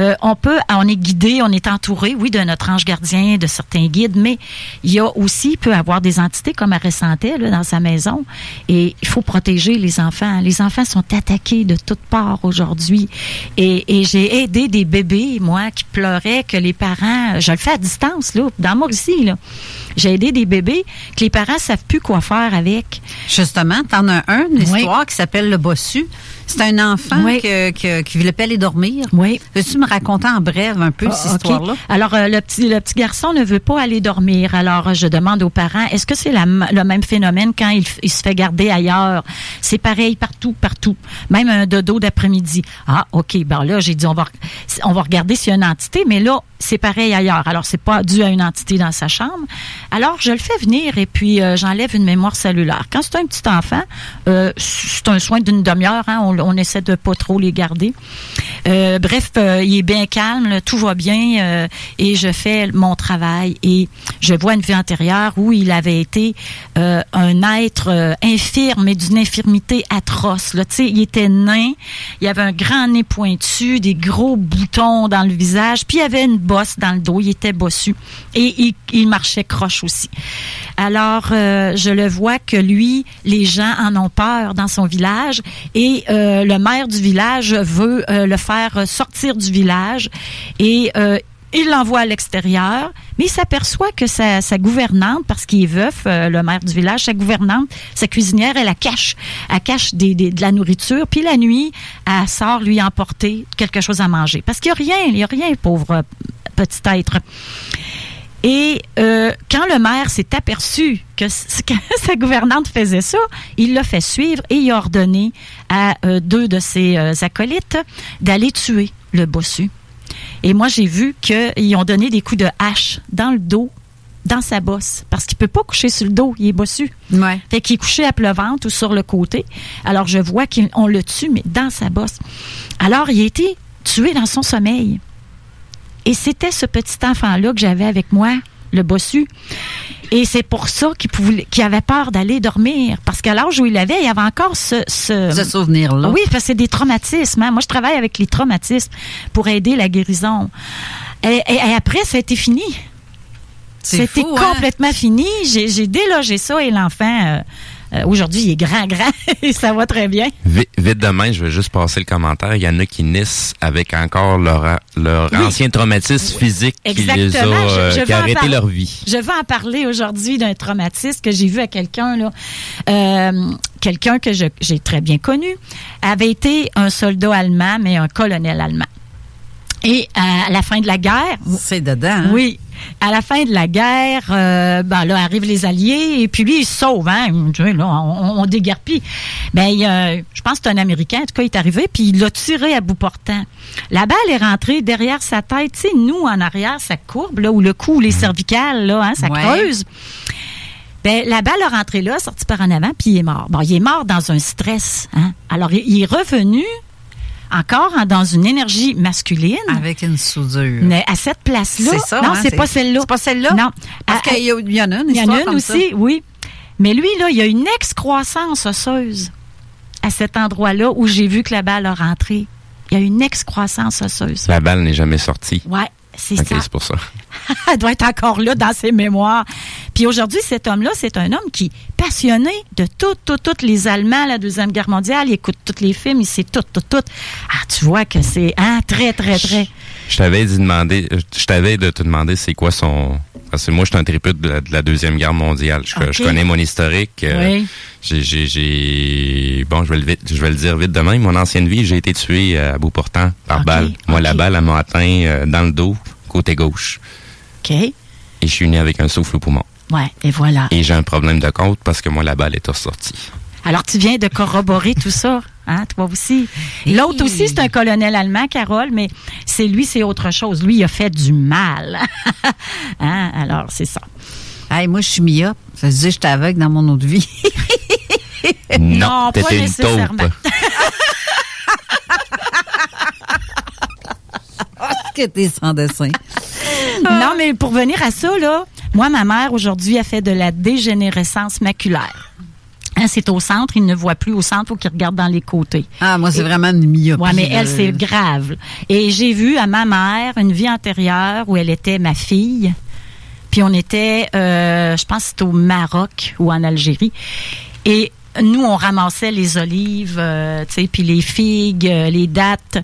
Euh, on peut, on est guidé, on est entouré, oui, de notre ange gardien, de certains guides, mais il y a aussi, peut avoir des entités comme elle ressentait là, dans sa maison. Et il faut protéger les enfants. Les enfants sont attaqués de toutes parts aujourd'hui. Et, et j'ai aidé des bébés, moi, qui pleuraient, que les parents, je le fais à distance, là, dans Mauricie, là. J'ai aidé des bébés que les parents savent plus quoi faire avec. Justement, t'en as un, une histoire oui. qui s'appelle le bossu. C'est un enfant oui. que, que, qui voulait pas aller dormir. Oui. Veux-tu me raconter en bref un peu ah, cette okay. histoire-là? Alors, euh, le, petit, le petit garçon ne veut pas aller dormir. Alors, je demande aux parents, est-ce que c'est la, le même phénomène quand il, il se fait garder ailleurs? C'est pareil partout, partout. Même un dodo d'après-midi. Ah, OK. Ben là, j'ai dit, on va, on va regarder s'il y a une entité, mais là, c'est pareil ailleurs. Alors, c'est pas dû à une entité dans sa chambre. Alors, je le fais venir et puis euh, j'enlève une mémoire cellulaire. Quand c'est un petit enfant, euh, c'est un soin d'une demi-heure, hein, on on essaie de pas trop les garder. Euh, bref, euh, il est bien calme, là, tout va bien euh, et je fais mon travail et je vois une vie antérieure où il avait été euh, un être euh, infirme et d'une infirmité atroce. Là, tu sais, il était nain, il avait un grand nez pointu, des gros boutons dans le visage, puis il avait une bosse dans le dos, il était bossu et il, il marchait croche proche aussi. Alors, euh, je le vois que lui, les gens en ont peur dans son village et euh, le maire du village veut euh, le faire sortir du village et euh, il l'envoie à l'extérieur, mais il s'aperçoit que sa, sa gouvernante, parce qu'il est veuf, euh, le maire du village, sa gouvernante, sa cuisinière, elle la cache. Elle cache des, des, de la nourriture, puis la nuit, elle sort lui emporter quelque chose à manger. Parce qu'il n'y a rien, il n'y a rien, pauvre petit être. Et euh, quand le maire s'est aperçu que, que sa gouvernante faisait ça, il l'a fait suivre et il a ordonné à euh, deux de ses euh, acolytes d'aller tuer le bossu. Et moi, j'ai vu qu'ils ont donné des coups de hache dans le dos, dans sa bosse, parce qu'il ne peut pas coucher sur le dos, il est bossu. Ouais. Fait qu'il est couché à plat ventre ou sur le côté. Alors, je vois qu'on le tue, mais dans sa bosse. Alors, il a été tué dans son sommeil. Et c'était ce petit enfant-là que j'avais avec moi, le bossu. Et c'est pour ça qu'il, pouvait, qu'il avait peur d'aller dormir. Parce qu'à l'âge où il l'avait, il y avait encore ce... Ce, ce souvenir-là. Oui, parce que c'est des traumatismes. Hein? Moi, je travaille avec les traumatismes pour aider la guérison. Et, et, et après, ça a été fini. C'est C'était fou, complètement hein? fini. J'ai, j'ai délogé ça et l'enfant... Euh, Euh, aujourd'hui, il est grand, grand, et ça va très bien. Vite, vite demain, je vais juste passer le commentaire. Il y en a qui naissent avec encore leur, leur oui. ancien traumatisme oui. physique Exactement. qui les a, euh, je, je qui a arrêté par... leur vie. Je vais en parler aujourd'hui d'un traumatisme que j'ai vu à quelqu'un, là. Euh, quelqu'un que je, j'ai très bien connu, avait été un soldat allemand, mais un colonel allemand. Et à la fin de la guerre... C'est dedans, hein? Oui. À la fin de la guerre, euh, ben là, arrivent les Alliés, et puis lui, il se sauve, hein? Là, on, on déguerpit. Ben, il, euh, je pense que c'est un Américain, en tout cas, il est arrivé, puis il l'a tiré à bout portant. La balle est rentrée derrière sa tête. Tu sais, nous, en arrière, ça courbe, là, où le cou, les cervicales, là, hein, ça ouais. creuse. Ben, la balle est rentrée là, sortie par en avant, puis il est mort. Bon, il est mort dans un stress, hein? Alors, il, il est revenu... Encore dans une énergie masculine. Avec une soudure. Mais à cette place-là. C'est ça, non, hein, c'est, c'est pas celle-là. C'est pas celle-là? Non. Parce à, qu'il y, a, y en a une histoire comme ça. Il y en a une aussi, ça. oui. Mais lui, là, il y a une excroissance osseuse à cet endroit-là où j'ai vu que la balle a rentré. Il y a une excroissance osseuse. La balle n'est jamais sortie. Oui, c'est okay, ça. C'est pour ça. Elle doit être encore là dans ses mémoires. Puis aujourd'hui, cet homme-là, c'est un homme qui est passionné de tout, tout, tout. Les Allemands, la Deuxième Guerre mondiale, il écoute tous les films, il sait tout, tout, tout. Ah, tu vois que c'est hein, très, très, très... Je, je t'avais dit demander, je t'avais de te demander c'est quoi son... Parce que moi, je suis un tripute de, de la Deuxième Guerre mondiale. Je, okay. je connais mon historique. Oui. J'ai, j'ai, j'ai... Bon, je vais, le vite, je vais le dire vite demain. Mon ancienne vie, j'ai été tué à bout portant par okay. balle. Moi, okay. la balle, elle m'a atteint dans le dos, côté gauche. OK. Et je suis né avec un souffle au poumon. Ouais, et voilà. Et j'ai un problème de compte parce que moi, la balle est ressortie. Alors, tu viens de corroborer tout ça, hein, toi aussi. L'autre aussi, c'est un colonel allemand, Carole, mais c'est lui, c'est autre chose. Lui, il a fait du mal. Hein? Alors, c'est ça. Hey, moi, je suis myope. Ça veut dire que j'étais aveugle dans mon autre vie. non, non, pas nécessairement. Oh, que t'es sans dessin. Non, mais pour venir à ça, là, moi, ma mère, aujourd'hui, a fait de la dégénérescence maculaire. Hein, c'est au centre, il ne voit plus au centre, il faut qu'il regarde dans les côtés. Ah, moi, c'est Et, vraiment une myopie. Oui, mais elle, c'est grave. Et j'ai vu à ma mère une vie antérieure où elle était ma fille. Puis on était, euh, je pense que c'était au Maroc ou en Algérie. Et nous, on ramassait les olives, euh, tu sais, puis les figues, euh, les dattes.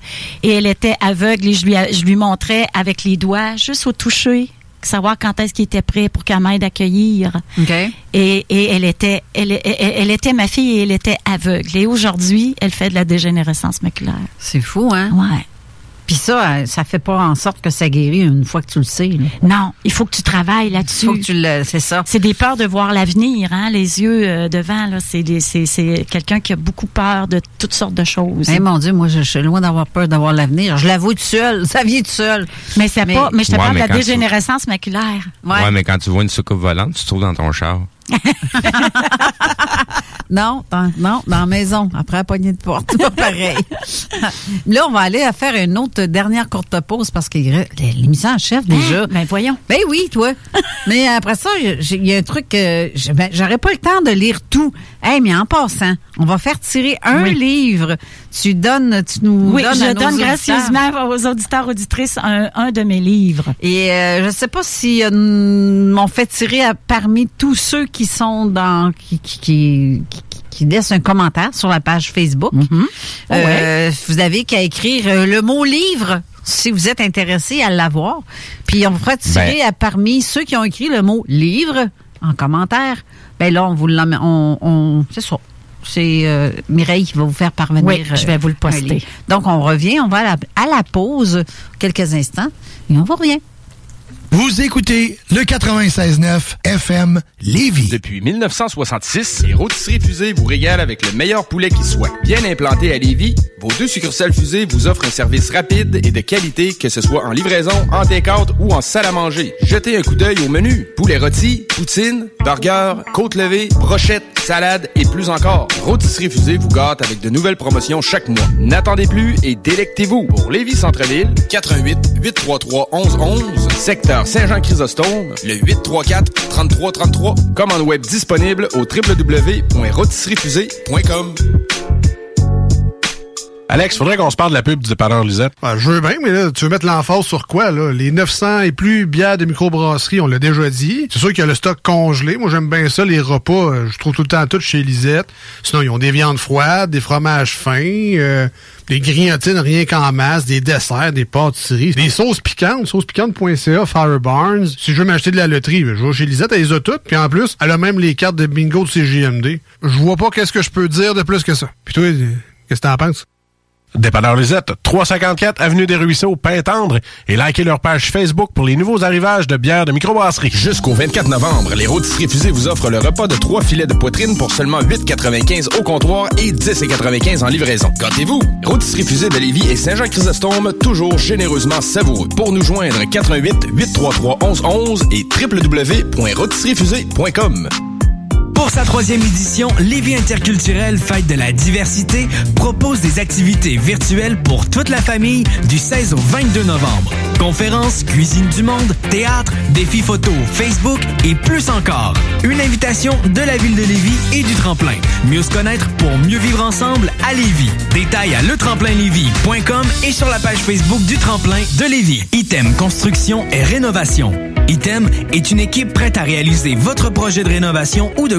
Et elle était aveugle et je lui, je lui montrais avec les doigts, juste au toucher, savoir quand est-ce qu'il était prêt pour qu'elle m'aide à accueillir. Okay. Et, et elle, était, elle, elle, elle était ma fille et elle était aveugle. Et aujourd'hui, elle fait de la dégénérescence maculaire. C'est fou, hein? Ouais. Puis ça, ça fait pas en sorte que ça guérit une fois que tu le sais. Là. Non, il faut que tu travailles là-dessus. Il faut que tu le, c'est ça. C'est des peurs de voir l'avenir, hein, les yeux euh, devant. Là, c'est, des, c'est, c'est quelqu'un qui a beaucoup peur de toutes sortes de choses. Mais mon Dieu, moi, je, je suis loin d'avoir peur d'avoir l'avenir. Je l'avoue tout seul, ça vient tout seul. Mais c'est mais, pas. Mais je te ouais, parle de la dégénérescence tu... maculaire. Ouais. ouais, mais quand tu vois une soucoupe volante, tu te trouves dans ton char. Non, dans, non, dans la maison, après la poignée de porte, c'est pas pareil. Là, on va aller à faire une autre dernière courte pause parce que l'émission en chef déjà. Ben voyons. Ben oui, toi. Mais après ça, il y a un truc que ben, j'aurais pas le temps de lire tout. Hey, mais en passant, on va faire tirer un oui. livre. Tu donnes, tu nous oui, donnes. Oui, je à nos donne gracieusement aux auditeurs, auditrices un, un de mes livres. Et euh, je sais pas si euh, m'ont fait tirer à, parmi tous ceux qui sont dans qui qui, qui qui qui laissent un commentaire sur la page Facebook. Mm-hmm. Oh, ouais. euh, vous avez qu'à écrire le mot livre si vous êtes intéressé à l'avoir. Puis on vous fera tirer ben. à parmi ceux qui ont écrit le mot livre en commentaire. Ben là on vous l'emmène, on, on c'est ça. C'est euh, Mireille qui va vous faire parvenir. Oui, je vais vous le poster. Donc on revient, on va à la, à la pause quelques instants et on vous revient. Vous écoutez le quatre-vingt-seize neuf F M Lévis. Depuis dix-neuf cent soixante-six, les Rôtisseries Fusées vous régalent avec le meilleur poulet qui soit. Bien implanté à Lévis, vos deux succursales Fusées vous offrent un service rapide et de qualité, que ce soit en livraison, en take-out ou en salle à manger. Jetez un coup d'œil au menu. Poulet rôti, poutine, burger, côte levée, brochette, salade et plus encore. Rôtisseries Fusées vous gâte avec de nouvelles promotions chaque mois. N'attendez plus et délectez-vous. Pour Lévis Centre-Ville, quatre un huit, huit trois trois, un un un un, secteur Saint-Jean-Chrysostome, le huit trois quatre, trois trois trois trois. Commande web disponible au w w w point rôtisseriesfusées point com. Alex, faudrait qu'on se parle de la pub du dépanneur Lisette. Ben, je veux bien, mais là, tu veux mettre l'emphase sur quoi, là? Les neuf cents et plus bières de microbrasserie, on l'a déjà dit. C'est sûr qu'il y a le stock congelé. Moi, j'aime bien ça, les repas. Je trouve tout le temps tout chez Lisette. Sinon, ils ont des viandes froides, des fromages fins, euh, des grillotines rien qu'en masse, des desserts, des pâtisseries, des sauces piquantes, sauce piquante point c a, Firebarns. Si je veux m'acheter de la loterie, je vais chez Lisette, elle les a toutes. Puis en plus, elle a même les cartes de bingo de C J M D. Je vois pas qu'est-ce que je peux dire de plus que ça. Puis toi, qu'est-ce que t'en penses? Dépanneur Lisette, trois cent cinquante-quatre Avenue des Ruisseaux, Pintendre, et likez leur page Facebook pour les nouveaux arrivages de bières de microbrasserie. Jusqu'au vingt-quatre novembre, les Rôtisseries Fusées vous offrent le repas de trois filets de poitrine pour seulement huit quatre-vingt-quinze au comptoir et dix quatre-vingt-quinze en livraison. Gâtez-vous! Rôtisseries Fusées de Lévis et Saint-Jean-Chrysostome, toujours généreusement savoureux. Pour nous joindre, quatre un huit, huit trois trois, un un un un et w w w point rôtisseriesfusées point com. Pour sa troisième édition, Lévis Interculturel Fête de la diversité propose des activités virtuelles pour toute la famille du seize au vingt-deux novembre. Conférences, cuisine du monde, théâtre, défis photo, Facebook et plus encore. Une invitation de la ville de Lévis et du Tremplin. Mieux se connaître pour mieux vivre ensemble à Lévis. Détails à le tremplin lévis point com et sur la page Facebook du Tremplin de Lévis. ITEM Construction et Rénovation. ITEM est une équipe prête à réaliser votre projet de rénovation ou de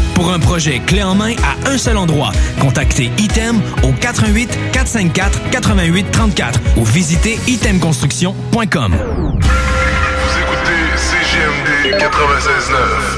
Pour un projet clé en main à un seul endroit, contactez ITEM au quatre un huit, quatre cinq quatre, huit huit trois quatre ou visitez item construction point com. Vous écoutez C J M D quatre-vingt-seize neuf.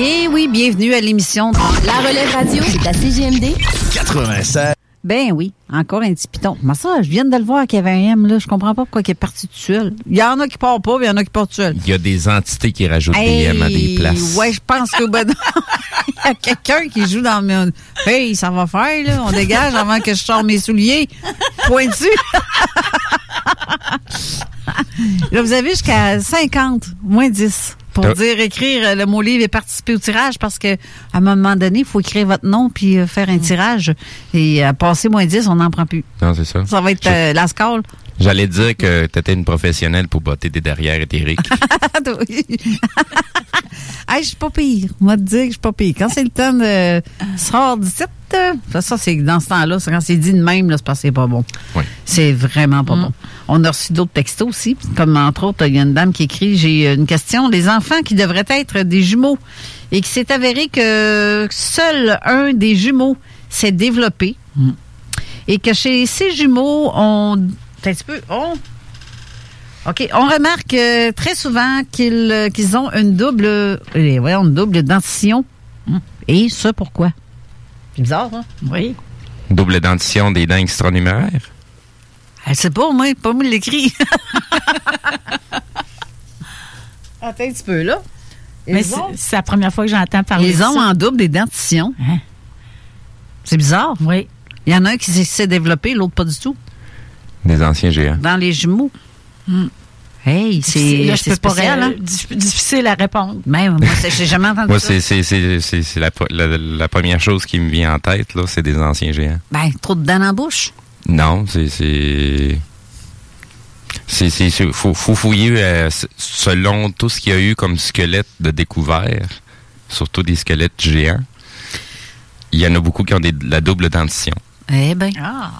Eh oui, bienvenue à l'émission La Relève Radio, c'est la C J M D quatre-vingt-seize. Ben oui, encore un petit piton. Mais ça, je viens de le voir qu'il y avait un M, là. Je comprends pas pourquoi il est parti tout seul. Il y en a qui partent pas, puis il y en a qui partent tout seul. Il y a des entités qui rajoutent hey, des M à des places. Ouais, je pense que ben non. Il y a quelqu'un qui joue dans mes... Hey, ça va faire, là. On dégage avant que je sorte mes souliers. Pointu. Là, vous avez jusqu'à cinquante, moins dix. Pour t'as... dire écrire le mot livre et participer au tirage, parce qu'à un moment donné, il faut écrire votre nom puis faire un tirage. Et à passer moins dix, on n'en prend plus. Non, c'est ça. Ça va être euh, la score. J'allais dire que t'étais une professionnelle pour botter des derrière éthériques. Hey, je suis pas pire. On va te dire que je suis pas pire. Quand c'est le temps de sortir du site, ça, c'est dans ce temps-là, c'est quand c'est dit de même, là, c'est parce que c'est pas bon. Oui. C'est vraiment pas mmh. bon. On a reçu d'autres textos aussi, comme entre autres, il y a une dame qui écrit, j'ai une question, les enfants qui devraient être des jumeaux et qui s'est avéré que seul un des jumeaux s'est développé mmh. et que chez ces jumeaux, on... Un petit peu, on... OK. On remarque euh, très souvent qu'ils, euh, qu'ils ont une double, euh, ouais, une double dentition. Et ça, pourquoi? C'est bizarre, hein? Oui. Double dentition des dents extranuméraires? Elle sait pas, moi, pas moi l'écrit. Attends un petit peu, là. Ils Mais ont... c'est, c'est la première fois que j'entends parler Ils de ont ça. En double des dentitions. Hein? C'est bizarre. Oui. Il y en a un qui s'est développé, l'autre pas du tout. Des anciens géants. Dans les jumeaux. Mm. Hey, c'est, c'est, là, c'est spécial, hein? Difficile à répondre. Mais moi, j'ai jamais entendu moi, ça. Moi, c'est, c'est, c'est, c'est la, la, la première chose qui me vient en tête, là, c'est des anciens géants. Ben, trop de dents en bouche? Non, c'est... c'est... C'est, c'est, c'est faut, faut fouiller euh, selon tout ce qu'il y a eu comme squelette de découvert, surtout des squelettes géants. Il y en a beaucoup qui ont des, la double dentition. Eh ben. Ah.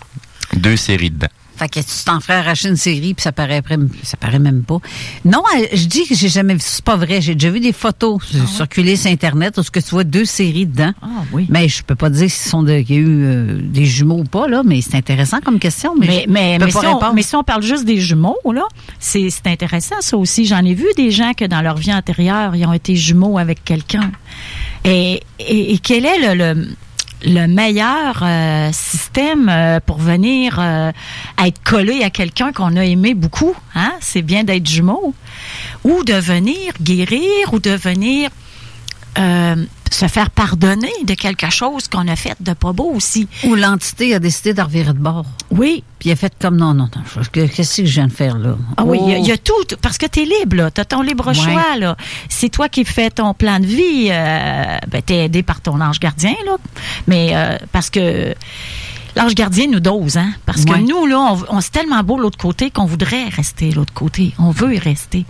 Deux séries de dents. Fait que tu t'en ferais arracher une série, puis ça paraît, ça paraît même pas. Non, je dis que j'ai jamais vu, c'est pas vrai. J'ai déjà vu des photos ah, circuler oui. sur Internet où ce que tu vois deux séries dedans. Ah oui. Mais je peux pas dire s'ils sont de, qu'il y a eu euh, des jumeaux ou pas, là, mais c'est intéressant comme question. Mais, mais, je, mais, je peux mais, pas si on, mais si on parle juste des jumeaux, là, c'est, c'est intéressant, ça aussi. J'en ai vu des gens que dans leur vie antérieure, ils ont été jumeaux avec quelqu'un. Et, et, et quel est le... le le meilleur euh, système euh, pour venir euh, être collé à quelqu'un qu'on a aimé beaucoup, hein? C'est bien d'être jumeau. Ou de venir guérir, ou de venir euh, se faire pardonner de quelque chose qu'on a fait de pas beau aussi. Ou l'entité a décidé de revirer de bord. Oui. Puis elle a fait comme non, non, non. Qu'est-ce que je viens de faire, là? Ah oh. oui, il y, y a tout. Parce que t'es libre, là. T'as ton libre ouais. choix, là. C'est toi qui fais ton plan de vie. Euh, ben, t'es aidé par ton ange gardien, là. Mais euh, parce que l'ange gardien nous dose, hein. Parce ouais. que nous, là, on, on c'est tellement beau l'autre côté qu'on voudrait rester l'autre côté. On veut y rester.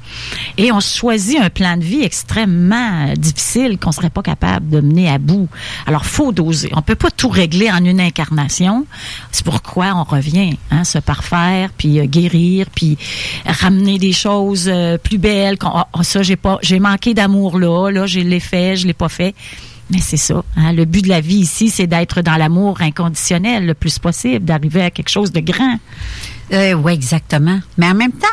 Et on choisit un plan de vie extrêmement difficile qu'on serait pas capable de mener à bout. Alors, faut doser. On peut pas tout régler en une incarnation. C'est pourquoi on revient, hein, se parfaire, puis euh, guérir, puis ramener des choses euh, plus belles. Qu'on, oh, ça, j'ai pas, j'ai manqué d'amour là. Là, je l'ai fait, je l'ai pas fait. Mais c'est ça. Hein? Le but de la vie ici, c'est d'être dans l'amour inconditionnel le plus possible, d'arriver à quelque chose de grand. Euh, oui, exactement. Mais en même temps,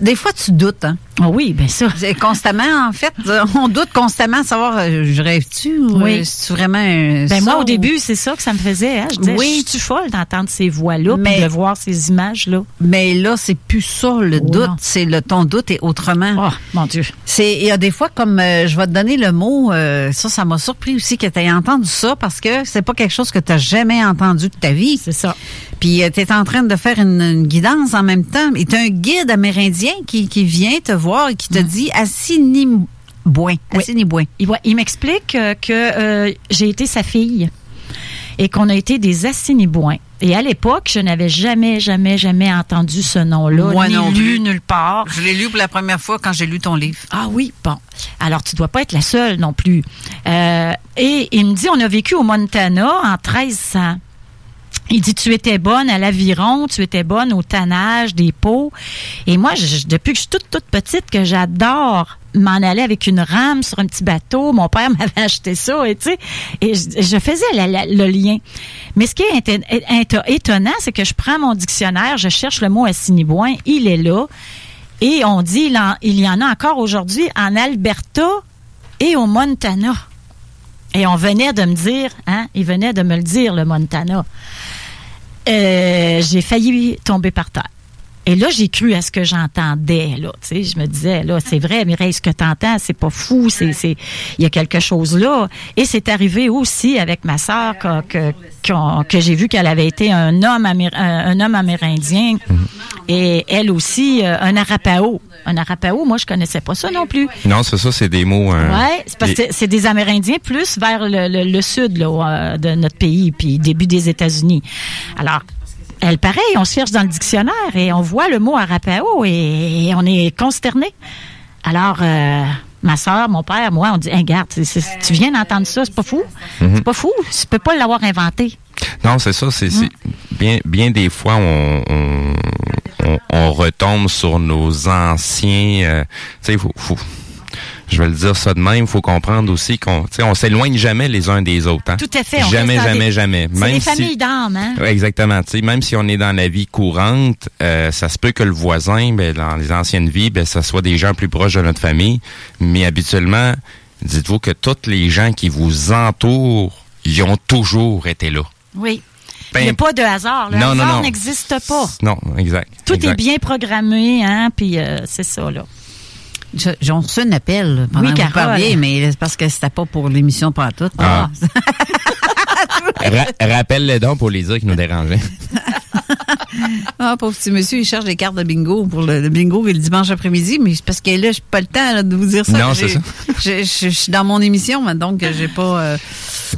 des fois, tu doutes. Hein? Oh oui, bien ça. Constamment, en fait, on doute constamment à savoir, je rêve-tu ou oui. c'est vraiment un ben moi, au début, c'est ça que ça me faisait. Hein? Je disais, oui. je suis folle d'entendre ces voix-là et de voir ces images-là. Mais là, c'est plus ça, le oh, doute. Non. C'est le ton doute est autrement. Oh, mon Dieu. Il y a des fois, comme euh, je vais te donner le mot, euh, ça, ça m'a surpris aussi que tu aies entendu ça parce que c'est pas quelque chose que tu n'as jamais entendu de ta vie. C'est ça. Puis euh, tu es en train de faire une, une guidance en même temps. Et tu as un guide amérindien qui, qui vient te voir. Et qui te dit Assiniboin. Assiniboin. Oui. Il m'explique que euh, j'ai été sa fille et qu'on a été des Assiniboins. Et à l'époque, je n'avais jamais, jamais, jamais entendu ce nom-là. Moi ni non lu plus. Nulle part. Je l'ai lu pour la première fois quand j'ai lu ton livre. Ah oui, bon. Alors, tu ne dois pas être la seule non plus. Euh, et il me dit, on a vécu au Montana en treize cents. Il dit, tu étais bonne à l'aviron, tu étais bonne au tannage des pots. Et moi, je, depuis que je suis toute, toute petite, que j'adore m'en aller avec une rame sur un petit bateau. Mon père m'avait acheté ça, et tu sais, et je, je faisais la, la, le lien. Mais ce qui est inté- inté- étonnant, c'est que je prends mon dictionnaire, je cherche le mot Assiniboin, il est là. Et on dit, il, en, il y en a encore aujourd'hui en Alberta et au Montana. Et on venait de me dire, hein, il venait de me le dire, le Montana. Euh, j'ai failli tomber par terre. Et là, j'ai cru à ce que j'entendais, là. Tu sais, je me disais, là, c'est vrai, Mireille, ce que t'entends, c'est pas fou, c'est, c'est, il y a quelque chose là. Et c'est arrivé aussi avec ma sœur que, que, que j'ai vu qu'elle avait été un homme, améri- un homme amérindien Et elle aussi, euh, un Arapao. Un Arapao, moi, je connaissais pas ça non plus. Non, c'est ça, c'est des mots... Euh, oui, c'est parce que c'est, c'est des Amérindiens plus vers le, le, le sud là, de notre pays, puis début des États-Unis. Alors, elle, pareil, on cherche dans le dictionnaire et on voit le mot Arapao et, et on est consterné. Alors... Euh, ma soeur, mon père, moi, on dit, hey, regarde, c'est, c'est, tu viens d'entendre ça, c'est pas fou. Mm-hmm. C'est pas fou. Tu peux pas l'avoir inventé. Non, c'est ça. C'est, mm. c'est bien, bien des fois, on, on, on, on retombe sur nos anciens. Euh, tu sais, faut, faut, je vais le dire ça de même. Il faut comprendre aussi qu'on, tu sais, on s'éloigne jamais les uns des autres. Hein? Tout à fait. Jamais, jamais, des, jamais. C'est même des familles si, d'âme, hein. Ouais, exactement. Tu sais, même si on est dans la vie courante, euh, ça se peut que le voisin, ben, dans les anciennes vies, ben, ça soit des gens plus proches de notre famille. Mais habituellement, dites-vous que tous les gens qui vous entourent, ils ont toujours été là. Oui. Ben, il n'y a pas de hasard. Le non, hasard non, non. n'existe pas. Non, exact. Tout exact. est bien programmé, hein. Puis euh, c'est ça là. Johnson appelle pendant oui, que vous parliez, mais c'est parce que c'était pas pour l'émission pas toute. Ah. Ra- rappelle-les donc pour les dire qui nous dérangeaient. Ah, pauvre petit monsieur, il cherche des cartes de bingo pour le, le bingo et le dimanche après-midi, mais c'est parce que là, j'ai pas le temps là, de vous dire ça. Non, c'est ça. Je, je, je suis dans mon émission, donc j'ai pas... Euh,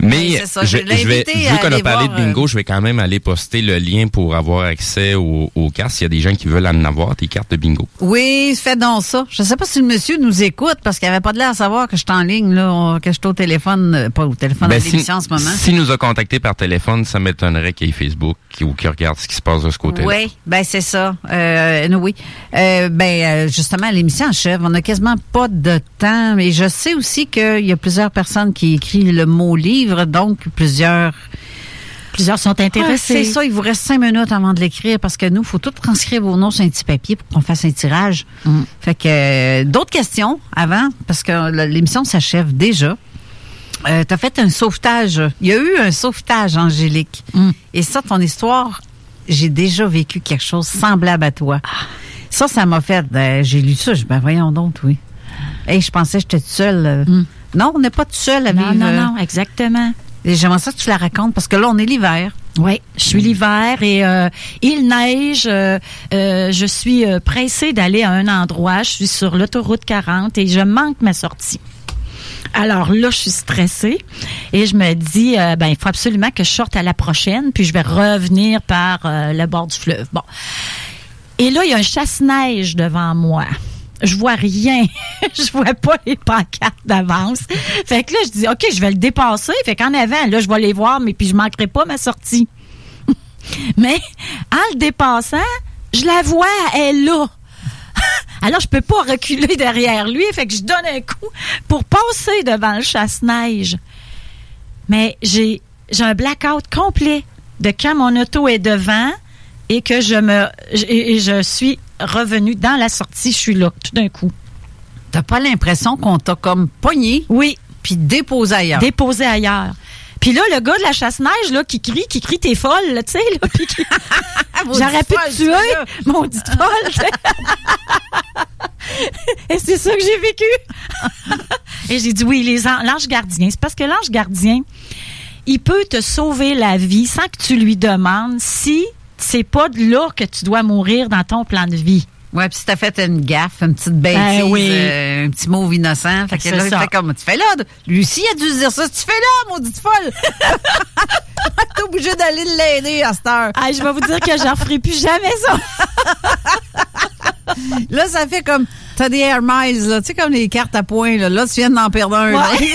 mais ouais, ça, je, je, je vais, vu qu'on a parlé voir, de bingo, je vais quand même aller poster le lien pour avoir accès aux, aux cartes. S'il y a des gens qui veulent en avoir, tes cartes de bingo. Oui, fais donc ça. Je sais pas si le monsieur nous écoute, parce qu'il avait pas de l'air à savoir que je suis en ligne, là, que je suis au téléphone, pas au téléphone ben, à l'émission si, en ce moment. S'il nous a contactés par téléphone, ça m'étonnerait qu'il y ait Facebook ou qu'il regarde ce qui se passe de ce côté-là. Oui, ben c'est ça. Euh, oui. Euh, ben justement, l'émission en chef, on a quasiment pas de temps, mais je sais aussi qu'il y a plusieurs personnes qui écrivent le mot livre. Donc, plusieurs... Plusieurs sont intéressés. Ah, c'est ça, il vous reste cinq minutes avant de l'écrire parce que nous, il faut tout transcrire vos noms sur un petit papier pour qu'on fasse un tirage. Mm. Fait que euh, d'autres questions avant, parce que l'émission s'achève déjà. Euh, tu as fait un sauvetage. Il y a eu un sauvetage, Angélique. Mm. Et ça, ton histoire, j'ai déjà vécu quelque chose semblable à toi. Ah. Ça, ça m'a fait... Euh, j'ai lu ça, je dis, ben voyons donc, oui. Hey, je pensais que j'étais toute seule... Euh, mm. Non, on n'est pas tout seul à vivre. Non, non, non, exactement. Et j'aimerais ça que tu la racontes, parce que là, on est l'hiver. Oui, je suis l'hiver et euh, il neige. Euh, euh, je suis pressée d'aller à un endroit. Je suis sur l'autoroute quarante et je manque ma sortie. Alors là, je suis stressée et je me dis, euh, ben il faut absolument que je sorte à la prochaine, puis je vais revenir par euh, le bord du fleuve. Bon. Et là, il y a un chasse-neige devant moi. Je vois rien. Je vois pas les pancartes d'avance. Fait que là, je dis, OK, je vais le dépasser. Fait qu'en avant, là, je vais les voir, mais puis je manquerai pas ma sortie. Mais en le dépassant, je la vois, elle est là. Alors, je peux pas reculer derrière lui. Fait que je donne un coup pour passer devant le chasse-neige. Mais j'ai, j'ai un blackout complet de quand mon auto est devant et que je me, et je suis revenu dans la sortie, je suis là, tout d'un coup. T'as pas l'impression qu'on t'a comme pogné? Oui. Puis déposé ailleurs. Déposé ailleurs. Puis là, le gars de la chasse-neige, là, qui crie, qui crie, t'es folle, là, tu sais, là, puis qui... J'aurais pu te tuer, mon dit folle. Et c'est ça que j'ai vécu. Et j'ai dit, oui, les an- l'ange gardien. C'est parce que l'ange gardien, il peut te sauver la vie sans que tu lui demandes si... C'est pas de là que tu dois mourir dans ton plan de vie. Ouais, puis si t'as fait une gaffe, une petite bêtise, ben oui. euh, un petit mot innocent, fait que c'est là, ça. Il fait comme, tu fais là, Lucie a dû se dire ça, tu fais là, maudite folle! T'es obligée d'aller l'aider à cette heure. Ah, je vais vous dire que j'en ferai plus jamais ça! Là, ça fait comme, t'as des Air Miles, là, tu sais, comme les cartes à points, là, là tu viens d'en perdre un, ouais.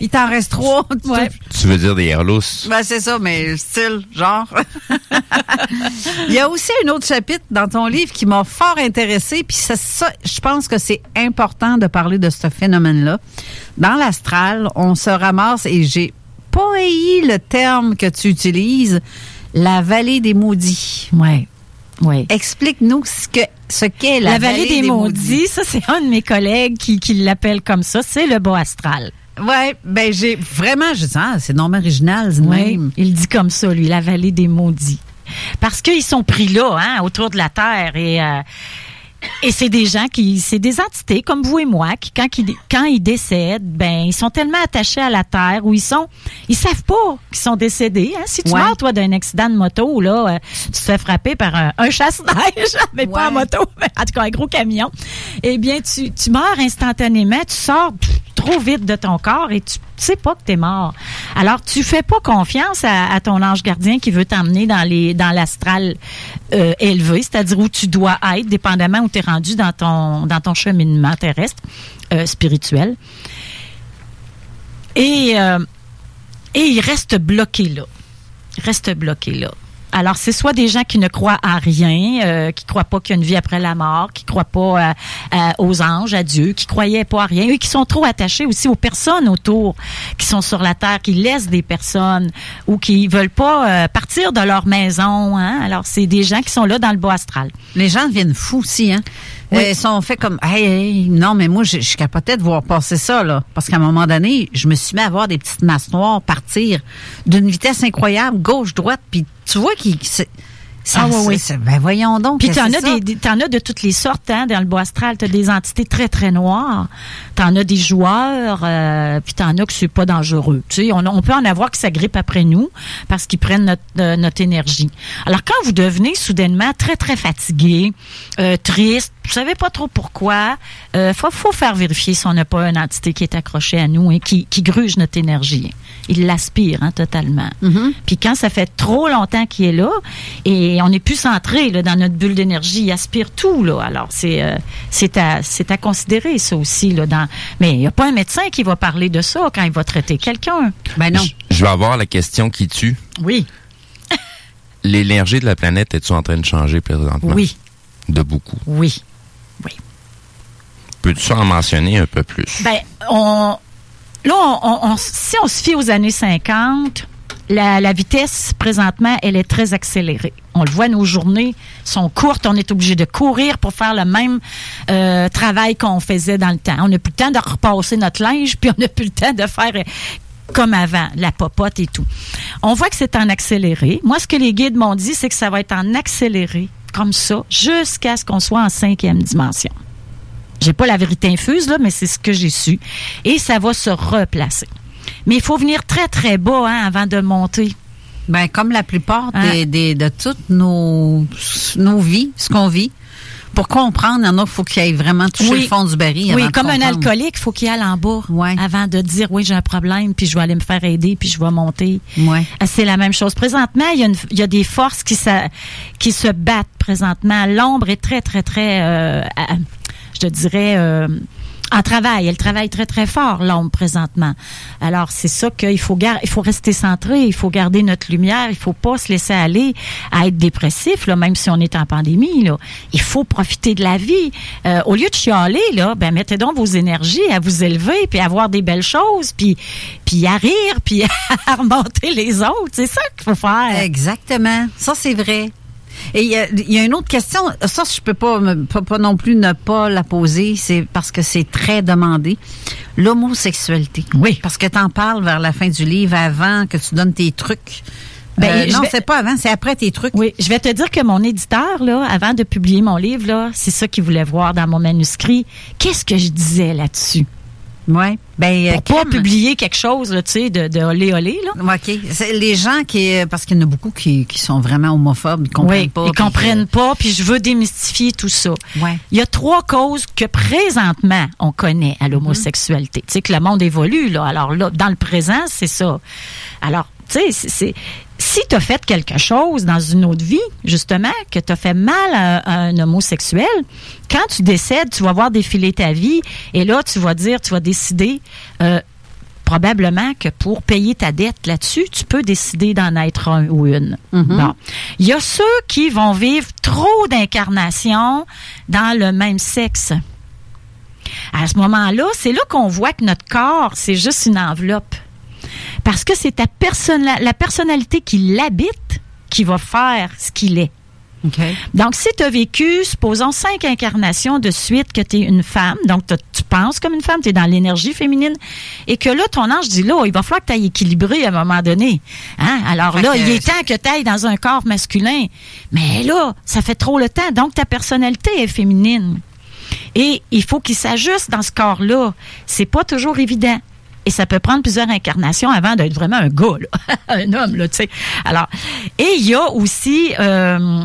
Il t'en reste trois. Tu, ouais. tu veux dire des Airlousses? Ben, c'est ça, mais style, genre. Il y a aussi un autre chapitre dans ton livre qui m'a fort intéressée, puis ça, ça, je pense que c'est important de parler de ce phénomène-là. Dans l'astral, on se ramasse, et j'ai pas haï le terme que tu utilises, la vallée des maudits. Ouais. Oui. Explique-nous ce, que, ce qu'est la, la vallée, vallée des, des maudits. maudits. Ça, c'est un de mes collègues qui, qui l'appelle comme ça. C'est le bas astral. Oui, bien, j'ai vraiment, je dis, ah, c'est normal original, c'est oui, même. Il dit comme ça, lui, la vallée des maudits. Parce qu'ils sont pris là, hein, autour de la Terre. Et, euh, Et c'est des gens qui, c'est des entités comme vous et moi qui, quand ils, quand ils décèdent, ben ils sont tellement attachés à la terre où ils sont, ils savent pas qu'ils sont décédés. Hein? Si tu ouais. meurs toi d'un accident de moto là, euh, tu te fais frapper par un, un chasse-neige, mais ouais. pas en moto, mais en tout cas un gros camion. Eh bien tu, tu meurs instantanément, tu sors pff, trop vite de ton corps et tu sais pas que t'es mort. Alors tu fais pas confiance à, à ton ange gardien qui veut t'emmener dans les, dans l'astral euh, élevé, c'est-à-dire où tu dois être, dépendamment où t'es rendu dans ton, dans ton cheminement terrestre, euh, spirituel. Et, euh, et il reste bloqué là. Il reste bloqué là. Alors, c'est soit des gens qui ne croient à rien, euh, qui ne croient pas qu'il y a une vie après la mort, qui ne croient pas à, à, aux anges, à Dieu, qui ne croyaient pas à rien, et qui sont trop attachés aussi aux personnes autour, qui sont sur la terre, qui laissent des personnes ou qui ne veulent pas euh, partir de leur maison. Hein? Alors, c'est des gens qui sont là dans le bas astral. Les gens deviennent fous aussi, hein? Oui. Ils sont faits comme, hey, hey, non, mais moi, je, je capotais de voir passer ça, là. Parce qu'à un moment donné, je me suis mis à voir des petites masses noires partir d'une vitesse incroyable, gauche, droite, puis tu vois qu'il... C'est, ça, ah oui, oui. C'est, ben voyons donc. Puis t'en as, des, t'en as de toutes les sortes, hein, dans le bois astral. T'as des entités très, très noires. T'en as des joueurs, euh, puis t'en as que c'est pas dangereux. Tu sais, on, on peut en avoir qui s'agrippent après nous parce qu'ils prennent notre, euh, notre énergie. Alors, quand vous devenez soudainement très, très fatigué, euh, triste, vous savez pas trop pourquoi, euh, faut, faut faire vérifier si on n'a pas une entité qui est accrochée à nous et hein, qui, qui gruge notre énergie. Il l'aspire, hein, totalement. Mm-hmm. Puis quand ça fait trop longtemps qu'il est là, et on n'est plus centré là, dans notre bulle d'énergie, il aspire tout, là. Alors, c'est, euh, c'est, à, c'est à considérer, ça aussi. Là, dans... Mais il n'y a pas un médecin qui va parler de ça quand il va traiter quelqu'un. Ben non. Je, je vais avoir la question qui tue. Oui. L'énergie de la planète, est-tu en train de changer présentement? Oui. De beaucoup? Oui. Oui. Peux-tu en mentionner un peu plus? Ben, on... Là, on, on, si on se fie aux années cinquante, la, la vitesse, présentement, elle est très accélérée. On le voit, nos journées sont courtes. On est obligé de courir pour faire le même euh, travail qu'on faisait dans le temps. On n'a plus le temps de repasser notre linge, puis on n'a plus le temps de faire comme avant, la popote et tout. On voit que c'est en accéléré. Moi, ce que les guides m'ont dit, c'est que ça va être en accéléré, comme ça, jusqu'à ce qu'on soit en cinquième dimension. J'ai pas la vérité infuse, là, mais c'est ce que j'ai su. Et ça va se replacer. Mais il faut venir très, très bas, hein, avant de monter. Ben, comme la plupart hein? des, des, de toutes nos, nos vies, ce qu'on vit. Pour comprendre, il faut qu'il aille vraiment toucher oui. le fond du baril. Oui, comme un alcoolique, il faut qu'il aille en bas ouais. avant de dire, oui, j'ai un problème, puis je vais aller me faire aider, puis je vais monter. Ouais. C'est la même chose. Présentement, il y a, une, il y a des forces qui, ça, qui se battent présentement. L'ombre est très, très, très... Euh, à, je te dirais, euh, en travail. Elle travaille très, très fort, l'ombre, présentement. Alors, c'est ça qu'il faut gar- il faut rester centré, il faut garder notre lumière, il ne faut pas se laisser aller à être dépressif, là, même si on est en pandémie. Là. Il faut profiter de la vie. Euh, au lieu de chialer, là, ben, mettez donc vos énergies à vous élever, puis à voir des belles choses, puis, puis à rire, puis à remonter les autres. C'est ça qu'il faut faire. Exactement. Ça, c'est vrai. Et il y a, y a une autre question, ça je peux pas, pas, pas non plus ne pas la poser, c'est parce que c'est très demandé. L'homosexualité. Oui. Parce que t'en parles vers la fin du livre, avant que tu donnes tes trucs. Ben, euh, non, vais, c'est pas avant, c'est après tes trucs. Oui, je vais te dire que mon éditeur, là, avant de publier mon livre, là, c'est ça qu'il voulait voir dans mon manuscrit. Qu'est-ce que je disais là-dessus? Ouais. Ben, pour pas publier quelque chose, tu sais, de, de olé olé, là. OK. C'est les gens qui, parce qu'il y en a beaucoup qui, qui sont vraiment homophobes, ils comprennent oui, pas. Ils comprennent que... pas, puis je veux démystifier tout ça. Ouais. Il y a trois causes que présentement on connaît à l'homosexualité. Mmh. Tu sais, que le monde évolue, là. Alors là, dans le présent, c'est ça. Alors, tu sais, c'est, c'est, si t'as fait quelque chose dans une autre vie, justement, que t'as fait mal à, à un homosexuel, quand tu décèdes, tu vas voir défiler ta vie et là, tu vas dire, tu vas décider, euh, probablement que pour payer ta dette là-dessus, tu peux décider d'en être un ou une. Mm-hmm. Bon. Il y a ceux qui vont vivre trop d'incarnations dans le même sexe. À ce moment-là, c'est là qu'on voit que notre corps, c'est juste une enveloppe. Parce que c'est ta personnali- la personnalité qui l'habite qui va faire ce qu'il est. Okay. Donc, si tu as vécu, supposons, cinq incarnations de suite que tu es une femme, donc tu penses comme une femme, tu es dans l'énergie féminine, et que là, ton ange dit, là, il va falloir que tu ailles équilibrer à un moment donné. Hein? Alors fait là, il est temps que tu ailles dans un corps masculin. Mais là, ça fait trop le temps. Donc, ta personnalité est féminine. Et il faut qu'il s'ajuste dans ce corps-là. C'est pas toujours évident. Et ça peut prendre plusieurs incarnations avant d'être vraiment un gars, là. Un homme, là, tu sais. Alors, et il y a aussi... Euh,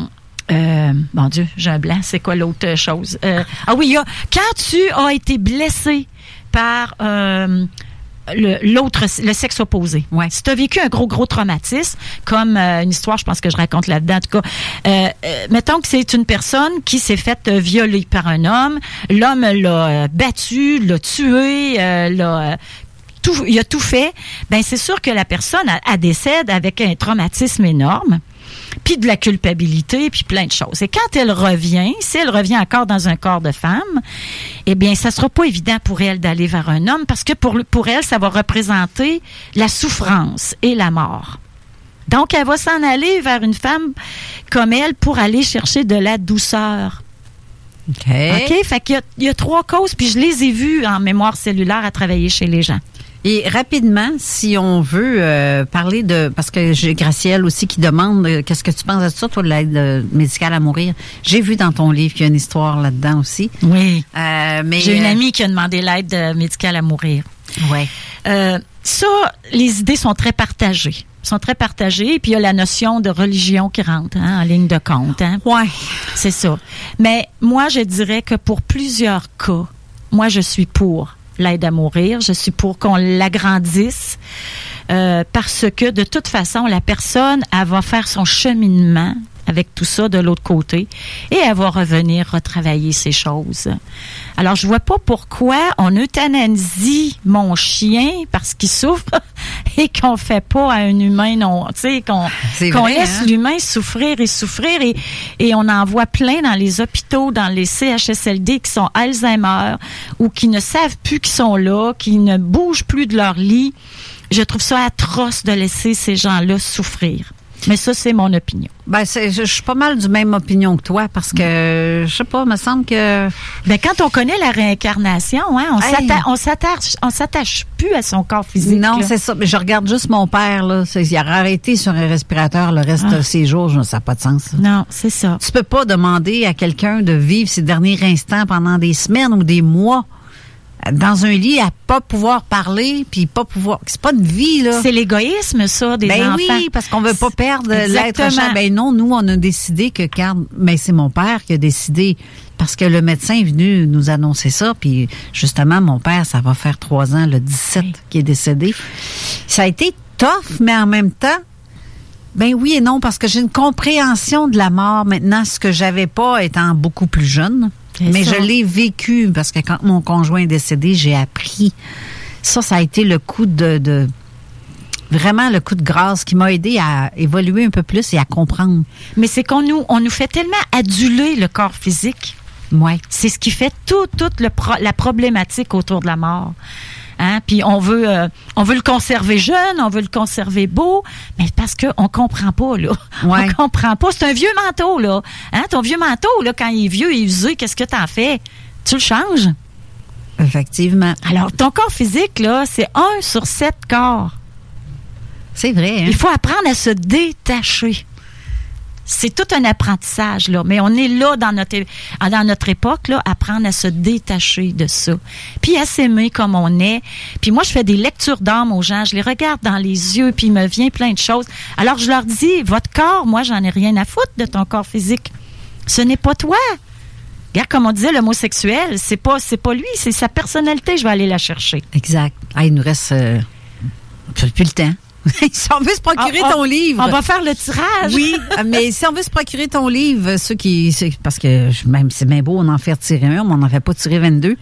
Euh, mon Dieu, j'ai un blanc. C'est quoi l'autre chose? Euh, ah oui, il y a, quand tu as été blessé par euh, le, l'autre, le sexe opposé. Ouais. Si tu as vécu un gros, gros traumatisme, comme euh, une histoire, je pense que je raconte là-dedans, en tout cas, euh, euh, mettons que c'est une personne qui s'est faite violer par un homme. L'homme l'a battu, l'a tué, euh, l'a... Tout, il a tout fait. Ben c'est sûr que la personne a, a décède avec un traumatisme énorme, puis de la culpabilité, puis plein de choses. Et quand elle revient, si elle revient encore dans un corps de femme, eh bien, ça sera pas évident pour elle d'aller vers un homme parce que pour, pour elle, ça va représenter la souffrance et la mort. Donc, elle va s'en aller vers une femme comme elle pour aller chercher de la douceur. OK. OK? Fait qu'il y a, il y a trois causes, puis je les ai vues en mémoire cellulaire à travailler chez les gens. Et rapidement, si on veut euh, parler de... Parce que j'ai Gracielle aussi qui demande euh, qu'est-ce que tu penses de ça, toi, de l'aide médicale à mourir. J'ai vu dans ton livre qu'il y a une histoire là-dedans aussi. Oui. Euh, mais, j'ai une amie qui a demandé l'aide médicale à mourir. Oui. Euh, ça, les idées sont très partagées. sont très partagées. Puis, il y a la notion de religion qui rentre hein, en ligne de compte. Hein. Oui. C'est ça. Mais moi, je dirais que pour plusieurs cas, moi, je suis pour... l'aide à mourir. Je suis pour qu'on l'agrandisse euh, parce que, de toute façon, la personne, elle va faire son cheminement avec tout ça de l'autre côté et elle va revenir retravailler ces choses. Alors, je vois pas pourquoi on euthanasie mon chien parce qu'il souffre et qu'on fait pas à un humain non, tu sais, qu'on, qu'on vrai, laisse hein? l'humain souffrir et souffrir et, et on en voit plein dans les hôpitaux, dans les C H S L D qui sont Alzheimer ou qui ne savent plus qu'ils sont là, qui ne bougent plus de leur lit. Je trouve ça atroce de laisser ces gens-là souffrir. Mais ça, c'est mon opinion. Ben, c'est, je, je suis pas mal du même opinion que toi parce que, je sais pas, il me semble que... Ben, quand on connaît la réincarnation, hein, on, hey. s'atta- on, s'attache, on s'attache plus à son corps physique. Non, là. C'est ça. Mais je regarde juste mon père, là. C'est, il a arrêté sur un respirateur le reste ah. de ses jours. Je, ça n'a pas de sens. Ça. Non, c'est ça. Tu peux pas demander à quelqu'un de vivre ses derniers instants pendant des semaines ou des mois dans un lit à pas pouvoir parler puis pas pouvoir c'est pas une vie là. C'est l'égoïsme ça des ben enfants. Ben oui, parce qu'on veut pas perdre Exactement. l'être cher. Ben non, nous on a décidé que car mais c'est mon père qui a décidé parce que le médecin est venu nous annoncer ça puis justement mon père ça va faire trois ans le dix-sept oui. qui est décédé. Ça a été tough mais en même temps ben oui et non parce que j'ai une compréhension de la mort maintenant ce que j'avais pas étant beaucoup plus jeune. C'est mais ça. Je l'ai vécu parce que quand mon conjoint est décédé, j'ai appris. Ça, ça a été le coup de, de vraiment le coup de grâce qui m'a aidé à évoluer un peu plus et à comprendre. Mais c'est qu'on nous, on nous fait tellement aduler le corps physique. Ouais. C'est ce qui fait tout, toute le pro, la problématique autour de la mort. Hein? Puis on veut, euh, on veut le conserver jeune, on veut le conserver beau, mais parce que on comprend pas là, ouais. on comprend pas. C'est un vieux manteau là, hein? Ton vieux manteau là, quand il est vieux et usé, qu'est-ce que t'en fais? Tu le changes? Effectivement. Alors ton corps physique là, c'est un sur sept corps. C'est vrai. Hein? Il faut apprendre à se détacher. C'est tout un apprentissage, là. Mais on est là dans notre, dans notre époque, là, apprendre à se détacher de ça. Puis à s'aimer comme on est. Puis moi, je fais des lectures d'âme aux gens. Je les regarde dans les yeux, puis il me vient plein de choses. Alors, je leur dis, votre corps, moi, j'en ai rien à foutre de ton corps physique. Ce n'est pas toi. Regarde, comme on disait, l'homosexuel, c'est pas, c'est pas lui, c'est sa personnalité, je vais aller la chercher. Exact. Ah, il nous reste euh, plus le temps. Si on veut se procurer on, on, ton livre... On va faire le tirage. Oui, mais si on veut se procurer ton livre, ceux qui... Ceux, parce que même c'est bien beau, on en fait tirer un, mais on n'en fait pas tirer vingt-deux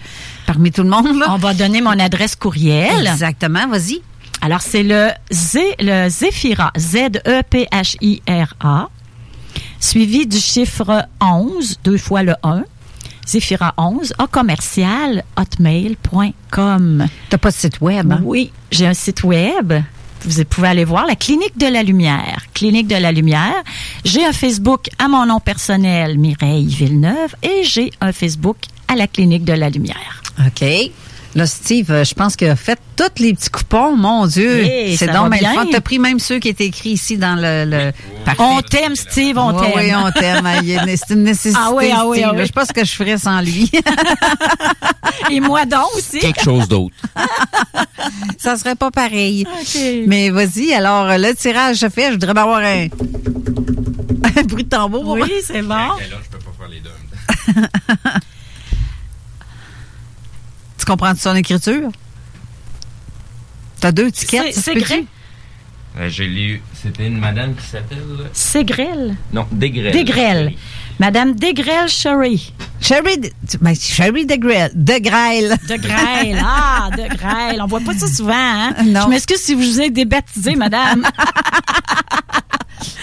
parmi tout le monde. Là. On va donner mon adresse courriel. Exactement, vas-y. Alors, c'est le, Zé, le Zéphira, Z-E-P-H-I-R-A, suivi du chiffre onze, deux fois le un. Zéphira onze, à commercial, hotmail point com. T'as pas de site web, hein? Oui, j'ai un site web. vous pouvez aller voir la Clinique de la Lumière. Clinique de la Lumière. J'ai un Facebook à mon nom personnel, Mireille Villeneuve, et j'ai un Facebook à la Clinique de la Lumière. OK. Là, Steve, je pense qu'il a fait tous les petits coupons. Mon Dieu, hey, c'est donc bien. Tu as pris même ceux qui étaient écrits ici dans le... le... On t'aime, Steve, on ouais, t'aime. Oui, on t'aime. C'est une nécessité, ah oui, ah oui, Steve. Ah oui. Je ne sais pas ce que je ferais sans lui. Et moi donc aussi. Quelque chose d'autre. Ça serait pas pareil. Okay. Mais vas-y, alors, le tirage se fait. Je voudrais m'avoir un... un bruit de tambour. Oui, c'est bon. Je peux pas faire les deux. Tu comprends-tu son écriture? T'as deux tickets. C'est Grel. Euh, j'ai lu. C'était une madame qui s'appelle... C'est Grel. Non, Desgrel. Desgrel. Madame Desgrel Sherry. Sherry de, ben, Sherry Desgrel. Desgrel. Desgrel. Ah, Desgrel. On voit pas ça souvent, hein? Non. Je m'excuse si je vous ai débaptisé, madame.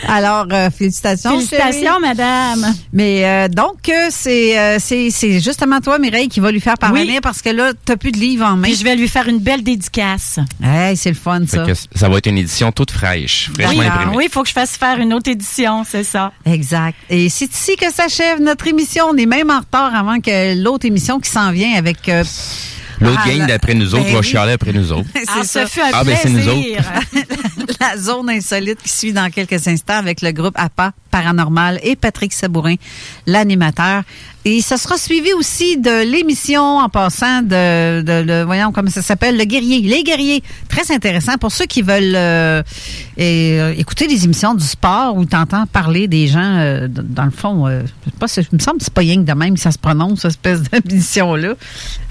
Alors, euh, félicitations. Félicitations, madame. Mais euh, donc, euh, c'est, euh, c'est, c'est justement toi, Mireille, qui va lui faire parvenir oui. parce que là, tu n'as plus de livre en main. Puis je vais lui faire une belle dédicace. Hey, c'est le fun, ça. Fait que ça va être une édition toute fraîche, fraîchement oui, imprimée. Oui, il faut que je fasse faire une autre édition, c'est ça. Exact. Et c'est ici que s'achève notre émission. On est même en retard avant que l'autre émission qui s'en vient avec... Euh, L'autre ah, gang d'après nous autres ben, va chialer après nous autres. C'est ah, ça. Ça fut un ah, plaisir. Ben, c'est nous autres. La zone insolite qui suit dans quelques instants avec le groupe A P A Paranormal et Patrick Sabourin, l'animateur. Et ça sera suivi aussi de l'émission en passant de, de, de voyons comment ça s'appelle, Le Guerrier. Les Guerriers, très intéressant pour ceux qui veulent euh, et, euh, écouter des émissions du sport où tu entends parler des gens, euh, dans le fond, euh, je sais pas, c'est, il me semble que c'est pas rien que de même que ça se prononce, cette espèce d'émission-là.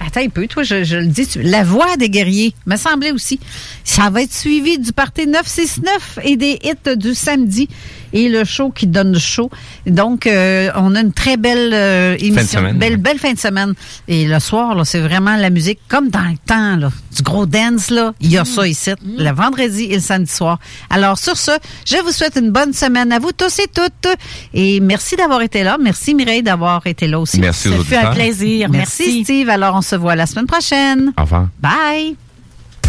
Attends un peu, toi, je, je le dis, tu, La Voix des Guerriers, me semblait aussi. Ça va être suivi du Party neuf cent soixante-neuf et des hits du samedi. Et le show qui donne chaud. Donc, euh, on a une très belle euh, émission. Semaine, belle, ouais. belle fin de semaine. Et le soir, là, c'est vraiment la musique comme dans le temps, là, du gros dance. Là, il y a mmh. ça ici, mmh. le vendredi et le samedi soir. Alors, sur ce, je vous souhaite une bonne semaine à vous tous et toutes. Et merci d'avoir été là. Merci, Mireille, d'avoir été là aussi. Merci. Ça fut un plaisir. Merci. Merci, Steve. Alors, on se voit la semaine prochaine. Au revoir. Bye.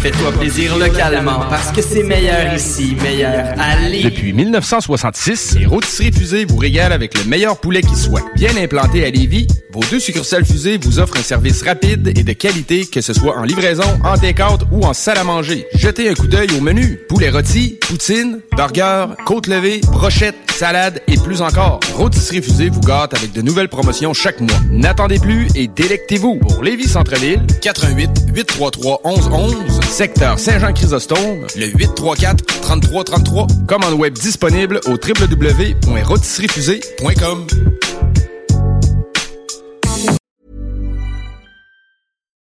Fais-toi plaisir localement, parce que c'est meilleur ici, meilleur allez. Depuis dix-neuf cent soixante-six, les Rôtisseries Fusées vous régalent avec le meilleur poulet qui soit. Bien implanté à Lévis, vos deux succursales Fusées vous offrent un service rapide et de qualité, que ce soit en livraison, en take-out ou en salle à manger. Jetez un coup d'œil au menu. Poulet rôti, poutine, burger, côte levée, brochette, salade et plus encore. Rôtisseries Fusées vous gâte avec de nouvelles promotions chaque mois. N'attendez plus et délectez-vous. Pour Lévis-Centreville, quatre un huit, huit trois trois, un un un un. Secteur Saint-Jean-Chrysostome, le huit trois quatre, trois trois trois trois. Commande web disponible au w w w point rôtisseriesfusées point com.